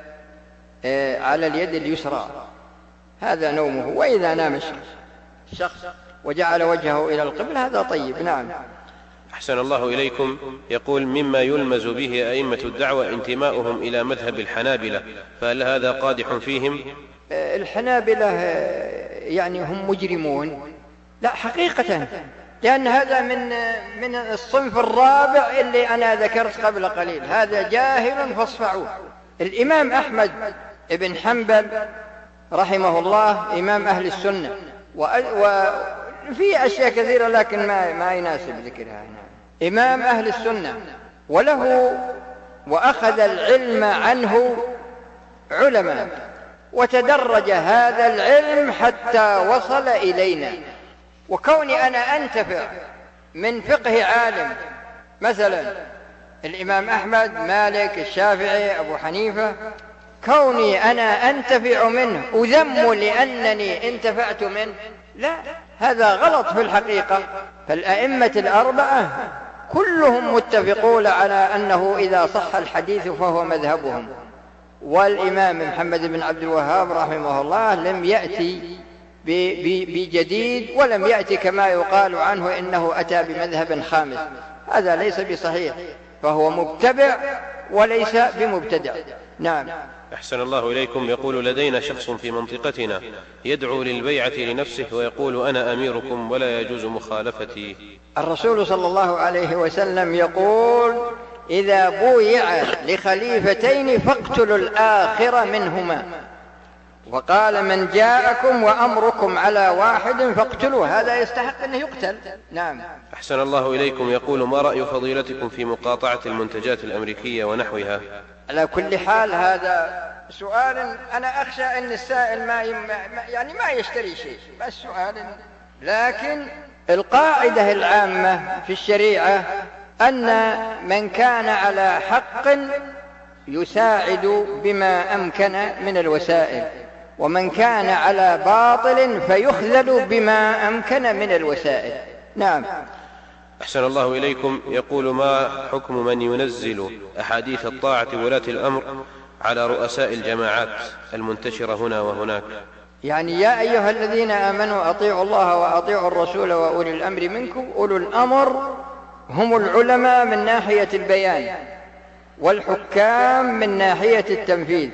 على اليد اليسرى، هذا نومه. وإذا نام الشخص وجعل وجهه إلى القبلة هذا طيب. نعم. أحسن الله إليكم. يقول: مما يلمز به أئمة الدعوة انتماؤهم إلى مذهب الحنابلة، فهل هذا قادح فيهم؟ الحنابلة يعني هم مجرمون؟ لا حقيقة، لأن هذا من الصنف الرابع اللي أنا ذكرت قبل قليل، هذا جاهل فاصفعوه. الإمام أحمد بن حنبل رحمه الله إمام أهل السنة، وفي أشياء كثيرة لكن ما يناسب ذكرها هنا. إمام أهل السنة، وله وأخذ العلم عنه علماء، وتدرج هذا العلم حتى وصل إلينا. وكوني أنا أنتفع من فقه عالم مثلا الإمام أحمد، مالك، الشافعي، أبو حنيفة، كوني أنا أنتفع منه أذم لأنني انتفعت منه؟ لا، هذا غلط في الحقيقة. فالأئمة الأربعة كلهم متفقون على أنه إذا صح الحديث فهو مذهبهم. والإمام محمد بن عبد الوهاب رحمه الله لم يأتي بجديد، ولم يأتي كما يقال عنه إنه أتى بمذهب خامس، هذا ليس بصحيح، فهو مبتدع وليس بمبتدع. نعم. أحسن الله إليكم. يقول لدينا شخص في منطقتنا يدعو للبيعة لنفسه ويقول أنا أميركم ولا يجوز مخالفتي. الرسول صلى الله عليه وسلم يقول إذا بويع لخليفتين فاقتلوا الآخر منهما، وقال من جاءكم وأمركم على واحد فاقتلوه، هذا يستحق أنه يقتل. نعم. أحسن الله إليكم. يقول ما رأي فضيلتكم في مقاطعة المنتجات الأمريكية ونحوها؟ على كل حال هذا سؤال أنا أخشى أن السائل ما يشتري شيء، بس سؤال. لكن القاعدة العامة في الشريعة أن من كان على حق يساعد بما أمكن من الوسائل، ومن كان على باطل فيخذل بما أمكن من الوسائل. نعم. أحسن الله إليكم. يقول ما حكم من ينزل أحاديث الطاعة ولاة الأمر على رؤساء الجماعات المنتشرة هنا وهناك؟ يعني يا أيها الذين آمنوا أطيعوا الله وأطيعوا الرسول وأولي الأمر منكم. أولو الأمر هم العلماء من ناحية البيان، والحكام من ناحية التنفيذ.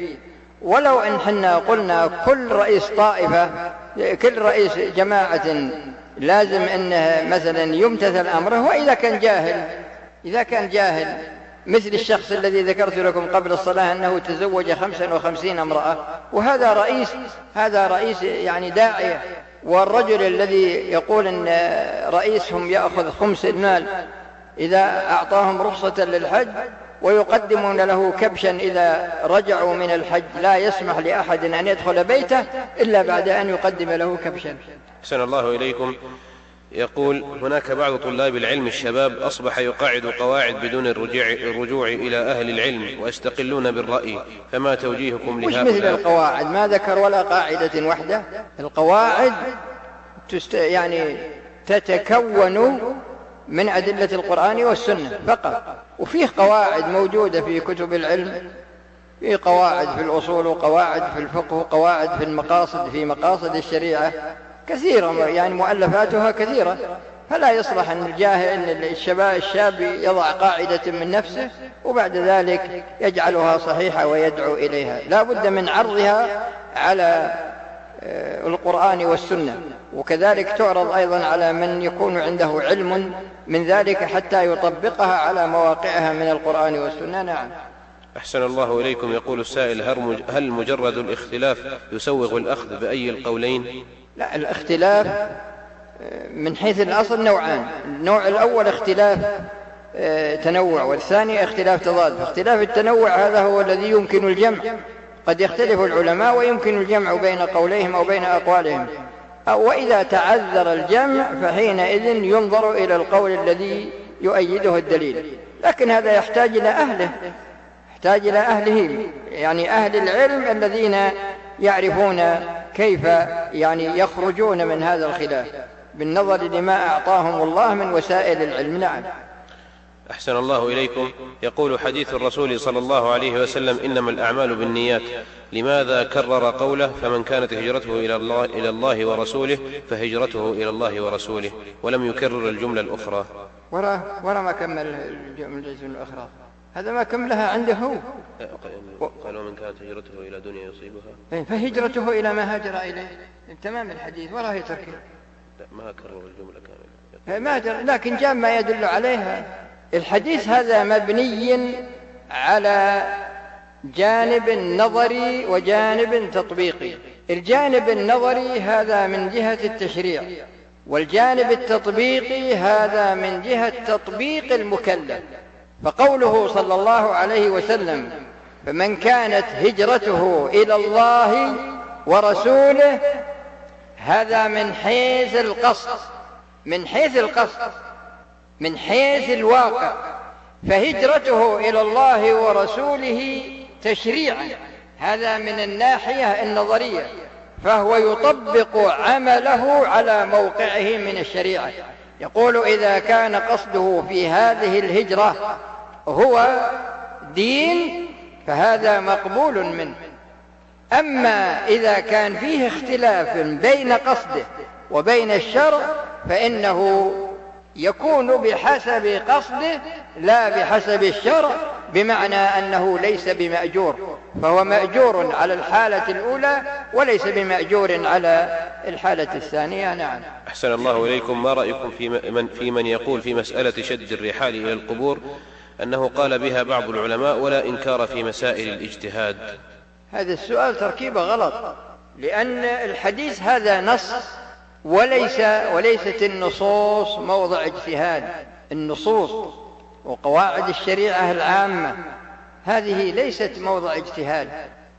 ولو إن حنا قلنا كل رئيس طائفة، كل رئيس جماعة لازم أنه مثلا يمتثل أمره، وإذا كان جاهل، إذا كان جاهل مثل الشخص الذي ذكرت لكم قبل الصلاة أنه تزوج 55 امرأة، وهذا رئيس، هذا رئيس يعني داعية. والرجل الذي يقول أن رئيسهم يأخذ 5 المال إذا أعطاهم رخصة للحج، ويقدمون له كبشا إذا رجعوا من الحج، لا يسمح لأحد أن يدخل بيته إلا بعد أن يقدم له كبشا. أحسن الله إليكم. يقول هناك بعض طلاب العلم الشباب أصبح يقاعد قواعد بدون الرجوع إلى أهل العلم ويستقلون بالرأي، فما توجيهكم لهؤلاء؟ مش مثل القواعد، ما ذكر ولا قاعدة وحدة. القواعد يعني تتكون من أدلة القرآن والسنة فقط، وفيه قواعد موجودة في كتب العلم، في قواعد في الأصول، وقواعد في الفقه، وقواعد في المقاصد، في مقاصد الشريعة كثيرة، يعني مؤلفاتها كثيرة. فلا يصلح أن الشاب يضع قاعدة من نفسه وبعد ذلك يجعلها صحيحة ويدعو إليها، لا بد من عرضها على القرآن والسنة، وكذلك تعرض أيضا على من يكون عنده علم من ذلك حتى يطبقها على مواقعها من القرآن والسنة. نعم. أحسن الله إليكم. يقول السائل هل مجرد الاختلاف يسوغ الأخذ بأي القولين؟ لا، الاختلاف من حيث الأصل نوعان، النوع الأول اختلاف تنوع، والثاني اختلاف تضاد. اختلاف التنوع هذا هو الذي يمكن الجمع، قد يختلف العلماء ويمكن الجمع بين قوليهم أو بين أقوالهم، وإذا تعذر الجمع فحينئذ ينظر إلى القول الذي يؤيده الدليل، لكن هذا يحتاج إلى أهله، يحتاج إلى أهله، يعني أهل العلم الذين يعرفون كيف يعني يخرجون من هذا الخلاف بالنظر لما أعطاهم الله من وسائل العلم. نعم. أحسن الله إليكم. يقول حديث الرسول صلى الله عليه وسلم إنما الأعمال بالنيات، لماذا كرر قوله فمن كانت هجرته إلى الله ورسوله فهجرته إلى الله ورسوله، ولم يكرر الجملة الأخرى؟ وراء ما كمل الجملة الأخرى، هذا ما كملها عنده هو. قالوا من كانت هجرته إلى دنيا يصيبها فهجرته إلى ما هاجر إليه، تمام الحديث، وراء تركه، ما كرر الجملة كاملة، لكن جاء ما يدل عليها. الحديث هذا مبني على جانب نظري وجانب تطبيقي. الجانب النظري هذا من جهة التشريع، والجانب التطبيقي هذا من جهة تطبيق المكلف. فقوله صلى الله عليه وسلم فمن كانت هجرته إلى الله ورسوله، هذا من حيث القصد، من حيث القصد، من حيث الواقع، فهجرته إلى الله ورسوله تشريعا، هذا من الناحية النظرية، فهو يطبق عمله على موقعه من الشريعة. يقول إذا كان قصده في هذه الهجرة هو دين فهذا مقبول منه، أما إذا كان فيه اختلاف بين قصده وبين الشرع فإنه يكون بحسب قصده لا بحسب الشرع، بمعنى أنه ليس بمأجور، فهو مأجور على الحالة الأولى وليس بمأجور على الحالة الثانية. نعم. أحسن الله إليكم. ما رأيكم في من يقول في مسألة شد الرحال إلى القبور أنه قال بها بعض العلماء ولا إنكار في مسائل الاجتهاد؟ هذا السؤال تركيبه غلط، لأن الحديث هذا نص وليست النصوص موضع اجتهاد. النصوص وقواعد الشريعة العامة هذه ليست موضع اجتهاد،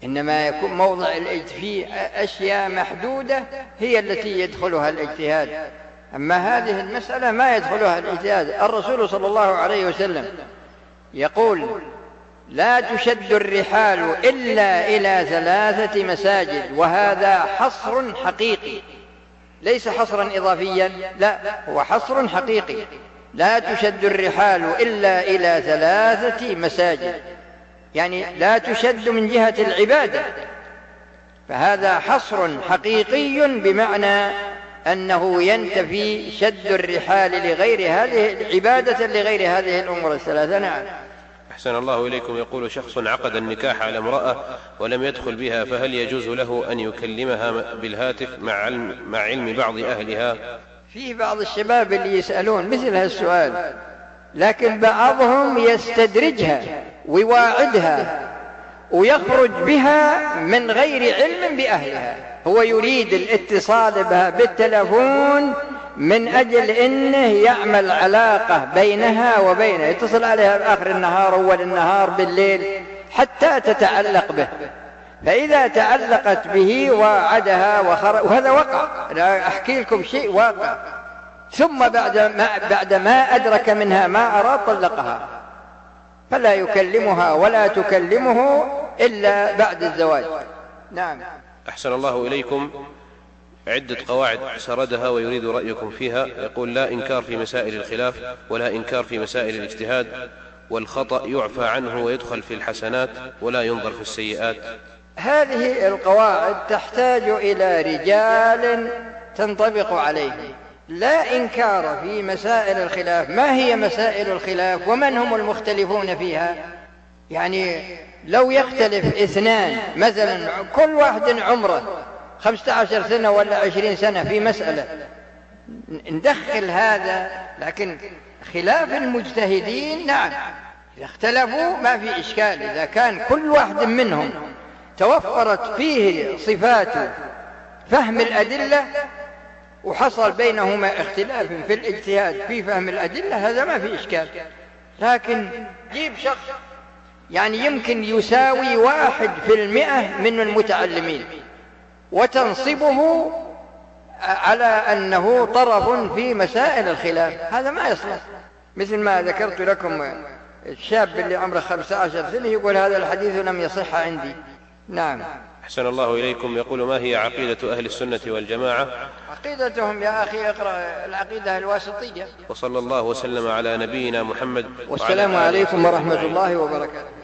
إنما يكون موضع الاجتهاد في أشياء محدودة هي التي يدخلها الاجتهاد، أما هذه المسألة ما يدخلها الاجتهاد. الرسول صلى الله عليه وسلم يقول: لا تشد الرحال إلا إلى 3 مساجد، وهذا حصر حقيقي ليس حصرا إضافيا، لا هو حصر حقيقي. لا تشد الرحال إلا إلى 3 مساجد، يعني لا تشد من جهة العبادة، فهذا حصر حقيقي بمعنى أنه ينتفي شد الرحال لغير هذه العبادة، لغير هذه الأمور الثلاثة. نعم. أحسن الله إليكم. يقول: شخص عقد النكاح على امرأة ولم يدخل بها، فهل يجوز له أن يكلمها بالهاتف مع علم بعض أهلها؟ فيه بعض الشباب اللي يسألون مثل هالسؤال، لكن بعضهم يستدرجها ويواعدها ويخرج بها من غير علم بأهلها، هو يريد الاتصال بها بالتلفون من أجل أنه يعمل علاقة بينها وبينه، يتصل عليها بآخر النهار أول النهار بالليل حتى تتعلق به، فإذا تعلقت به وعدها وخرج. وهذا وقع، أنا أحكي لكم شيء واقع. ثم بعد ما أدرك منها ما أراد طلقها، فلا يكلمها ولا تكلمه إلا بعد الزواج. نعم. أحسن الله إليكم. عدة قواعد سردها ويريد رأيكم فيها. يقول: لا إنكار في مسائل الخلاف، ولا إنكار في مسائل الاجتهاد، والخطأ يعفى عنه ويدخل في الحسنات، ولا ينظر في السيئات. هذه القواعد تحتاج إلى رجال تنطبق عليه. لا إنكار في مسائل الخلاف، ما هي مسائل الخلاف ومن هم المختلفون فيها؟ يعني لو يختلف 2 مثلا، كل واحد عمره 15 سنة ولا 20 سنة في مسألة، ندخل هذا. لكن خلاف المجتهدين نعم، إذا اختلفوا ما في إشكال، إذا كان كل واحد منهم توفرت فيه صفات فهم الأدلة وحصل بينهما اختلاف في الاجتهاد في فهم الأدلة، هذا ما في إشكال. لكن جيب شخص يعني يمكن يساوي 1% من المتعلمين وتنصبه على أنه طرف في مسائل الخلاف، هذا ما يصلح. مثل ما ذكرت لكم الشاب اللي عمره 15 سنة يقول: هذا الحديث لم يصح عندي. نعم. أحسن الله إليكم. يقول: ما هي عقيدة أهل السنة والجماعة؟ عقيدتهم يا أخي اقرأ العقيدة الواسطية. وصلى الله وسلم على نبينا محمد. والسلام عليكم ورحمة الله وبركاته.